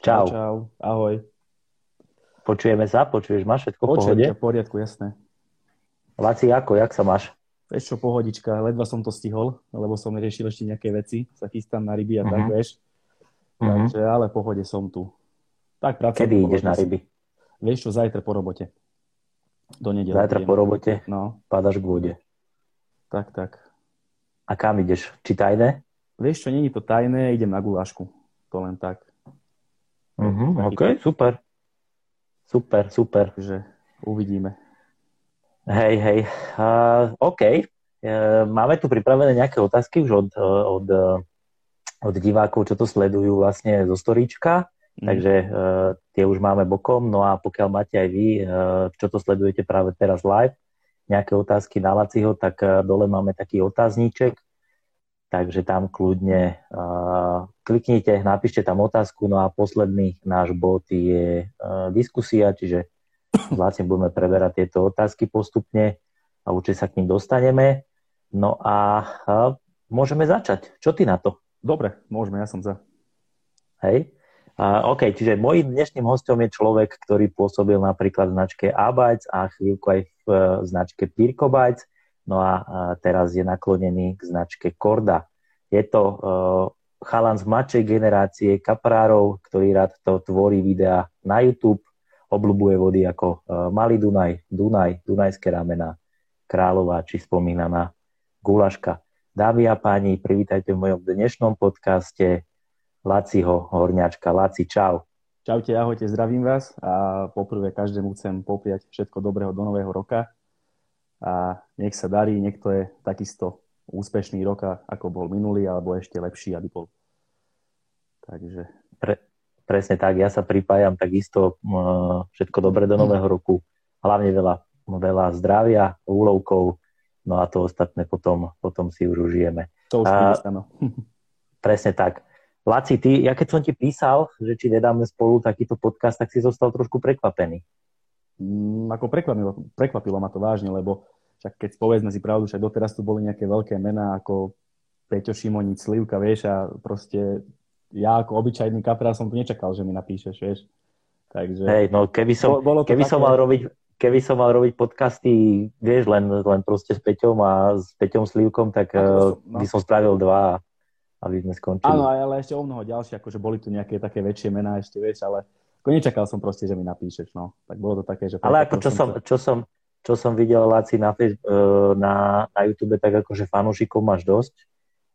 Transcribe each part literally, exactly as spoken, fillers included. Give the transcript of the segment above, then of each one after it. Čau. Čau, ahoj. Počujeme sa, počuješ ma, všetko v pohode? Počujem ťa, v poriadku, jasné. Laci, ako, jak sa máš? Vieš čo, pohodička, ledva som to stihol, lebo som riešil ešte nejaké veci, sa chystám na ryby a tak, mm-hmm. vieš. Takže, mm-hmm. ale v pohode som tu. Tak pracujem. Kedy ideš na ryby? Vieš čo, zajtra po robote. Do nedele. Zajtra po robote? No. Pádaš k vode. Tak, tak. A kam ideš? Či tajné? Vieš čo, nie je to tajné, idem na gulášku. To len tak. Mhm, ok, super. Super, super. Takže uvidíme. Hej, hej. Uh, OK. Uh, máme tu pripravené nejaké otázky už od, od, od divákov, čo to sledujú vlastne zo storíčka. Mm. Takže uh, tie už máme bokom. No a pokiaľ máte aj vy, uh, čo to sledujete práve teraz live, nejaké otázky na Laciho, tak uh, dole máme taký otázniček. Takže tam kľudne uh, kliknite, napíšte tam otázku. No a posledný náš bod je uh, diskusia, čiže vlastne budeme preberať tieto otázky postupne a určite sa k nim dostaneme. No a, a môžeme začať. Čo ty na to? Dobre, môžeme, ja som za. Hej. A, OK, čiže mojím dnešným hostom je človek, ktorý pôsobil napríklad v značke Abytes a chvíľku aj v uh, značke Pirkobytes. No a uh, teraz je naklonený k značke Korda. Je to uh, chalan z mladšej generácie kaprárov, ktorý rád to tvorí videa na YouTube. Obľubuje vody ako Malý Dunaj, Dunaj, Dunajské ramena, Kráľová či spomínaná gulaška. Dámy a páni, privítajte v mojom dnešnom podcaste Laciho Horňačka. Laci, čau. Čaute, ahojte, zdravím vás a poprvé každému chcem popriať všetko dobrého do nového roka a nech sa darí, nech to je takisto úspešný rok, ako bol minulý, alebo ešte lepší, aby bol. Takže... Pre... Presne tak, ja sa pripájam takisto, všetko dobré do nového roku, hlavne veľa, veľa zdravia, úlovkov, no a to ostatné potom, potom si už užijeme. To už a, presne tak. Laci, ty, ja keď som ti písal, že či nedáme spolu takýto podcast, tak si zostal trošku prekvapený. Mm, ako prekvapilo, prekvapilo ma to vážne, lebo však keď povedzme si pravdu, však doteraz tu boli nejaké veľké mená ako Peťo Šimonic, Slivka, vieš, a proste... Ja ako obyčajný kaprár som tu nečakal, že mi napíšeš, vieš. Takže... Hej, no keby som, bolo keby také... som mal robiť, keby som mal robiť podcasty, vieš, len, len proste s Peťom a s Peťom Slivkom, tak som, no. by som spravil dva, aby sme skončili. Áno, ale ešte o mnoho ďalšie, akože boli tu nejaké také väčšie mená ešte, vieš, ale ako nečakal som proste, že mi napíšeš, no. Tak bolo to také, že... Ale ako čo som, čo som, čo som videl, Laci, na, na, na YouTube, tak akože fanúšikov máš dosť,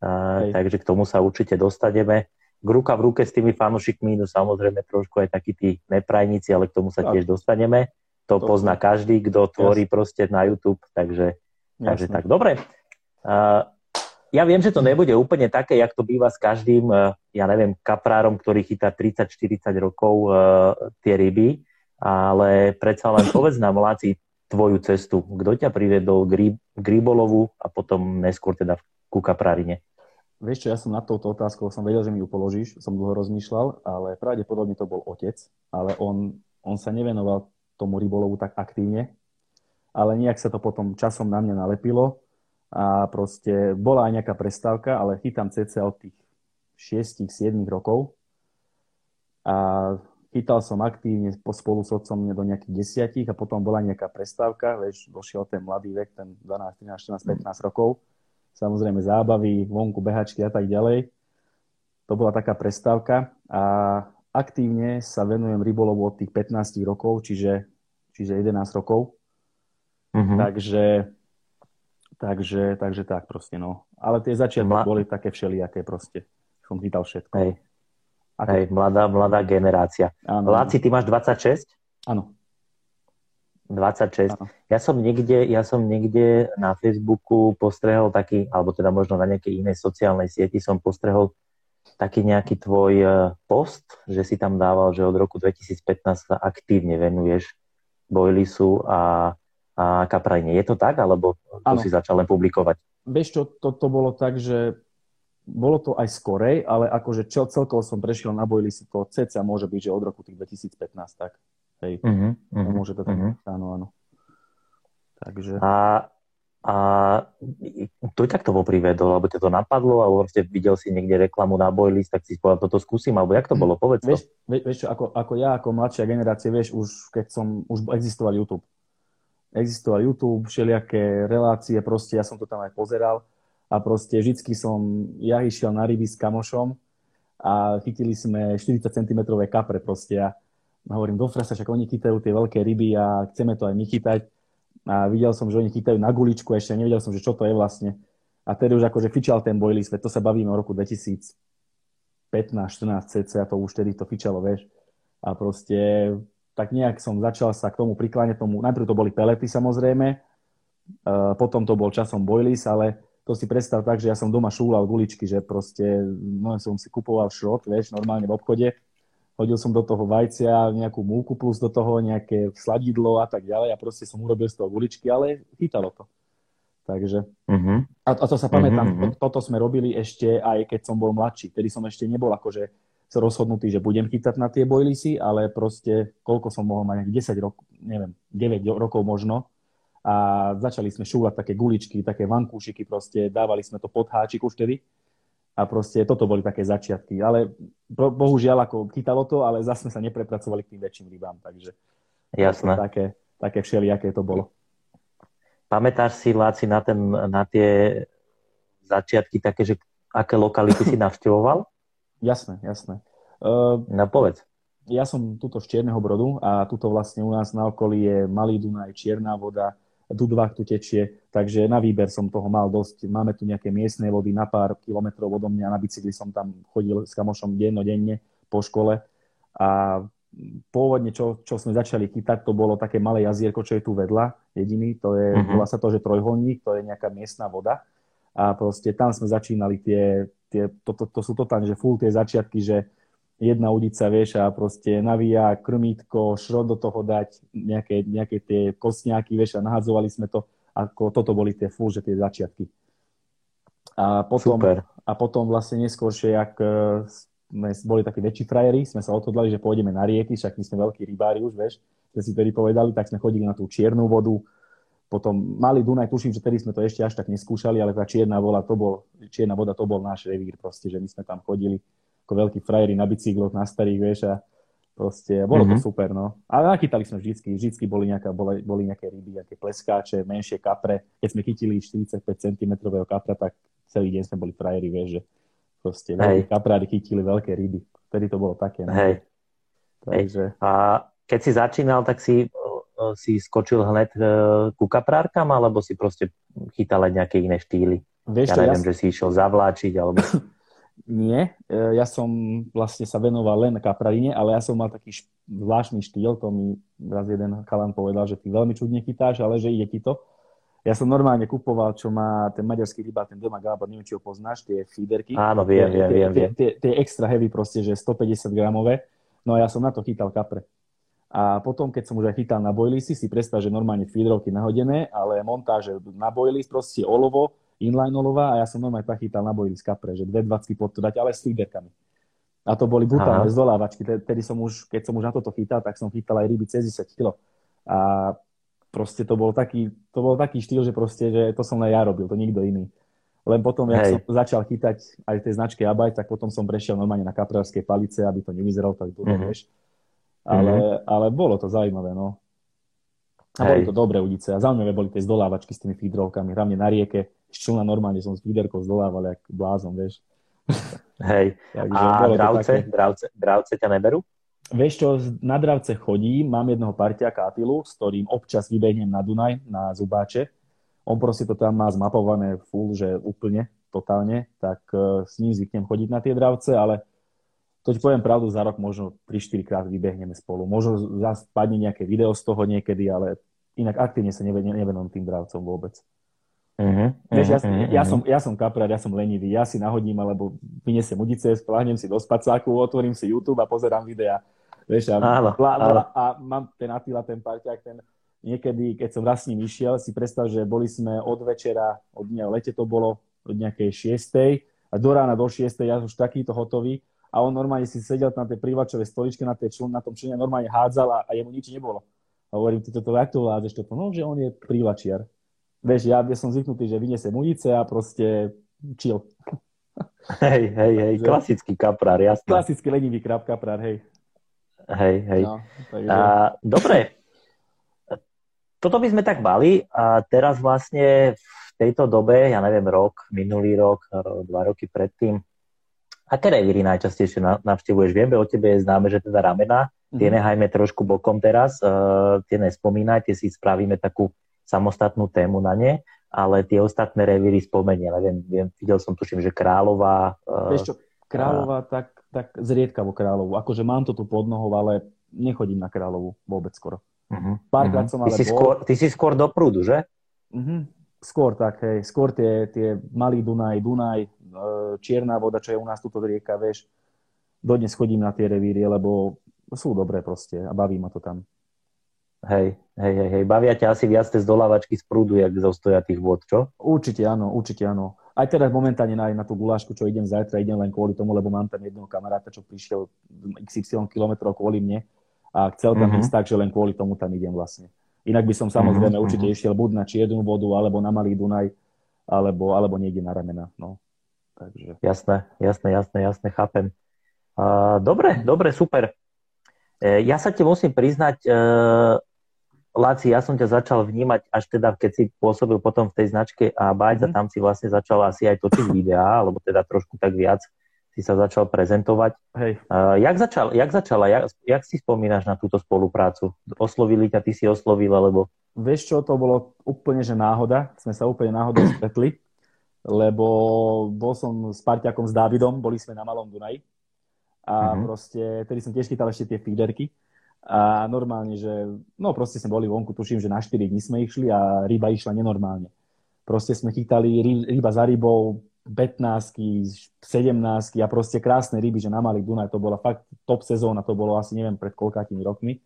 Hej. takže k tomu sa určite dostaneme. Ruka v ruke s tými fanúšikmi, no samozrejme trošku aj takí tí neprajníci, ale k tomu sa tak. tiež dostaneme. To, to pozná každý, kto tvorí Jasne. proste na YouTube, takže, takže tak. Dobre. Uh, ja viem, že to nebude úplne také, jak to býva s každým, uh, ja neviem, kaprárom, ktorý chytá tridsať štyridsať rokov uh, tie ryby, ale predsa len povedz nám, Laci, tvoju cestu. Kto ťa privedol k rybolovu a potom neskôr teda ku kaprárine? Vieš čo, ja som nad touto otázkou, som vedel, že mi ju položíš, som dlho rozmýšľal, ale pravdepodobne to bol otec, ale on, on sa nevenoval tomu rybolovu tak aktívne, ale nejak sa to potom časom na mňa nalepilo a proste bola aj nejaká prestávka, ale chytám cca od tých šesť sedem rokov a chytal som aktívne spolu s otcom do nejakých desať a potom bola nejaká prestávka, vieš, došiel ten mladý vek, ten dvanásť, trinásť, štrnásť, pätnásť rokov. Samozrejme zábavy, vonku, behačky a tak ďalej. To bola taká prestávka a aktívne sa venujem rybolovu od tých pätnásť rokov, čiže, čiže jedenásť rokov. Mm-hmm. Takže, takže, takže tak proste, no. Ale tie začiatky Mla... boli také všelijaké proste. Som chytal všetko. Hej, Ako... Hej mladá, mladá generácia. Áno. Laci, ty máš dvadsaťšesť? Áno. dvadsaťšesť. Ano. Ja som niekde, ja som niekde na Facebooku postrehol taký, alebo teda možno na nejakej inej sociálnej sieti som postrehol taký nejaký tvoj post, že si tam dával, že od roku dvetisícpätnásť sa aktívne venuješ bojlisu a, a kaprajne. Je to tak, alebo to ano. si začal len publikovať? Vieš čo, to, to bolo tak, že bolo to aj skorej, ale akože čo, celkovo som prešiel na bojlisu, to ceca môže byť, že od roku tých dvetisícpätnásť, tak? Hej, uh-huh, uh-huh, môže to tak, uh-huh. áno, áno. Takže... A, A to je takto poprivedol, alebo ťa to napadlo, alebo ste videl si niekde reklamu na Bojlist, tak si povedal, toto skúsim, alebo jak to bolo, povedz to. Vieš, vieš čo, ako, ako ja, ako mladšia generácia, vieš, už keď som, už existoval YouTube. Existoval YouTube, všelijaké relácie, proste ja som to tam aj pozeral a proste vždycky som, ja išiel na ryby s kamošom a chytili sme štyridsať centimetrov kapre proste a hovorím, do frasa, však oni chytajú tie veľké ryby a chceme to aj my chytať. A videl som, že oni chytajú na guličku ešte, nevedel som, že čo to je vlastne. A tedy už akože fičal ten Bojlist, to sa bavíme o roku dvetisíc pätnásť štrnásť cca, to už tedy to fičalo, vieš. A proste tak nejak som začal sa k tomu prikláňať tomu, najprv to boli pelety samozrejme, potom to bol časom Bojlist, ale to si predstav tak, že ja som doma šúlal guličky, že proste, no som si kupoval šrot, vieš, normálne v obchode, hodil som do toho vajcia, nejakú múku plus do toho, nejaké sladidlo a tak ďalej a proste som urobil z toho guličky, ale chytalo to. Takže, uh-huh. a, to a to sa pamätám, uh-huh. to, toto sme robili ešte aj keď som bol mladší, tedy som ešte nebol akože sa rozhodnutý, že budem chytať na tie Bojlisy, ale proste koľko som mohol mať, desať rokov, neviem, deväť rokov možno a začali sme šúvať také guličky, také vankúšiky, proste dávali sme to pod háčik už tedy. A proste toto boli také začiatky. Ale bohužiaľ, ako chytalo to, ale zase sme sa neprepracovali k tým väčším rybám. Takže jasné. Také, také všelijaké to bolo. Pamätáš si, Láci, na, ten, na tie začiatky také, že aké lokality si navštevoval? Jasné, jasné. Uh, no povedz. Ja som tuto z Čierneho Brodu a tuto vlastne u nás na okolí je Malý Dunaj, Čierna voda, Dudvak tu tečie, takže na výber som toho mal dosť. Máme tu nejaké miestne vody na pár kilometrov odo mňa, na bicykli som tam chodil s kamošom dennodenne po škole a pôvodne, čo, čo sme začali chytať, to bolo také malé jazierko, čo je tu vedľa, jediný, to je, mm-hmm. volá sa to, že Trojholník, to je nejaká miestna voda a proste tam sme začínali tie, tie to, to, to sú totálne, že full tie začiatky, že jedna udica, vieš, a proste navíja, krmítko, šrot do toho dať, nejaké, nejaké tie kostňáky, vieš, a nahadzovali sme to, ako toto boli tie fúže, tie začiatky. A potom, a potom vlastne neskôršie, ak sme boli takí väčší frajeri, sme sa odhodlali, že pôjdeme na rieky, však my sme veľkí rybári už, vieš, sme si tedy povedali, tak sme chodili na tú Čiernu vodu, potom Malý Dunaj, tuším, že tedy sme to ešte až tak neskúšali, ale tá Čierna voda, to bol, Čierna voda, to bol náš revír proste, že my sme tam chodili ako veľkí frajeri na bicykloch, na starých, vieš, a proste bolo mm-hmm. to super, no. Ale nachytali sme vždycky, vždycky boli, nejaká, boli, boli nejaké ryby, nejaké pleskáče, menšie kapre. Keď sme chytili štyridsaťpäť centimetrov kapra, tak celý deň sme boli frajeri, vieš, že proste veľkí kaprári chytili veľké ryby. Vtedy to bolo také, no. Hej. Takže... A keď si začínal, tak si, si skočil hneď ku kaprárkam, alebo si proste chytal aj nejaké iné štýly? Vieš, ja neviem, ja... že si išiel zavláčiť, alebo... Nie, ja som vlastne sa venoval len kaprarine, ale ja som mal taký zvláštny štýl, to mi raz jeden chalan povedal, že ty veľmi čudne chytáš, ale že ide ti to. Ja som normálne kupoval, čo má ten maďarský rybár, ten Domagalba, neviem, či ho poznáš, tie feederky. Áno, viem, viem, viem. Tie, tie, tie extra heavy proste, že stopäťdesiat gramové, no a ja som na to chytal kapre. A potom, keď som už aj chytal na Bojlisy, si predstav, že normálne feederovky nahodené, ale montáže na Bojlis, proste olovo, inline olová a ja som normálne zachytal na Bojlist kapre, že dve dvacky podtudať, ale s feederkami. A to boli brutálne zdolávačky. Tedy som už, keď som už na toto chytal, tak som chytal aj ryby cez desať kilogramov. A proste to bol taký, to bol taký štýl, že proste, že to som len ja robil, to nikto iný. Len potom, jak som začal chytať aj tej značky Abytes, tak potom som prešiel normálne na kaprárskej palice, aby to nevyzeralo tak dlho, mm-hmm. vieš. Ale, ale bolo to zaujímavé, no. A boli to dobré udice. A zaujímavé boli tie zdolávačky s tými feederovkami, hlavne na rieke. Ščulna normálne som s feederkou zdolával, jak blázon, vieš. Hej. Takže a dravce? Dravce, dravce ťa neberú? Vieš čo, na dravce chodím, mám jednoho parťáka Atilu, s ktorým občas vybehnem na Dunaj, na Zubáče. On proste to tam má zmapované full, že úplne, totálne, tak uh, s ním zvyknem chodiť na tie dravce, ale to ti poviem pravdu, za rok možno tri štyri krát vybehneme spolu. Možno zase padne nejaké video z toho niekedy, ale inak aktívne sa nevenujem tým dravcom vôbec. Uh-huh, Vieš, uh-huh, ja, uh-huh. Ja, som, ja som kaprár, ja som lenivý, ja si nahodím, alebo vyniesiem udice, spláhnem si do spacáku, otvorím si YouTube a pozerám videá. Vieš, a, álo, plá, álo. A mám ten Atila, ten parťák, ten niekedy, keď som raz s ním išiel, si predstav, že boli sme od večera, od dňa lete to bolo, od nejakej šiestej a do rána do šiestej, ja už takýto hotový. A on normálne si sedel na tej privačovej stoličke, na, tej člun, na tom člune, normálne hádzal a, a jemu nič nebolo. A hovorím, ty toto, jak to vládeš? Toto? No, že on je privačiar. Vieš, ja som zvyknutý, že vyniesem munice a proste chill. Hej, hej, hej, takže klasický kaprár, jasné. Klasický lenivý kráp, kaprár, hej. Hej, hej. No, takže a, dobre. Toto by sme tak mali a teraz vlastne v tejto dobe, ja neviem, rok, minulý rok, dva roky predtým, aké revíry najčastejšie navštevuješ? Viem, o tebe je známe, že teda ramena, tie nehajme trošku bokom teraz, uh, tie nespomínaj, tie si spravíme takú samostatnú tému na ne, ale tie ostatné revíry spomenie, neviem, viem, videl som, tuším, že Kráľová. Vieš čo, Kráľová, a... tak, tak zriedkavo Kráľovú. Akože mám to tu pod nohou, ale nechodím na Kráľovú vôbec skoro. Uh-huh. Párkrát uh-huh. som ale ty si, bol... skôr, ty si skôr do prúdu, že? Uh-huh. Skôr tak, hej. Skôr tie, tie Malý Dunaj, Dunaj, Čierna voda, čo je u nás tuto rieka, vieš. Dodnes chodím na tie revíry, lebo sú dobré proste a baví ma to tam. Hej, hej, hej, hej. Bavia ťa asi viac z dolávačky z prúdu, jak zo stojatých vôd, čo? Určite áno, určite áno. Aj teraz momentálne na, na tú gulášku, čo idem zajtra, idem len kvôli tomu, lebo mám tam jedného kamaráta, čo prišiel iks ypsilon kilometrov kvôli mne a chcel tam mm-hmm. ísť tak, že len kvôli tomu tam idem vlastne. Inak by som samozrejme mm-hmm. určite išiel buď na Čiernu vodu, alebo na Malý Dunaj, alebo, alebo niekde na ramena, no. Takže... Jasné, jasné, jasné, jasné, chápem. Uh, dobre, dobre, super. Ja sa ti musím priznať, Laci, ja som ťa začal vnímať až teda, keď si pôsobil potom v tej značke Abytes, mm-hmm. a tam si vlastne začal asi aj točiť videá, alebo teda trošku tak viac si sa začal prezentovať. Hej. Uh, jak, začal, jak začala? Jak, jak si spomínaš na túto spoluprácu? Oslovili ťa, ty si oslovil, alebo... Vieš čo, to bolo úplne, že náhoda. Sme sa úplne náhodou stretli, lebo bol som s parťakom, s Dávidom, boli sme na Malom Dunaji. A mm-hmm. proste, tedy som tiež chytal ešte tie feederky a normálne, že no proste sme boli vonku, tuším, že na štyri dni sme išli a ryba išla nenormálne. Proste sme chytali ry- ryba za rybou, pätnásky, sedemnásky a proste krásne ryby, že na Malý Dunaj to bola fakt top sezóna, to bolo asi neviem pred koľkátimi rokmi.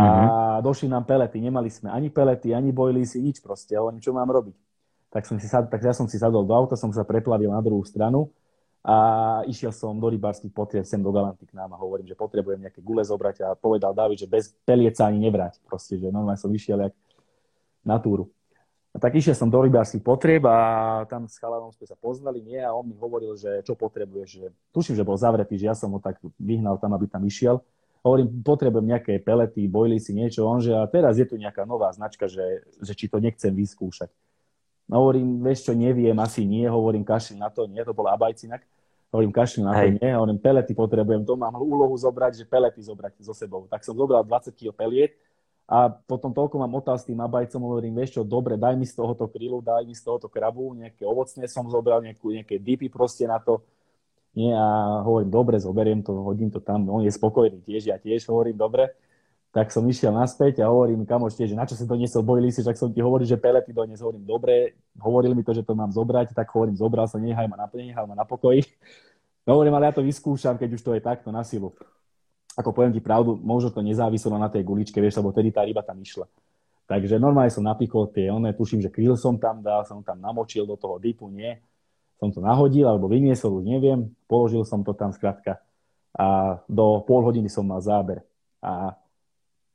Mm-hmm. A došli nám pelety, nemali sme ani pelety, ani bojlisty, nič proste, ale čo mám robiť. Tak, som si sad- tak ja som si sadol do auta, som sa preplavil na druhú stranu a išiel som do rybárskych potrieb sem do Galanty k nám a hovorím, že potrebujem nejaké gule zobrať a povedal Dávid, že bez pelieca ani nevrať. Proste, že normálne som išiel jak na túru. A tak išiel som do rybárskych potrieb a tam s chalanom sme sa poznali, nie? A on mi hovoril, že čo potrebuješ, že tuším, že bol zavretý, že ja som ho tak vyhnal tam, aby tam išiel. Hovorím, potrebujem nejaké pelety, bojlisty, niečo. Onže a teraz je tu nejaká nová značka, že, že či to nechcem vyskúšať. Hovorím, vieš čo, neviem, asi nie, hovorím, kašli na to, nie, to bol Abytes inak, hovorím, kašli na to, hej. Nie, hovorím, pelety potrebujem, to mám úlohu zobrať, že pelety zobrať so sebou. Tak som zobral dvadsať kíl peliet a potom toľko mám otál s tým Abytesom, hovorím, vieš čo, dobre, daj mi z tohoto krylu, daj mi z tohoto krabu, nejaké ovocné som zobral, nejakú, nejaké dipy proste na to, nie, a hovorím, dobre, zoberiem to, hodím to tam, on je spokojný tiež, ja tiež hovorím, dobre. Tak som išiel naspäť a hovorím kamoš tiež, že na čo si doniesol bojlisty, tak som ti hovoril, že pelety donies, hovorím, dobre, hovoril mi to, že to mám zobrať, tak hovorím, zobral sa, nehaj ma na, nehaj ma na pokoji. No, hovorím, ale ja to vyskúšam, keď už to je takto na silu. Ako poviem ti pravdu, možno to nezáviselo na tej guličke, vieš, lebo tedy tá ryba tam išla. Takže normálne som napíkol tie, oné, tuším, že kryl som tam dal, som tam namočil do toho dipu, nie. Som to nahodil alebo vyniesol, už neviem, položil som to tam skrátka a do pol hodiny som mal záber. A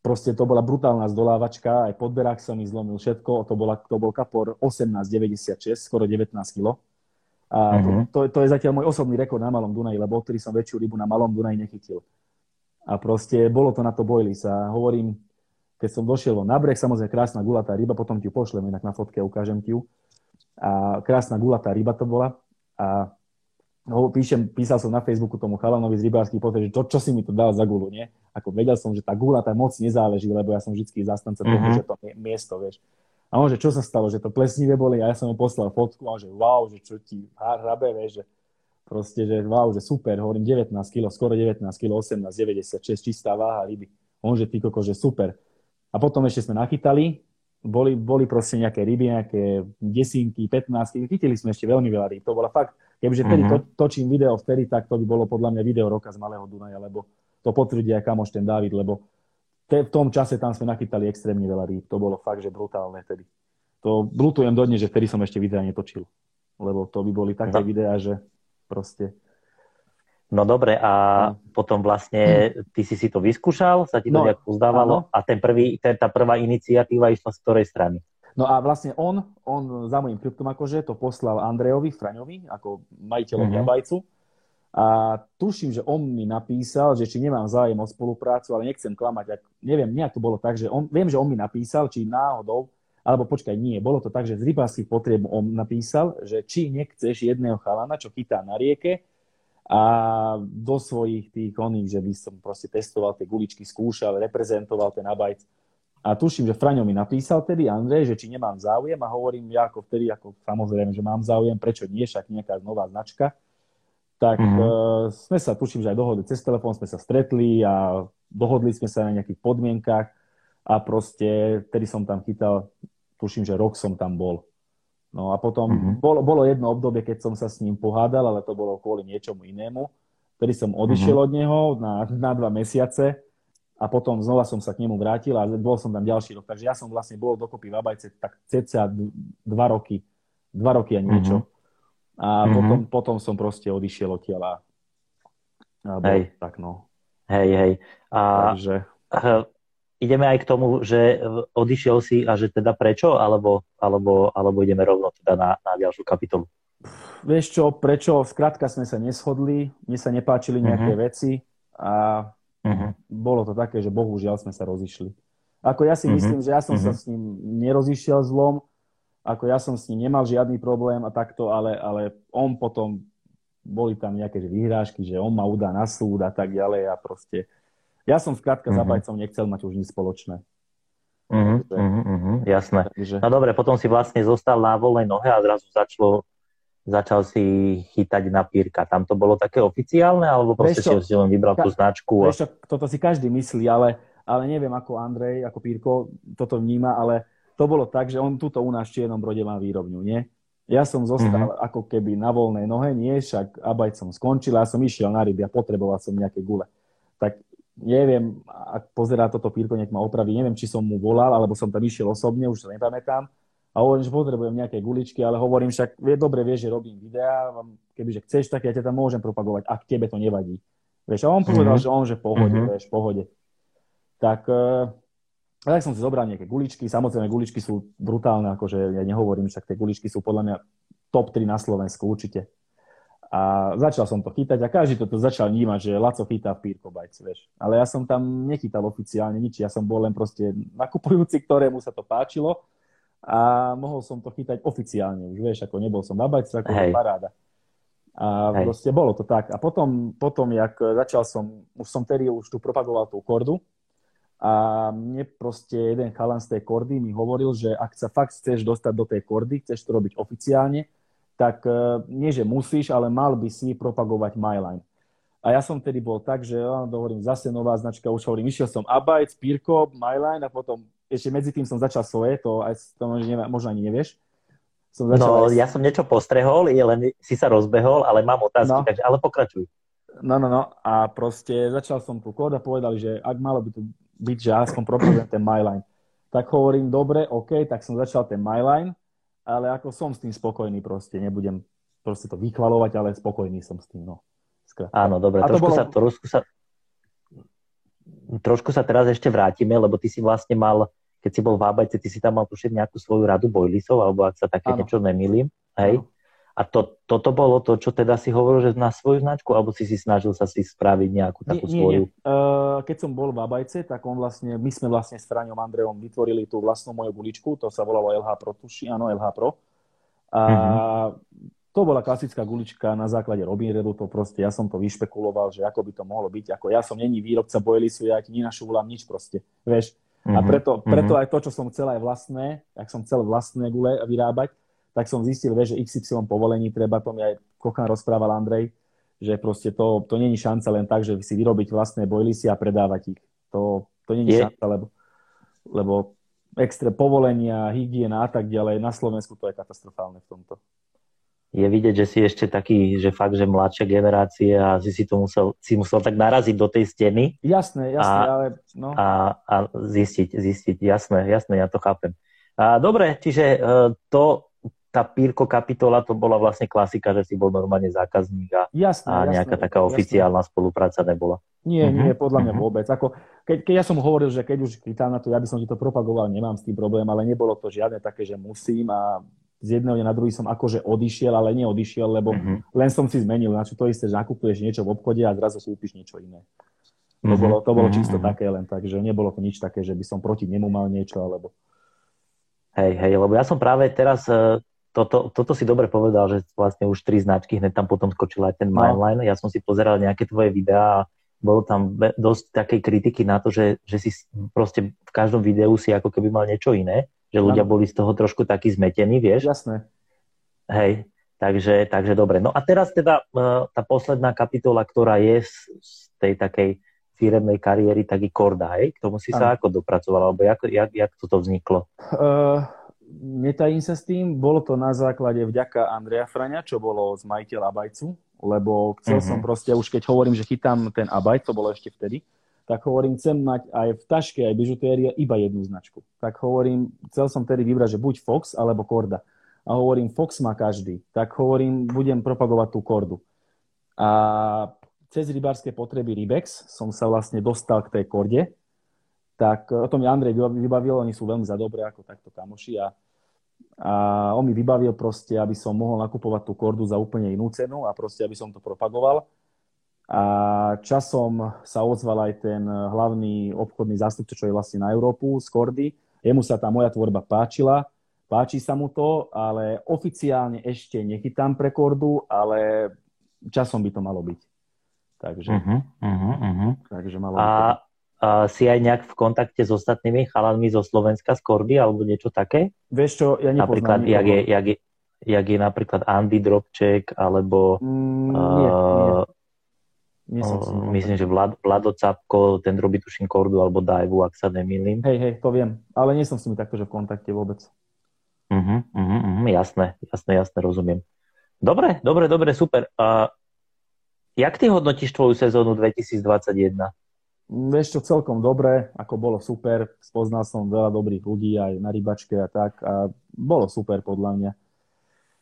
proste to bola brutálna zdolávačka, aj podberák sa mi zlomil všetko, to, bola, to bol kapor osemnásť deväťdesiatšesť, skoro devätnásť kíl. A uh-huh. to, to je zatiaľ môj osobný rekord na Malom Dunaji, lebo odtedy som väčšiu rybu na Malom Dunaji nechytil. A proste bolo to na to Bojlist. A hovorím, keď som došiel na breh, samozrejme krásna gulatá ryba, potom ti ju pošlem, inak na fotke ukážem ti ju. A krásna gulatá ryba to bola. A no, píšem, písal som na Facebooku tomu chalanovi z rybárskych potrieb, že to, čo si mi to dal za gulu, nie? Ako vedel som, že tá gula tá moc nezáleží, lebo ja som vždycky zastanca toho, mm-hmm. že to miesto, vieš. A on, že čo sa stalo, že to plesnivé boli a ja som mu poslal fotku a on, že wow, že čo ti hrabe, vieš, že proste, že wow, že super, hovorím devätnásť kíl, skoro devätnásť kíl, osemnásť deväťdesiatšesť, čistá váha ryby. On, že ty koko, že super. A potom ešte sme nachytali, boli, boli proste nejaké ryby, nejaké desinky, pätnásky, chytili sme ešte veľmi veľa ryb, to bola fakt. Keďže vtedy to, točím video vtedy, tak to by bolo podľa mňa video roka z Malého Dunaja, lebo to potvrdí aj kamoš ten Dávid, lebo te, v tom čase tam sme nachytali extrémne veľa rýb. To bolo fakt, že brutálne vtedy. To blutujem dodnes, že vtedy som ešte videa netočil, lebo to by boli také no. videá, že proste... No dobre, a no. potom vlastne ty si si to vyskúšal, sa ti to no, nejak uzdávalo áno. a ten prvý, ten, tá prvá iniciatíva išla z ktorej strany? No a vlastne on, on za mojím kryptom akože to poslal Andrejovi, Fraňovi, ako majiteľovi Abajcu. A tuším, že on mi napísal, že či nemám záujem o spoluprácu, ale nechcem klamať. Ak, neviem, nejak to bolo tak, že on, viem, že on mi napísal, či náhodou, alebo počkaj, nie, bolo to tak, že z rybárskych potrieb on napísal, že či nechceš jedného chalana, čo chytá na rieke a do svojich tých oných, že by som proste testoval tie guličky, skúšal, reprezentoval ten Abajc. A tuším, že Fraňo mi napísal tedy, Andrej, že či nemám záujem a hovorím ja ako vtedy, ako samozrejme, že mám záujem, prečo nie, však nejaká nová značka. Tak mm-hmm. uh, sme sa, tuším, že aj dohodli cez telefón, sme sa stretli a dohodli sme sa na nejakých podmienkach a proste tedy som tam chytal, tuším, že rok som tam bol. No a potom mm-hmm. bolo, bolo jedno obdobie, keď som sa s ním pohádal, ale to bolo kvôli niečomu inému. Tedy som odišiel mm-hmm. od neho na, na dva mesiace. A potom znova som sa k nemu vrátil a bol som tam ďalší rok. Takže ja som vlastne bol dokopy v Abajce tak cca dva roky. Dva roky a niečo. Mm-hmm. A potom, mm-hmm. potom som proste odišiel od tela. A bol hej. tak, no. Hej, hej. A takže... ideme aj k tomu, že odišiel si a že teda prečo? Alebo, alebo, alebo ideme rovno teda na, na ďalšiu kapitolu? Vieš čo, prečo? Skrátka sme sa neshodli. Mne sa nepáčili nejaké mm-hmm. veci. A... Uh-huh. bolo to také, že bohužiaľ sme sa rozišli. Ako ja si uh-huh. myslím, že ja som uh-huh. sa s ním nerozišiel zlom, ako ja som s ním nemal žiadny problém a takto, ale, ale on potom, boli tam nejaké že vyhrážky, že on ma udá na súd a tak ďalej a proste, ja som skrátka uh-huh. za Bajcom nechcel mať už nič spoločné. Uh-huh. Takže, uh-huh. Jasné. Takže... No dobre, potom si vlastne zostal na voľnej nohe a zrazu začalo začal si chytať na Pirka. Tam to bolo také oficiálne, alebo proste si len vybral tú značku? A... Prečo, toto si každý myslí, ale, ale neviem, ako Andrej, ako Pirko toto vníma, ale to bolo tak, že on tuto u nás v Čiernom Brode má výrobňu, nie? Ja som zostal mm-hmm. ako keby na voľnej nohe, nie, však Abajt som skončil, ja som išiel na ryby a potreboval som nejaké gule. Tak neviem, ak pozerá toto Pirko, nech ma opraví, neviem, či som mu volal, alebo som tam išiel osobne, už to nepamätám. A hovorím, že potrebujem nejaké guličky, ale hovorím však, vie, dobre vieš, že robím videá, kebyže chceš, tak ja ťa tam môžem propagovať, ak tebe to nevadí. Vieš, a on povedal, mm-hmm. že on, že pohode, mm-hmm. vieš, pohode. Tak, e, tak som si zobral nejaké guličky, samozrejme guličky sú brutálne, akože ja nehovorím, však tie guličky sú podľa mňa top tri na Slovensku určite. A začal som to chytať a každý to začal vnímať, že Laco chytá v Pirkobytes, vieš. Ale ja som tam nechytal oficiálne nič, ja som bol len proste nakupujúci, ktorému sa to páčilo. A mohol som to chytať oficiálne už, vieš, ako nebol som na Bajcu, ako hey. Paráda. A hey. Proste bolo to tak. A potom, potom, jak začal som, už som tedy už tu propagoval tú Kordu a mne proste jeden chalan z tej Kordy mi hovoril, že ak sa fakt chceš dostať do tej Kordy, chceš to robiť oficiálne, tak nie, že musíš, ale mal by si propagovať MyLine. A ja som tedy bol tak, že ja hovorím, zase nová značka, už hovorím, išiel som Abajc, Pirko, MyLine a potom ešte medzi tým som začal svoje, to, aj, to možno ani nevieš. Som začal no, aj... ja som niečo postrehol, len si sa rozbehol, ale mám otázky, no. Takže ale pokračuj. No, no, no a proste začal som tú kód a povedal, že ak malo by to byť, že aspoň propagujem ten MyLine. Tak hovorím, dobre, OK, tak som začal ten MyLine, ale ako som s tým spokojný proste, nebudem proste to vychvalovať, ale spokojný som s tým, no. Áno, dobre, trošku, bolo... sa, trošku, sa, trošku sa teraz ešte vrátime, lebo ty si vlastne mal, keď si bol v Abajce, ty si tam mal tušieť nejakú svoju radu bojlisov, alebo ak sa také niečo nemýlim, hej? Ano. A to, toto bolo to, čo teda si hovoril, že na svoju značku, alebo si si snažil sa si spraviť nejakú takú nie, svoju? Nie, nie. Uh, keď som bol v Abajce, tak on vlastne, my sme vlastne s Fraňom Andrejom vytvorili tú vlastnú moju guličku, to sa volalo el há Pro, tuši, áno, el há Pro. A... Uh-huh. To bola klasická gulička na základe Robin Redu, to proste ja som to vyšpekuloval, že ako by to mohlo byť, ako ja som není výrobca bojlisu, ja ti nenašúvlam nič proste, vieš. Mm-hmm. A preto, preto aj to, čo som chcel aj vlastné, ak som chcel vlastné gule vyrábať, tak som zistil, vieš, že iks ypsilon povolení treba, to mi aj Kochan rozprával Andrej, že proste to, to není šanca len tak, že si vyrobiť vlastné bojlisy a predávať ich. To, to není Je. šanca, lebo, lebo extra povolenia, hygiena a tak ďalej, na Slovensku to je katastrofálne v tomto. Je vidieť, že si ešte taký, že fakt, že mladšia generácia a si si to musel, si musel tak naraziť do tej steny. Jasné, jasné, a, ale no. A, a zistiť, zistiť, jasné, jasné, ja to chápem. A dobre, čiže to, tá Pirko kapitola, to bola vlastne klasika, že si bol normálne zákazník a, jasné, a nejaká jasné, taká jasné. oficiálna spolupráca nebola. Nie, mm-hmm. nie, podľa mňa vôbec. Ako, keď, keď ja som hovoril, že keď už chytám na to, ja by som ti to propagoval, nemám s tým problém, ale nebolo to žiadne také, že musím a z jedného na druhý som akože odišiel, ale neodišiel, lebo mm-hmm. len som si zmenil, na čo to isté, že nakupuješ niečo v obchode a zrazu kúpiš niečo iné. To mm-hmm. bolo, to bolo mm-hmm. čisto také len tak, že nebolo to nič také, že by som proti nemu mal niečo, alebo... Hej, hej, lebo ja som práve teraz, toto, toto si dobre povedal, že vlastne už tri značky, hneď tam potom skočil aj ten no. MyLine, ja som si pozeral nejaké tvoje videá a bolo tam dosť takej kritiky na to, že, že si proste v každom videu si ako keby mal niečo iné. Že ľudia boli z toho trošku takí zmetení, vieš? Jasné. Hej, takže, takže dobre. No a teraz teda tá posledná kapitola, ktorá je z, z tej takej firemnej kariéry, taký Korda, hej? K tomu si ano. sa ako dopracovala? Alebo jak, jak, jak toto vzniklo? Uh, netajím sa s tým. Bolo to na základe vďaka Andreja Fraňa, čo bolo z majiteľa Abytesu, lebo chcel uh-huh. som proste, už keď hovorím, že chytám ten Abytes, to bolo ešte vtedy, tak hovorím, chcem mať aj v taške, aj bižutéria iba jednu značku. Tak hovorím, chcel som tedy vybrať, že buď Fox, alebo Korda. A hovorím, Fox má každý. Tak hovorím, budem propagovať tú Kordu. A cez rybárske potreby Rybex som sa vlastne dostal k tej Korde. Tak o tom mi Andrej vybavil, oni sú veľmi za dobré, ako takto kamoši. A, a on mi vybavil proste, aby som mohol nakupovať tú Kordu za úplne inú cenu a proste, aby som to propagoval. A časom sa ozval aj ten hlavný obchodný zástupca, čo je vlastne na Európu, z Kordy. Jemu sa tá moja tvorba páčila, páči sa mu to, ale oficiálne ešte nechytám pre Kordu, ale časom by to malo byť. Takže, uh-huh, uh-huh, uh-huh. takže malo a, byť. A si aj nejak v kontakte s ostatnými chalanmi zo Slovenska, z Kordy, alebo niečo také? Vieš čo, ja nepoznám. Napríklad, jak je, jak, je, jak je napríklad Andy Dropček, alebo... Mm, nie, uh, nie. O, myslím, že Vlad, Vlado Capko, ten robí tuším Kordu alebo Dajvu, ak sa nemýlim. Hej, hej, to viem, ale nie som s nimi takto, že v kontakte vôbec. Uh-huh, uh-huh, uh-huh, jasné, jasné, jasné, rozumiem. Dobre, dobre, dobre, super. A jak ty hodnotíš tvoju sezónu dvetisícdvadsaťjeden? Vieš čo, celkom dobre, ako bolo super. Spoznal som veľa dobrých ľudí aj na rybačke a tak a bolo super podľa mňa.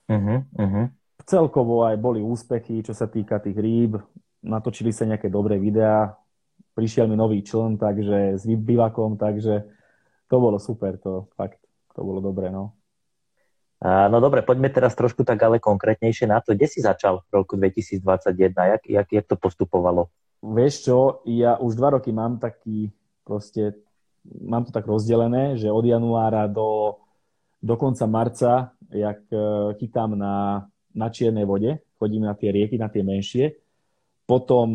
Uh-huh, uh-huh. Celkovo aj boli úspechy, čo sa týka tých rýb. Natočili sa nejaké dobré videá, prišiel mi nový čln, takže s bivakom, takže to bolo super, to fakt, to bolo dobré, no. No dobre, poďme teraz trošku tak ale konkrétnejšie na to, kde si začal v roku dvetisícdvadsaťjeden, jak, jak, jak to postupovalo? Vieš čo, ja už dva roky mám taký, proste, mám to tak rozdelené, že od januára do, do konca marca, jak chytám na, na Čiernej vode, chodím na tie rieky, na tie menšie. Potom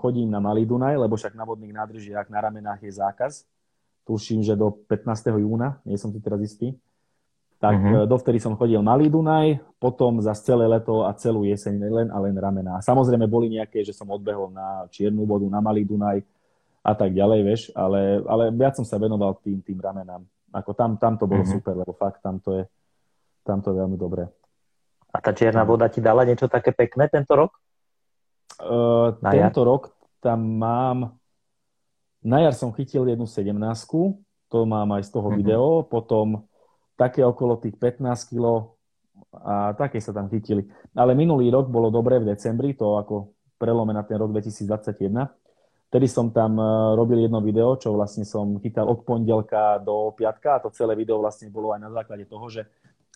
chodím na Malý Dunaj, lebo však na vodných nádržiach na ramenách je zákaz. Tuším, že do pätnásteho júna, nie som si teraz istý. Tak mm-hmm. dovtedy som chodil Malý Dunaj, potom za celé leto a celú jeseň len a len ramená. Samozrejme boli nejaké, že som odbehol na Čiernu vodu, na Malý Dunaj a tak ďalej, vieš, ale, ale viac som sa venoval tým, tým ramenám. Ako tam, tam to bolo mm-hmm. super, lebo fakt tam to je, tam to je veľmi dobré. A tá Čierna voda ti dala niečo také pekné tento rok? Uh, tento jar. Rok tam mám, na jar som chytil jednu sedemnástku, to mám aj z toho mm-hmm. video, potom také okolo tých pätnásť kilogramov a také sa tam chytili. Ale minulý rok bolo dobré v decembri, to ako prelome na ten rok dvetisícdvadsaťjeden. Vtedy som tam robil jedno video, čo vlastne som chytal od pondelka do piatka a to celé video vlastne bolo aj na základe toho, že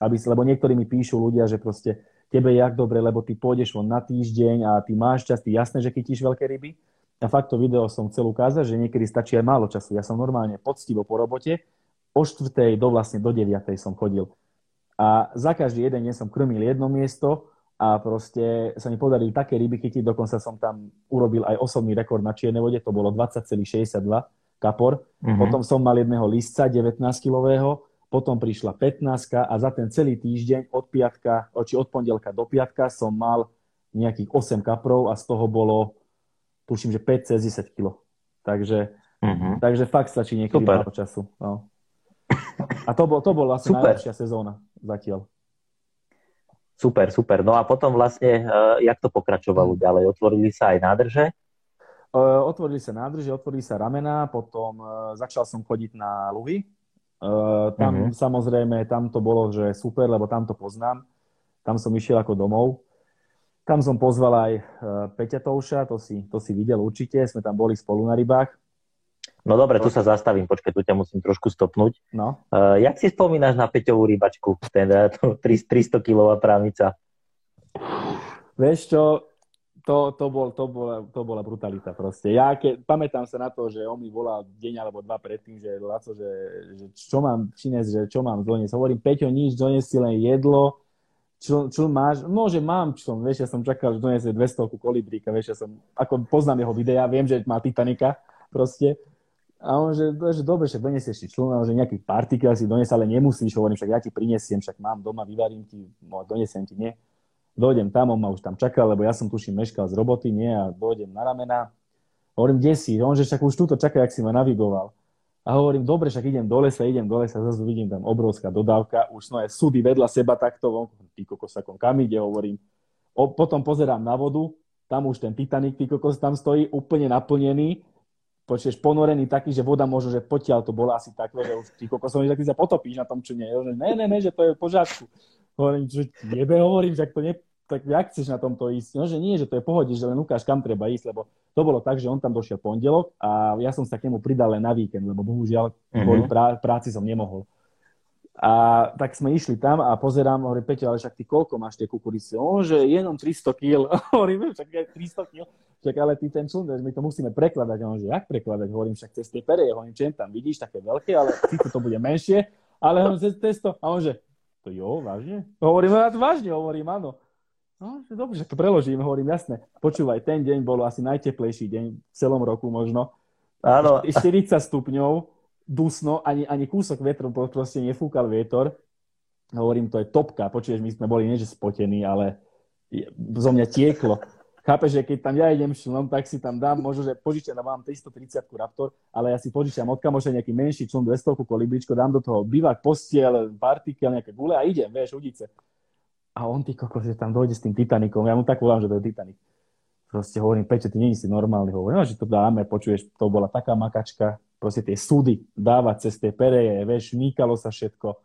aby, lebo niektorí mi píšu ľudia, že proste tebe je jak dobre, lebo ty pôjdeš von na týždeň a ty máš čas, ty jasné, že chytíš veľké ryby. A fakt to video som chcel ukázať, že niekedy stačí aj málo času. Ja som normálne poctivo po robote, o štvrtej do vlastne do deviatej som chodil. A za každý jeden deň som krmil jedno miesto a proste sa mi podarili také ryby chytiť, dokonca som tam urobil aj osobný rekord na Čiernej vode, to bolo dvadsať celá šesťdesiatdva kapor. Mm-hmm. Potom som mal jedného lisca devätnásť kilového, potom prišla pätnástka a za ten celý týždeň od piatka, či od pondelka do piatka som mal nejakých osem kaprov a z toho bolo, tuším, že päť cez desať kilo. Takže, mm-hmm. takže fakt stačí niekedy málo času. No. A to bola to bol vlastne najlepšia sezóna zatiaľ. Super, super. No a potom vlastne, jak to pokračovalo ďalej? Otvorili sa aj nádrže? Otvorili sa nádrže, otvorili sa ramená, potom začal som chodiť na luhy. Uh, tam uh-huh. samozrejme, tam to bolo, že super, lebo tam to poznám. Tam som išiel ako domov. Tam som pozval aj uh, Peťa Tovša, to si, to si videl určite, sme tam boli spolu na rybách. No dobre, tu sa zastavím, počkaj, tu ťa musím trošku stopnúť. No. Uh, jak si spomínaš na Peťovú rybačku, ten tristokilová prámica? Vieš čo, to, to, bol, to, bola, to bola brutalita proste. Ja ke, pamätám sa na to, že on mi volal deň alebo dva predtým, že Laco, že, že čo mám čines, že čo mám doniesť. Hovorím, Peťo, nič, donies si len jedlo. Čo, čo máš? No, že mám čo. Vieš, ja som čakal, že doniesie dvesto kolibríka. Vieš, ja som, ako poznám jeho videa, viem, že má Titanika proste. A on, že, že dobre, však doniesieš si čluna, že nejaký partikel si donies, ale nemusíš. Hovorím, však ja ti prinesiem, však mám doma, vyvarím ti, no, doniesiem ti, nie. Dojdem tam, on ma už tam čakal, lebo ja som tuším meškal z roboty, nie, a dojdem na ramena. Hovorím, kde si? On, že však už túto čaká, jak si ma navigoval. A hovorím, dobre, však idem do lesa, idem do lesa, zase vidím tam obrovská dodávka, už no je súdy vedľa seba takto, on, ty kokos, ako kam ide, hovorím. O, potom pozerám na vodu, tam už ten Titanic, ty kokos, tam stojí úplne naplnený, počuješ, ponorený taký, že voda možno, že potiaľ to bola asi takto, že už ty kokos, že sa potopíš na tom, čo nie. Že ne, ne, ne, že to je v požiadku. Hovorím, že jebe, hovorím, že to ne... tak jak chceš na tomto ísť? No, že nie, že to je pohode, že len ukáž, kam treba ísť, lebo to bolo tak, že on tam došiel pondelok a ja som sa k nemu pridal len na víkend, lebo bohužiaľ kvôli prá- práci som nemohol. A tak sme išli tam a pozerám, hovorím, Peťo, ale však ty koľko máš tie kukurice? On, že jenom tristo kíl. Hovorím, však je tristo kíl. Však ale ty ten člundr, my to musíme prekladať. On, že jak prekladať? Hovorím, však cez tie perie, hovorím, čem tam vidíš, také veľké, ale síce to bude menšie, ale hovorím, cez testo. A on, že to jo, vážne? Hovorím, ja to vážne, hovorím, áno. No, že dobre, že to preložím, hovorím, jasné. Počúvaj, ten deň bol asi najteplejší deň v celom roku možno. Áno. štyridsať stupňov, dusno, ani, ani kúsok vetru, proste nefúkal vietor. Hovorím, to je topka. Počuješ, my sme boli nie, že spotení, ale zo mňa tieklo. Chápeš, že keď tam ja idem šlom, tak si tam dám, možno, že požičam, mám tristotridsiatku Raptor, ale ja si požičam od kamoša nejaký menší člom, dvestovku kolibríčko, dám do toho bivak, postiel, partikel, nejaké gule a idem, vieš, udice. A on, ty kokos, že tam dojde s tým Titanikom. Ja mu tak volám, že to je Titanic. Proste hovorím, Peťo, ty nie si normálny. Hovorím, no, že to dáme, počuješ, to bola taká makačka. Proste tie súdy dávať cez tie pereje, vieš, míkalo sa všetko.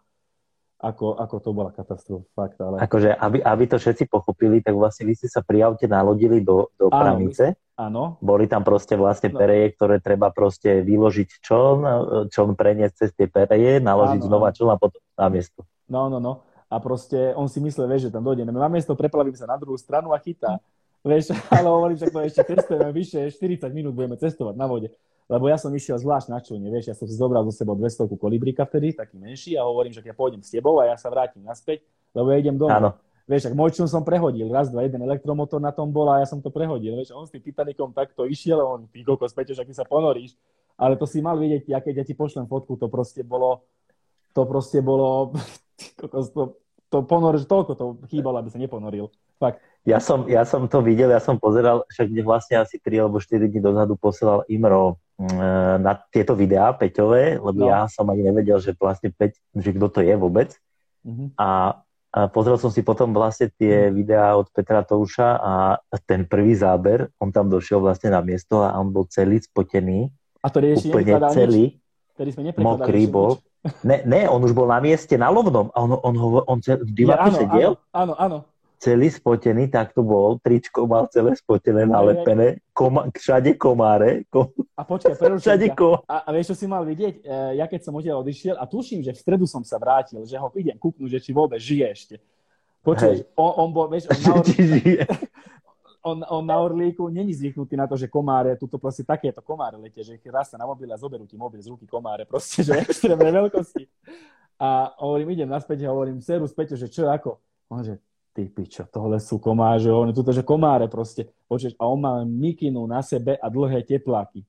Ako, ako to bola katastrofa, fakt. Ale... Akože, aby, aby to všetci pochopili, tak vlastne vy ste sa pri aute nalodili do, do pramice. Áno. Boli tam proste vlastne pereje, ktoré treba proste vyložiť čln, čln preniesť cez tie pereje, naložiť áno, znova čln a potom na miesto. No, no, no. A proste on si myslel, vieš, že tam dojde. Na miesto preplavím sa na druhú stranu a chytá. Vieš, ale hovorím, že to ešte cestujeme vyššie, štyridsať minút budeme cestovať na vode. Lebo ja som išiel zvlášť na člne, vieš, ja som si zobral zo sebou dvestovku kolibríka vtedy, taký menší, a hovorím, že ja pôjdem s tebou a ja sa vrátim naspäť, lebo ja idem domov. Áno. Vieš, ak môj čln som prehodil, raz, dva, jeden elektromotor na tom bol a ja som to prehodil. Vieš, on s tým Titanikom takto išiel, on, ty kokos, Peťo, že ty sa ponoríš. Ale to si mal vidieť, ja keď ja ti pošlem fotku, to proste bolo, to proste bolo... To, to ponor, že toľko to chýbalo, aby sa neponoril. Fakt. Ja som, ja som to videl, ja som pozeral, však vlastne asi tri alebo štyri dni dozadu posielal Imro e, na tieto videá Peťové, lebo no. Ja som ani nevedel, že vlastne Peť, že kto to je vôbec. Mm-hmm. A, a pozrel som si potom vlastne tie videá od Petra Tovša a ten prvý záber, on tam došiel vlastne na miesto a on bol celý spotený. A to rieši úplne celý. Ktorý sme mokrý bol. Ne, ne, on už bol na mieste, na lovnom. A on, on, on, on cel, v divaku ja, sedel. Áno, áno. Celý spotený, tak to bol. Tričko mal celé spotené, nalepené. Koma, všade komáre. Kom... A počkaj, preruším ťa. A, a vieš, čo si mal vidieť? E, ja keď som odtiaľ odišiel a tuším, že v stredu som sa vrátil, že ho idem kúknúť, že či vôbec žije ešte. Počuješ, on, on bol, vieš, on naor... On, on na Orlíku není zvyknutý na to, že komáre, tuto proste takéto komáre letia, že raz sa na mobile a zoberú ti mobil z ruky komáre, proste, že extrémne veľkosti. A hovorím, idem naspäť a hovorím, serus Peťo, že čo, ako? On že, ty pičo, tohle sú komáže, hovorím, tuto, že komáre proste. Počuješ, a on má mikinu na sebe a dlhé tepláky.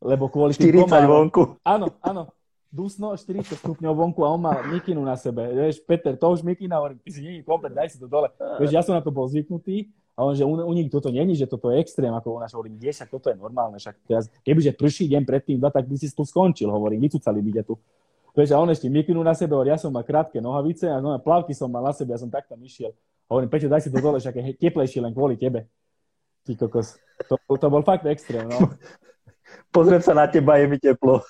Lebo kvôli tým komárom... štyridsať vonku. Áno, áno. Dusno, štyridsať stupňov vonku a on mal mikinu na sebe. Vieš, Peter, to už mikina, hovorím, ty si není komplet, daj si to dole. Vieš, ja som na to bol zvyknutý. A on, že u, u nich toto není, že toto je extrém, ako ona, že hovorím, kde, však toto je normálne, však teraz, kebyže prší deň predtým, tak by si tu skončil, hovorím, vycúcali by ťa tu. Vieš, a on ešte mikinu na sebe, hovorím, ja som mal krátke nohavice a no, plavky som mal na sebe, ja som takto išiel. Hovorím, Peťo, daj si to dole, však je teplejšie len kvôli tebe. Ty kokos, to, to bol fakt extrém, no. Pozriem sa na teba, je mi teplo.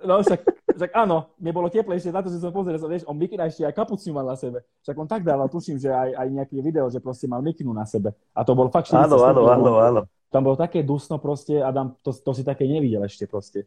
No však, však áno, nebolo teplejšie, na to, že som pozrel, vieš, on mikina ešte aj kapuciu mal na sebe. Však on tak dával, tuším, že aj, aj nejaké video, že proste mal mikinu na sebe. A to bol fakt štyridsať. Áno, áno, áno, áno. Tam bolo také dusno proste a tam to, to si také nevidel ešte proste.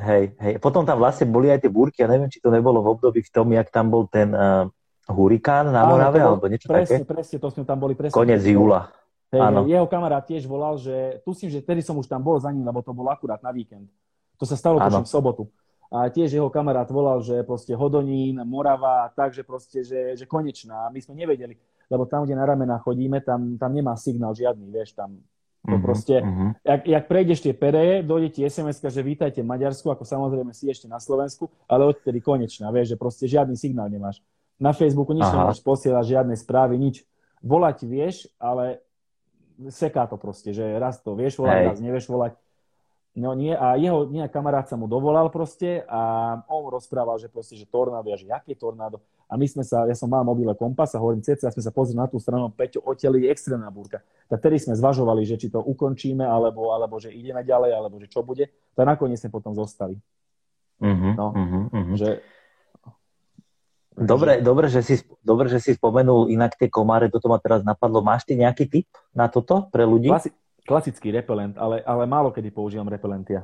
Hej, hej. Potom tam vlastne boli aj tie búrky, ja neviem, či to nebolo v období v tom, jak tam bol ten uh, hurikán na Morave, alebo niečo presne, také. Presne, presne, to sme tam boli presne. Konec júla. Hej, hej, jeho kamarát tiež volal, že tuším, že tedy som už tam bol za ním, lebo to bolo akurát na víkend. To sa stalo tuším v sobotu. A tiež jeho kamarát volal, že proste Hodonín, Morava, takže proste, že, že konečná. My sme nevedeli, lebo tam, kde na ramena chodíme, tam, tam nemá signál žiadny, vieš, tam to mm-hmm, proste, mm-hmm. Jak, jak prejdeš tie pereje, dojde ti es em eska, že vítajte Maďarsku, ako samozrejme si ešte na Slovensku, ale odtedy konečná, vieš, že proste žiadny signál nemáš. Na Facebooku nič nemáš posielať, žiadne správy, nič. Volať vieš, ale seká to proste, že raz to vieš volať, Hej. raz nevieš volať. No nie, a jeho nejak kamarát sa mu dovolal proste a on rozprával, že proste, že tornádo, ja že jaké tornádo. A my sme sa, ja som mal mobile kompas a hovorím ceca, ja sme sa pozreli na tú stranu, Peťo, odtiaľ je extrémna búrka. Tak tedy sme zvažovali, že či to ukončíme, alebo, alebo že ideme ďalej, alebo že čo bude. Tak nakoniec sme potom zostali. Uh-huh, no, uh-huh, uh-huh. Že... Dobre, dobre, že si, dobre, že si spomenul inak tie komáre, toto ma teraz napadlo. Máš ty nejaký tip na toto pre ľudí? Klasi- Klasický repelent, ale, ale málo kedy používam repelentia.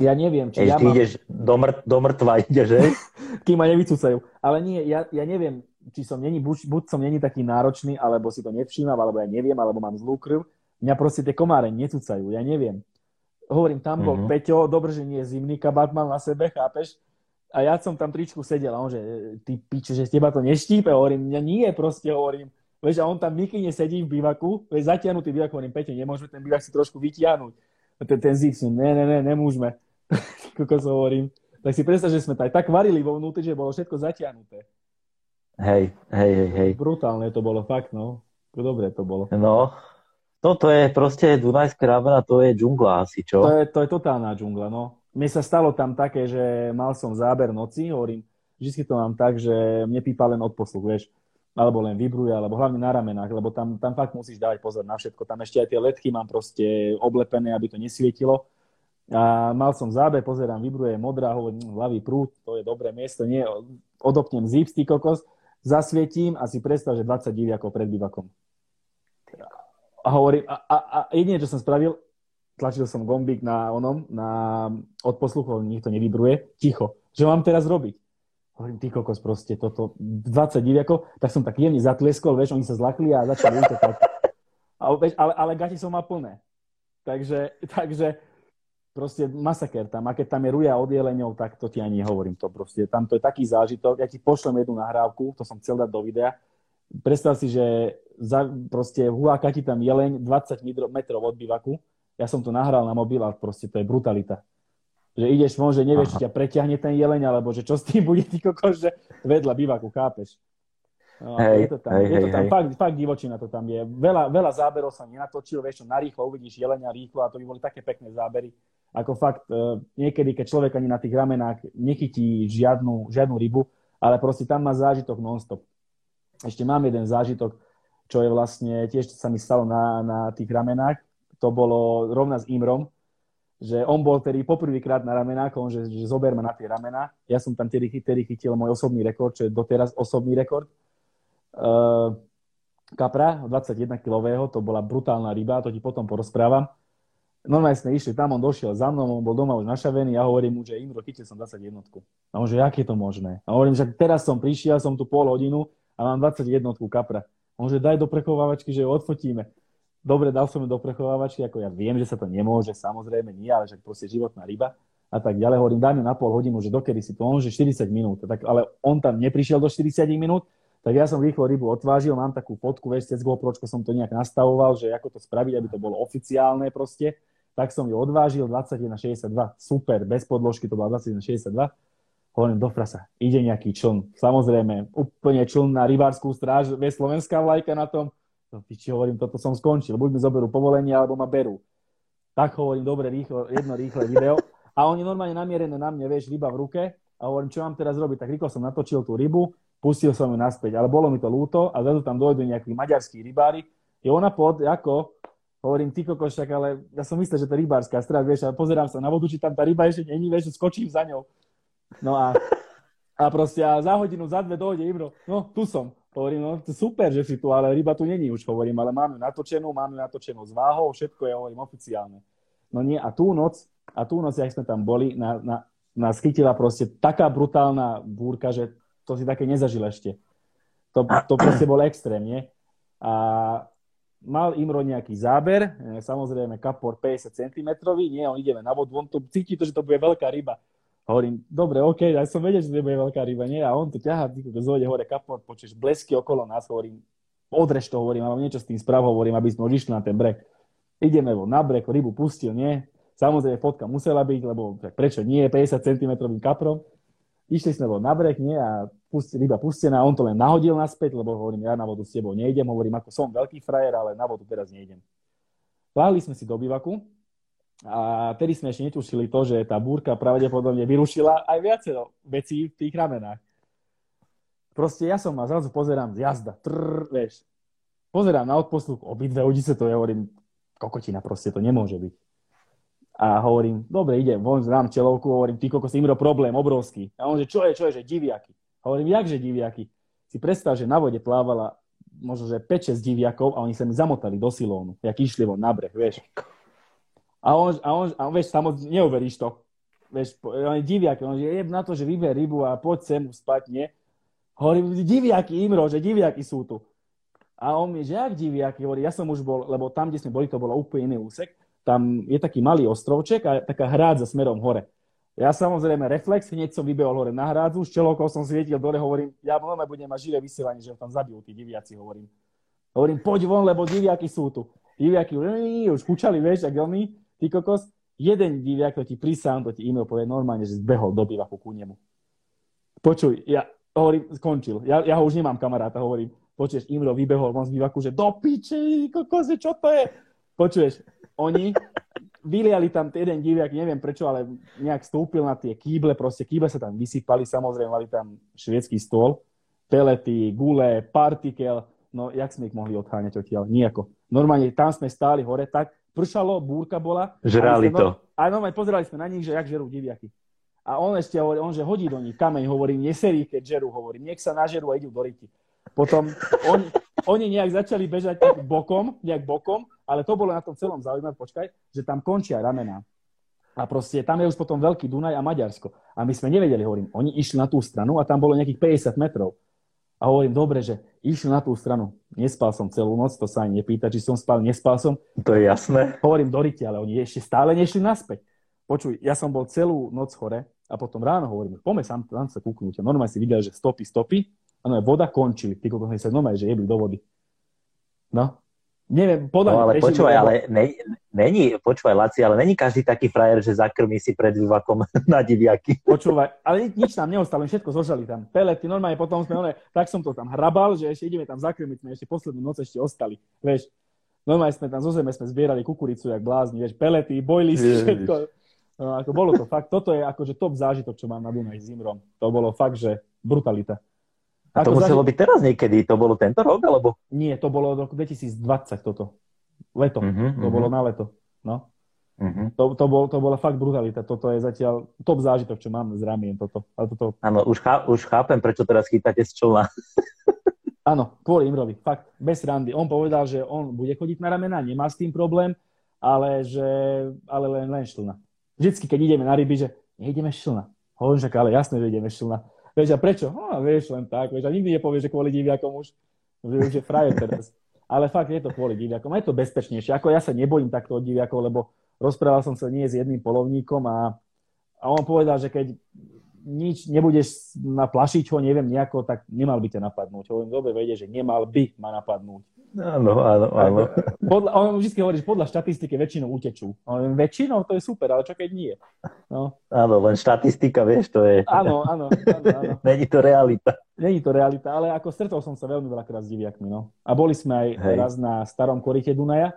Ja neviem, či Ež, ja ty mám... ideš do, mŕ... do mŕtva, ideš, že? Kým ma nevycúcajú. Ale nie, ja, ja neviem, či som není, buď, buď som není taký náročný, alebo si to nevšímam, alebo ja neviem, alebo mám zlú krv. Mňa proste tie komáre necúcajú, ja neviem. Hovorím, tam bol mm-hmm. Peťo, dobre, že nie je zimný kabát mal na sebe, chápeš? A ja som tam tričku sedel a on, že ty piče, že z teba to neštípe, hovorím, mňa nie, proste hovorím. Veď a on tam nikdy nesedí v bivaku, veď zatiahnutý bivak, hovorím, Peťo, nemôžeme ten bivak si trošku vytiahnuť. Ten, ten zip som, ne, ne, ne, nemôžeme. Kokos hovorím. Tak si predstav, že sme taj, tak varili vo vnútri, že bolo všetko zatiahnuté. Hej, hej, hej, hej. Brutálne to bolo, fakt, no. Dobre to bolo. No, no to je proste Dunajská ramena, to je džungla asi, čo? To je, to je totálna džungla, no. Mne sa stalo tam také, že mal som záber noci, hovorím, vždy to mám tak, že mne pípa len odposluch, vieš. Alebo len vybruje, alebo hlavne na ramenách, lebo tam, tam fakt musíš dávať pozor na všetko. Tam ešte aj tie ledky mám proste oblepené, aby to nesvietilo. A mal som záber, pozerám, vybruje, modrá, hovorím, hlavý prúd, to je dobré miesto, nie, odopnem zip, ty kokos, zasvietím a si predstav, že dvadsať diviakov pred bivakom. A hovorím, a, a, a jedine, čo som spravil, tlačil som gombík na onom, na odposluchu, nikto nevybruje, ticho. Čo mám teraz robiť? Hovorím, ty kokos, proste toto, dvadsať diviakov, tak som tak jemne zatleskol, vieš, oni sa zlakli a začali utekať. Ale, ale gati som mal plné. Takže, takže proste masakér tam. A keď tam je ruja od jeleňov, tak to ti ani nehovorím to proste. Tam to je taký zážitok. Ja ti pošlem jednu nahrávku, to som chcel dať do videa. Predstav si, že za, proste huáka ti tam jeleň dvadsať metrov od bivaku. Ja som to nahral na mobil a proste to je brutalita. Že ideš von, že nevieš, Aha. či ťa preťahne ten jeleň, alebo že čo s tým bude, ty kokos, že vedľa bivaku, chápeš. No, hej, je to tam, hej, je to tam hej, fakt, fakt divočina to tam je. Veľa, veľa záberov sa nenatočil, vieš čo, narýchlo uvidíš jelenia rýchlo a to by boli také pekné zábery. Ako fakt, eh, niekedy, keď človek ani na tých ramenách nechytí žiadnu, žiadnu rybu, ale proste tam má zážitok non-stop. Ešte mám jeden zážitok, čo je vlastne, tiež sa mi stalo na, na tých ramenách, to bolo rovna s Imrom, že on bol tedy poprvýkrát na ramenách, on, že, že zoberme na tie ramená. Ja som tam tedy, tedy chytil môj osobný rekord, čo je doteraz osobný rekord. Uh, kapra, dvadsaťjedenkilového, to bola brutálna ryba, to ti potom porozprávam. Normálne sme išli tam, on došiel za mnou, on bol doma už našavený, ja hovorím mu, že Imro, chytil som dvadsaťjednotku. A on, že jak je to možné? A hovorím, že teraz som prišiel, som tu pol hodinu a mám dvadsaťjednotku kapra. On, že daj do prechovávačky, že ju odfotíme. Dobre, dal som ju do prechovávačky, ako ja viem, že sa to nemôže, samozrejme nie, ale že proste životná ryba a tak ďalej. Hovorím, dám ju na pol hodinu, že dokedy si to on, že štyridsať minút, tak, ale on tam neprišiel do štyridsať minút, tak ja som rýchlo rybu odvážil, mám takú fotku, vieš, cez GoPročko som to nejak nastavoval, že ako to spraviť, aby to bolo oficiálne proste, tak som ju odvážil dvadsaťjeden šesťdesiatdva, super, bez podložky to bola dvadsaťjeden šesťdesiatdva, hovorím, do frasa, ide nejaký čln, samozrejme, úplne čln na rybárskú stráž, je slovenská vlajka na tom. Či hovorím, toto som skončil, buď mi zoberú povolenie, alebo ma berú. Tak hovorím, dobre, rýchlo, jedno rýchle video. A oni normálne namierené na mne, vieš, ryba v ruke. A hovorím, čo mám teraz robiť? Tak rýchlo som natočil tú rybu, pustil som ju naspäť, ale bolo mi to ľúto a zrazu tam dojdu nejakí maďarskí rybári. Je ona pod, ako? Hovorím, ty kokošak, ale ja som myslel, že to je rybárska strava, vieš, a pozerám sa na vodu, či tam tá ryba ešte není, vieš, skočím za ňou. No a, a proste a za hodinu, za dve dojde Imro, no tu som. Hovorím, no super, že si tu, ale ryba tu není už, hovorím, ale máme natočenú, máme natočenú s váhou, všetko je, hovorím, oficiálne. No nie, a tú noc, a tú noc, jak sme tam boli, na, na, nás chytila proste taká brutálna búrka, že to si také nezažil ešte. To, to proste bol extrém, nie? A mal Imro nejaký záber, samozrejme kapor päťdesiat centimetrov, nie, on ideme na vodu, on to cíti to, že to bude veľká ryba. Hovorím, dobre, okej, okay, ja som vedel, že to bude veľká ryba, nie? A on to ťahá, zhode hore kapor, počuješ blesky okolo nás, hovorím, odrež to, hovorím, alebo niečo s tým sprav, hovorím, aby sme odišli na ten breh. Ideme na breh, rybu pustil, nie? Samozrejme, fotka musela byť, lebo tak prečo nie, päťdesiat centimetrov kaprom. Išli sme na breh, nie? A pusti, ryba pustená, on to len nahodil naspäť, lebo hovorím, ja na vodu s tebou nejdem, hovorím, ako som veľký frajer, ale na vodu teraz nejdem. Plávali sme si do bivaku, a tedy sme ešte netušili to, že tá búrka pravdepodobne vyrušila aj viacero vecí v tých ramenách. Proste ja som a zrazu pozerám jazda, trrr, vieš. Pozerám na odposluch, obidve odice to, ja hovorím, kokotina, proste to nemôže byť. A hovorím, dobre, idem von, znám čelovku, hovorím, ty kokos, Imro, problém, obrovský. A on, že čo je, čo je, že diviaky. Hovorím, jakže diviaky? Si predstav, že na vode plávala možno, že päť šesť diviakov a oni sa mi zamotali do silónu, jak išli von na breh, vieš. A on, a on, a on vieš, samozrejme, neuveríš to. Vieš, on je diviaky. On je jeb na to, že vyber rybu a poď sem spať, nie? Hovorím, diviaky, Imro, že diviaky sú tu. A on mi, že jak diviaky? Hovorí, ja som už bol, lebo tam, kde sme boli, to bolo úplne iný úsek. Tam je taký malý ostrovček a taká hrádza smerom hore. Ja samozrejme reflex, hneď som vybehol hore na hrádzu, s čelovkou som svietil dole, hovorím, ja veľmi budem mať živé vysielanie, že ho tam zabijú tí diviaci, hovorím. Hovorím, poď von, lebo diviaky sú tu. Diviaky už kúčali, vieš, ak oni. Ty kokos, jeden diviak, to ti prísám, to ti e-mail povie normálne, že zbehol do bivaku ku nemu. Počuj, ja hovorím, skončil. Ja, ja ho už nemám kamaráta, hovorím. Počuješ, Imro vybehol von z bivaku, že do piči, kokos, čo to je? Počuješ, oni vyliali tam jeden diviak, neviem prečo, ale nejak stúpil na tie kýble, proste kýble sa tam vysypali, samozrejme mali tam švédsky stôl, pelety, gule, partikel, no jak sme ich mohli odháňať odtiaľ? Nijako. Normálne tam sme stáli hore, tak pršalo, búrka bola. Žrali to. A no, pozerali sme na nich, že jak žerú diviaky. A on ešte hovorí, on že hodí do nich kameň, hovorí, neserí, keď žerú, hovorí, nech sa nažerú a idú do ryti. Potom on, oni nejak začali bežať tak bokom, nejak bokom, ale to bolo na tom celom zaujímavé, počkaj, že tam končia ramená. A proste tam je už potom Veľký Dunaj a Maďarsko. A my sme nevedeli, hovorím, oni išli na tú stranu a tam bolo nejakých päťdesiat metrov. A hovorím, dobre, že išli na tú stranu. Nespal som celú noc, to sa ani nepýta, či som spal, nespal som. To je jasné. Hovorím, do ryti, ale oni ešte stále nešli naspäť. Počuj, ja som bol celú noc chore a potom ráno hovorím, poďme sám, sám sa kúknúť. A normálne si videl, že stopy, stopy. A no, voda končili. Ty koľko sa normálne, že jebli do vody. No. Neviem, podľa no, ale počúvaj, ale ne, není, počúvaj, Laci, ale není každý taký frajer, že zakrmí si pred bivakom na diviaky. Počúvaj, ale nič nám neostalo, všetko zožali tam. Pelety, normálne potom sme, normálne, tak som to tam hrabal, že ešte ideme tam zakrmiť, sme ešte poslednú noc ešte ostali, vieš. Normálne sme tam zo zeme, sme zbierali kukuricu, jak blázni, vieš, pelety, bojlist, všetko. No, ako bolo to fakt, toto je akože top zážitok, čo mám na Dunaji s Imrom. To bolo fakt, že brutalita. A to muselo zaži... byť teraz niekedy, to bolo tento rok, alebo? Nie, to bolo rok dvetisícdvadsať toto, leto, uh-huh, to uh-huh. bolo na leto, no. Uh-huh. To, to, bol, to bola fakt brutalita, toto je zatiaľ top zážitok, čo mám z ramien toto. Áno, už, chá, už chápem, prečo teraz chýtate z člna. Áno, kvôli Imrovi, fakt, bez randy. On povedal, že on bude chodiť na ramena, nemá s tým problém, ale, že, ale len, len šlna. Vždycky, keď ideme na ryby, že nejdeme šlna. Hovorím, že ale jasné, že ideme šlna. Vieš, a prečo? No, vieš, len tak, vieš, a nikdy nepovie, že kvôli diviakom už, že už je frajer teraz. Ale fakt je to kvôli diviakom, je to bezpečnejšie. Ako ja sa nebojím takto od diviakov, lebo rozprával som sa nie s jedným polovníkom a, a on povedal, že keď nič nebudeš naplašiť ho, neviem, nejako, tak nemal by ťa napadnúť. Hovorím, dobre vedie, že nemal by ma napadnúť. Áno, áno, áno. Podľa, on vždy hovorí, že podľa štatistiky väčšinou utečú. On, väčšinou to je super, ale čo keď nie? No. Áno, len štatistika, vieš, to je... Áno, áno, áno, áno. Není to realita. Není to realita, ale ako stretol som sa veľmi veľakrát s diviakmi, no. A boli sme aj Hej. raz na starom korite Dunaja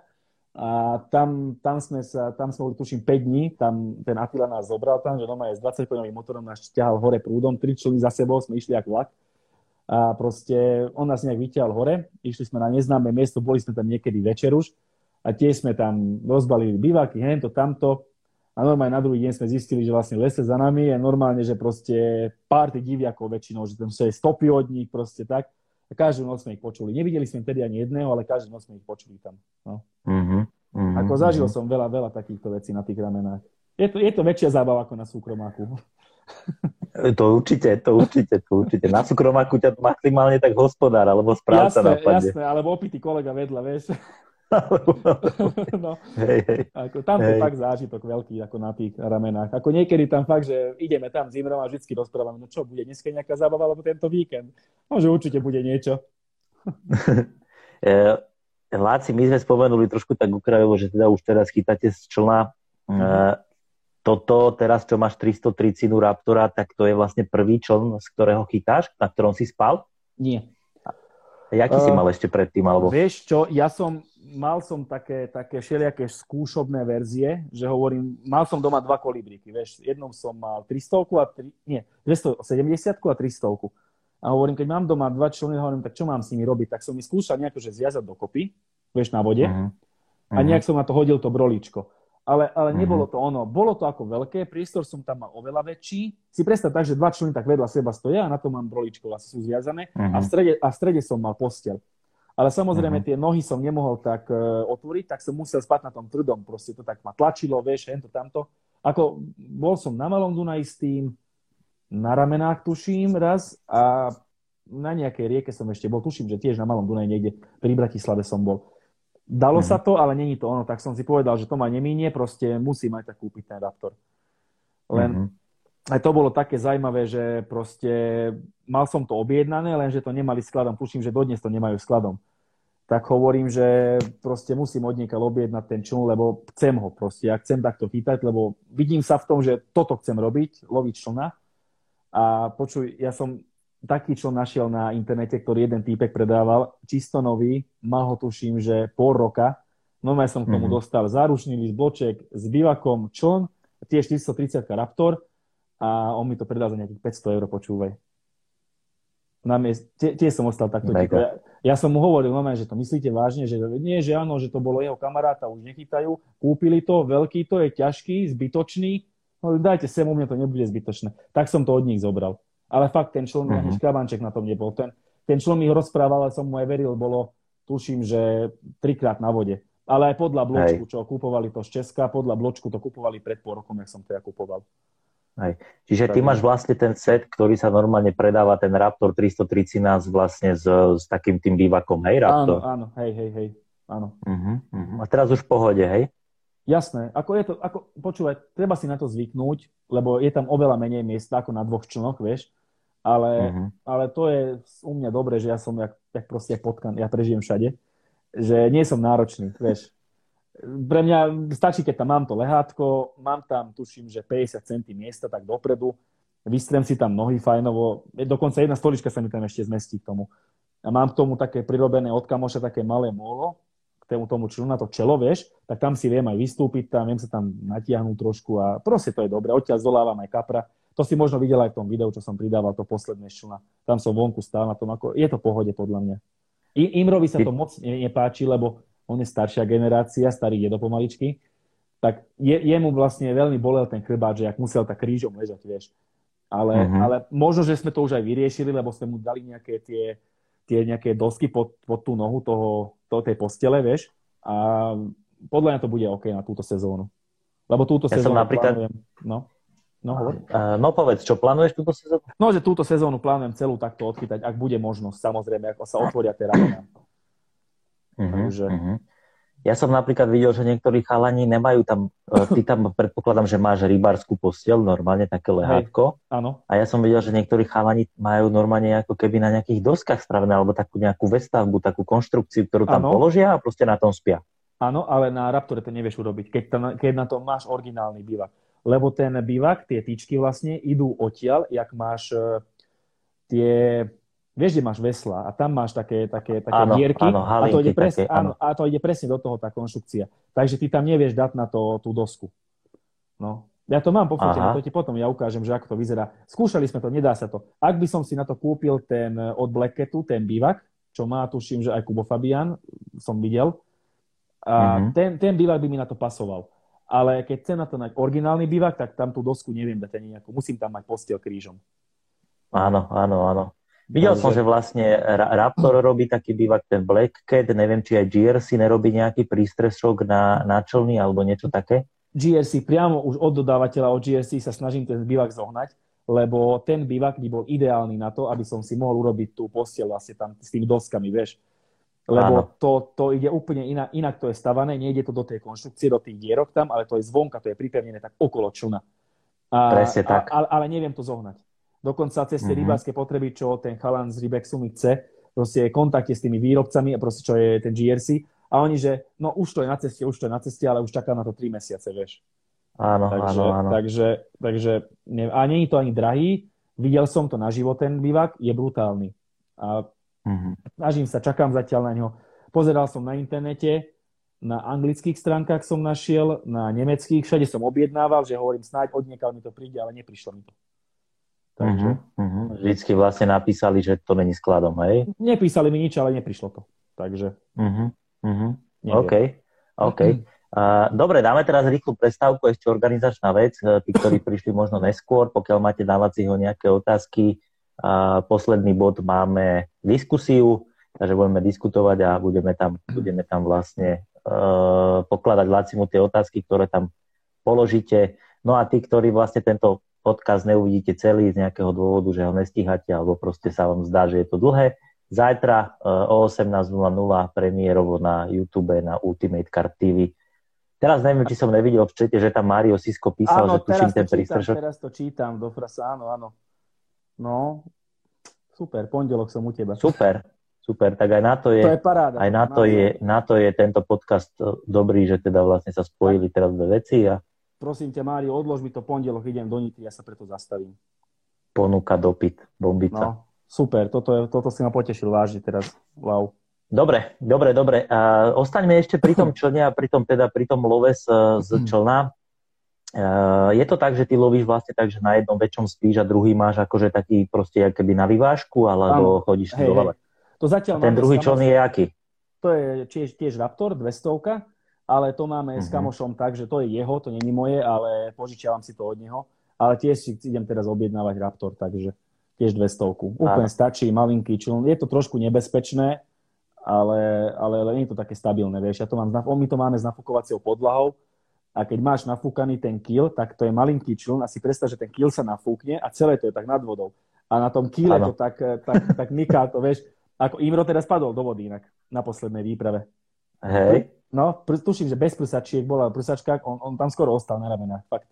a tam, tam sme sa, tam sme boli tuším päť dní, tam ten Attila nás zobral tam, že doma je s dvadsaťkoňovým motorom, nás ťahal hore prúdom, tri člny za sebou, sme išli ako vlak. A proste on nás nejak vyťahal hore, išli sme na neznáme miesto, boli sme tam niekedy večer už a a tiež sme tam rozbalili biváky, hento, tamto. A normálne na druhý deň sme zistili, že vlastne lese za nami je normálne, že proste pár tých diviakov väčšinou, že tam sú stopy od nich, proste tak. A každú noc sme ich počuli. Nevideli sme tedy ani jedného, ale každú noc sme ich počuli tam. No. Mm-hmm, mm-hmm, ako zažil mm-hmm. som veľa, veľa takýchto vecí na tých ramenách. Je to, je to väčšia zábava ako na súkromáku. To určite, to určite, to určite. Na súkromáku ťa maximálne tak hospodár alebo správca napadne. Jasné, alebo opitý kolega vedľa, vieš. No, hej, hej. Ako, tam je hej. fakt zážitok veľký ako na tých ramenách. Ako niekedy tam fakt, že ideme tam s Imrom a vždycky rozprávame, no čo bude, dneska nejaká zábava alebo tento víkend. No, že určite bude niečo. Láci, my sme spomenuli trošku tak ukrajovo, že teda už teraz chytáte z člna. Mm. Toto teraz, čo máš tristotridsicu Raptora, tak to je vlastne prvý čln, z ktorého chytáš, na ktorom si spal? Nie. Jaký si mal ešte predtým? Alebo... Vieš čo, ja som, mal som také, také všelijaké skúšobné verzie, že hovorím, mal som doma dva kolibríky, vieš, jednom som mal tristoku a tri, nie, dvestosedemdesiatku a tristoku. A hovorím, keď mám doma dva člny, hovorím, tak čo mám s nimi robiť? Tak som mi skúšal nejako, že zviazať dokopy, vieš, na vode, uh-huh. a nejak som na to hodil to brolíčko. Ale, ale uh-huh. nebolo to ono. Bolo to ako veľké, priestor som tam mal oveľa väčší. Si predstav tak, že dva člny tak vedľa seba stoja a na to mám brolíčko, vlastne sú zviazané uh-huh. a, v strede, a v strede som mal posteľ. Ale samozrejme, tie nohy som nemohol tak uh, otvoriť, tak som musel spať na tom tvrdom. Proste to tak ma tlačilo, vieš, hento, tamto. Ako, bol som na Malom Dunaji s tým, na ramenách tuším raz a na nejakej rieke som ešte bol. Tuším, že tiež na Malom Dunaji niekde, pri Bratislave som bol. Dalo mm-hmm. sa to, ale není to ono. Tak som si povedal, že to ma nemínie, proste musím aj tak kúpiť ten Raptor. Len... Mm-hmm. Aj to bolo také zaujímavé, že proste mal som to objednané, lenže to nemali skladom. Tuším, že dodnes to nemajú skladom. Tak hovorím, že proste musím od niekaľ objednať ten čln, lebo chcem ho proste. Ja chcem takto chytať, lebo vidím sa v tom, že toto chcem robiť, loviť člna. A počuj, ja som taký čln našiel na internete, ktorý jeden týpek predával, čisto nový, mal ho tuším, že pol roka. No ja som k tomu mm-hmm. dostal záručný list, bloček s bivakom čln, tiež štyristotridsať Raptor. A on mi to predal za nejakých päťsto eur, počúvaj. Na miest, tie, tie som ostal takto. Ja, ja som mu hovoril, no, že to myslíte vážne, že nie, že áno, že to bolo jeho kamaráta, už nechytajú, kúpili to, veľký to je, ťažký, zbytočný, no dajte sem, u mňa to nebude zbytočné. Tak som to od nich zobral. Ale fakt ten člen, mm-hmm. ani škrabanček na tom nebol. Ten, ten člen mi ho rozprával, ale som mu aj veril, bolo, tuším, že trikrát na vode. Ale aj podľa bločku, hej. čo kúpovali to z Česka, podľa bločku to kúpovali pred pol rokom, jak som to ja kúpoval. Hej. Čiže ty máš vlastne ten set, ktorý sa normálne predáva, ten Raptor tristotridsica vlastne s, s takým tým bivakom, hej, Raptor? Áno, áno, hej, hej, hej, áno. Uh-huh, uh-huh. A teraz už v pohode, hej? Jasné, ako je to, ako, počúvaj, treba si na to zvyknúť, lebo je tam oveľa menej miesta ako na dvoch člnoch, vieš, ale, uh-huh. ale to je u mňa dobre, že ja som jak, jak proste potkan, ja prežijem všade, že nie som náročný, vieš. Pre mňa stačí, keď tam mám to lehátko, mám tam, tuším, že päťdesiat centimetrov miesta, tak dopredu, vystrem si tam nohy fajnovo, dokonca jedna stolička sa mi tam ešte zmestí k tomu. A mám k tomu také prirobené od kamoša, také malé molo, k tomu, tomu člnu, na to čelo, vieš, tak tam si viem aj vystúpiť, tam viem sa tam natiahnuť trošku a proste to je dobré. Odtiaľ zdolávam aj kapra, to si možno videl aj v tom videu, čo som pridával, to posledné člna, tam som vonku stál na tom, ako je to pohode podľa mňa. I, Imrovi sa to moc nepáči, lebo on je staršia generácia, starý je do pomaličky, tak je, jemu vlastne veľmi bolel ten chrbát, že ak musel tak krížom ležať, vieš. Ale, uh-huh. ale možno, že sme to už aj vyriešili, lebo sme mu dali nejaké tie, tie nejaké dosky pod, pod tú nohu toho, toho, tej postele, vieš. A podľa mňa to bude OK na túto sezónu. Lebo túto ja sezónu napríklad... plánujem... No, no, uh, no povedz, čo plánuješ túto sezónu? No, že túto sezónu plánujem celú takto odchytať, ak bude možnosť, samozrejme, ako sa otvoria tie ramená. Uh-huh, Takže... uh-huh. Ja som napríklad videl, že niektorí chalani nemajú tam, ty tam predpokladám, že máš rybárskú posteľ, normálne také lehátko. Hej, áno. A ja som videl, že niektorí chalani majú normálne ako keby na nejakých doskách spravené, alebo takú nejakú vestavbu, takú konštrukciu, ktorú tam ano. Položia a proste na tom spia. Áno, ale na Raptore to nevieš urobiť, keď, tam, keď na tom máš originálny bivak. Lebo ten bivak, tie tyčky vlastne idú odtiaľ, jak máš tie... Vieš, kde máš veslá a tam máš také, také, také áno, dierky áno, halinky, a, to ide presne, také, áno. Áno, a to ide presne do toho tá konštrukcia. Takže ty tam nevieš dať na to tú dosku. No. Ja to mám pofotené, to ti potom ja ukážem, že ako to vyzerá. Skúšali sme to, nedá sa to. Ak by som si na to kúpil ten od Black Catu, ten bivak, čo má, tuším, že aj Kubo Fabian, som videl, A mm-hmm. ten, ten bivak by mi na to pasoval. Ale keď chcem na to mať originálny bivak, tak tam tú dosku neviem dať ani nejakú. Musím tam mať postiel krížom. Áno, áno, áno. Videl som, že vlastne Raptor robí taký bývak, ten Black Cat, neviem, či aj gé er cé nerobí nejaký prístrešok na, na člny alebo niečo také? gé er cé, priamo už od dodávateľa, od gé er cé sa snažím ten bývak zohnať, lebo ten bývak by bol ideálny na to, aby som si mohol urobiť tú posteľ vlastne tam s tými doskami, vieš. Lebo to, to ide úplne inak, inak to je stavané, nejde to do tej konštrukcie, do tých dierok tam, ale to je zvonka, to je pripevnené tak okolo člna. A, Presne tak. A, ale, ale neviem to zohnať. Dokonca cez tie mm-hmm. rybárske potreby, čo ten chalan z Rybexu mi chce, proste je kontakte s tými výrobcami, a proste čo je ten gé er cé. A oni, že no už to je na ceste, už to je na ceste, ale už čaká na to tri mesiace, vieš. Áno, takže, áno, áno. Takže, takže neviem, a nie je to ani drahý. Videl som to naživo, ten bivak, je brutálny. A mm-hmm. snažím sa, čakám zatiaľ na ňo. Pozeral som na internete, na anglických stránkach som našiel, na nemeckých, všade som objednával, že hovorím, snáď odniekal mi to príde, ale neprišlo mi to. Takže... Uh-huh. Vždycky vlastne napísali, že to není skladom, hej? Nepísali mi nič, ale neprišlo to. Takže... Uh-huh. Uh-huh. OK, OK. Uh, dobre, dáme teraz rýchlu prestávku, ešte organizačná vec. Tí, ktorí prišli možno neskôr, pokiaľ máte na Laciho nejaké otázky, uh, posledný bod máme diskusiu, takže budeme diskutovať a budeme tam, budeme tam vlastne uh, pokladať Lacimu tie otázky, ktoré tam položíte. No a tí, ktorí vlastne tento podcast neuvidíte celý z nejakého dôvodu, že ho nestíhate, alebo proste sa vám zdá, že je to dlhé. Zajtra o osemnásť nula nula premiérovo na YouTube, na Ultimate Carp té vé. Teraz neviem, či som nevidel v čete, že tam Mário Sisko písal, áno, že tuším ten prístrešok. Áno, teraz to čítam, do frasa, áno, áno. No, super, pondelok som u teba. Super, super, tak aj na to je, to je paráda, aj na to je, na to je tento podcast dobrý, že teda vlastne sa spojili teraz dve veci a prosím ťa, Mário, odlož mi to pondelok, idem do Nitry, ja sa preto zastavím. Ponuka, dopyt, bombica. No, super, toto, je, toto si ma potešil vážne teraz, wow. Dobre, dobre, dobre. Uh, ostaňme ešte pri tom člne a pri tom, teda, pri tom love z, z člna. Uh, je to tak, že ty lovíš vlastne tak, že na jednom väčšom spíš a druhý máš akože taký proste jak keby na vyvážku, alebo chodíš hej, do hlavy. To zatiaľ ten druhý čln je aký? To je tiež, tiež Raptor, dvestovka. Ale to máme mm-hmm. s kamošom tak, že to je jeho, to nie je moje, ale požičiavam si to od neho. Ale tiež si idem teraz objednávať Raptor, takže tiež dvestovku. Úplne áno. Stačí, malinký čln. Je to trošku nebezpečné, ale, ale, ale nie je to také stabilné, vieš. Ja to mám, my to máme s nafúkovacou podlahou a keď máš nafúkaný ten kýl, tak to je malinký čln a si predstav, že ten kýl sa nafúkne a celé to je tak nad vodou. A na tom kýle áno. to tak, tak, tak myká to, vieš. Ako Imro teda spadol do vody inak na poslednej výprave. Hej. No, tuším, že bez prsačiek bola prsačka, on, on tam skoro ostal na ramenách, fakt.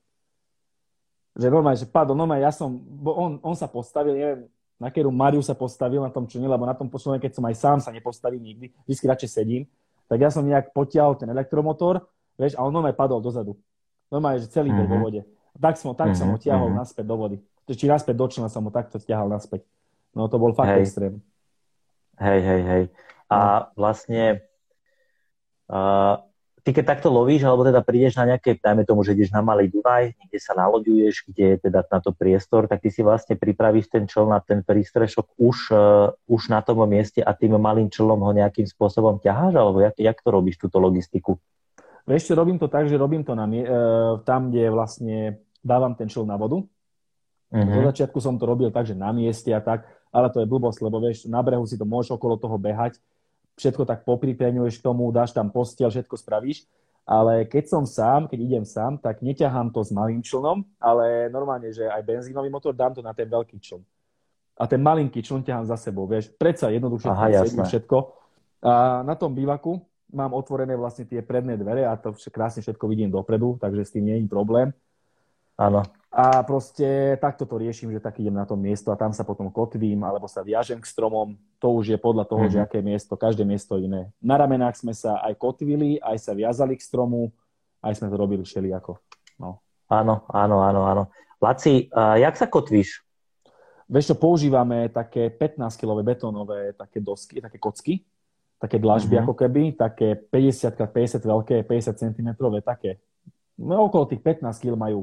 Že normálne, že padol, normálne, ja som, bo on, on sa postavil, neviem, na keru Mariu sa postavil na tom člne, lebo na tom člne, keď som aj sám sa nepostavil nikdy, vždy radšej sedím, tak ja som nejak potiahol ten elektromotor, vieš, a on normálne padol dozadu. Normálne, že celý bol mm-hmm. vo vode. Tak som, tak mm-hmm. som ho tiahol mm-hmm. naspäť do vody. Či naspäť do člna som ho takto tiahal naspäť. No, to bol fakt extrém. Hej, hej, hej. A vlastne... Uh, ty keď takto lovíš, alebo teda prídeš na nejaké, dajme tomu, že ideš na Malý Dunaj, kde sa naloďuješ, kde je teda na to priestor, tak ty si vlastne pripravíš ten čln a ten prístrešok už, uh, už na tom mieste a tým malým člnom ho nejakým spôsobom ťaháš, alebo jak, jak to robíš, túto logistiku? Vieš, robím to tak, že robím to na, uh, tam, kde vlastne dávam ten čln na vodu. Uh-huh. Do začiatku som to robil tak, že na mieste a tak, ale to je blbosť, lebo vieš, na brehu si to môžeš okolo toho behať, všetko tak popripeňuješ k tomu, dáš tam postiel, všetko spravíš, ale keď som sám, keď idem sám, tak neťahám to s malým člnom, ale normálne, že aj benzínový motor, dám to na ten veľký čln. A ten malinký čln ťahám za sebou, vieš, predsa jednoduchšie všetko. A na tom bivaku mám otvorené vlastne tie predné dvere a to krásne všetko vidím dopredu, takže s tým nie je problém. Áno. A proste takto to riešim, že tak idem na to miesto a tam sa potom kotvím alebo sa viažem k stromom. To už je podľa toho, mm-hmm. že aké miesto, každé miesto iné. Na ramenách sme sa aj kotvili, aj sa viazali k stromu, aj sme to robili všelijako. No. Áno, áno, áno, áno. Laci, a jak sa kotvíš? Vieš čo, používame také pätnásť kilové betónové také dosky, také kocky, také dlažby mm-hmm. ako keby, také päťdesiat krát päťdesiat veľké, päťdesiat centimetrov také. No, okolo tých pätnásť kilogramov majú.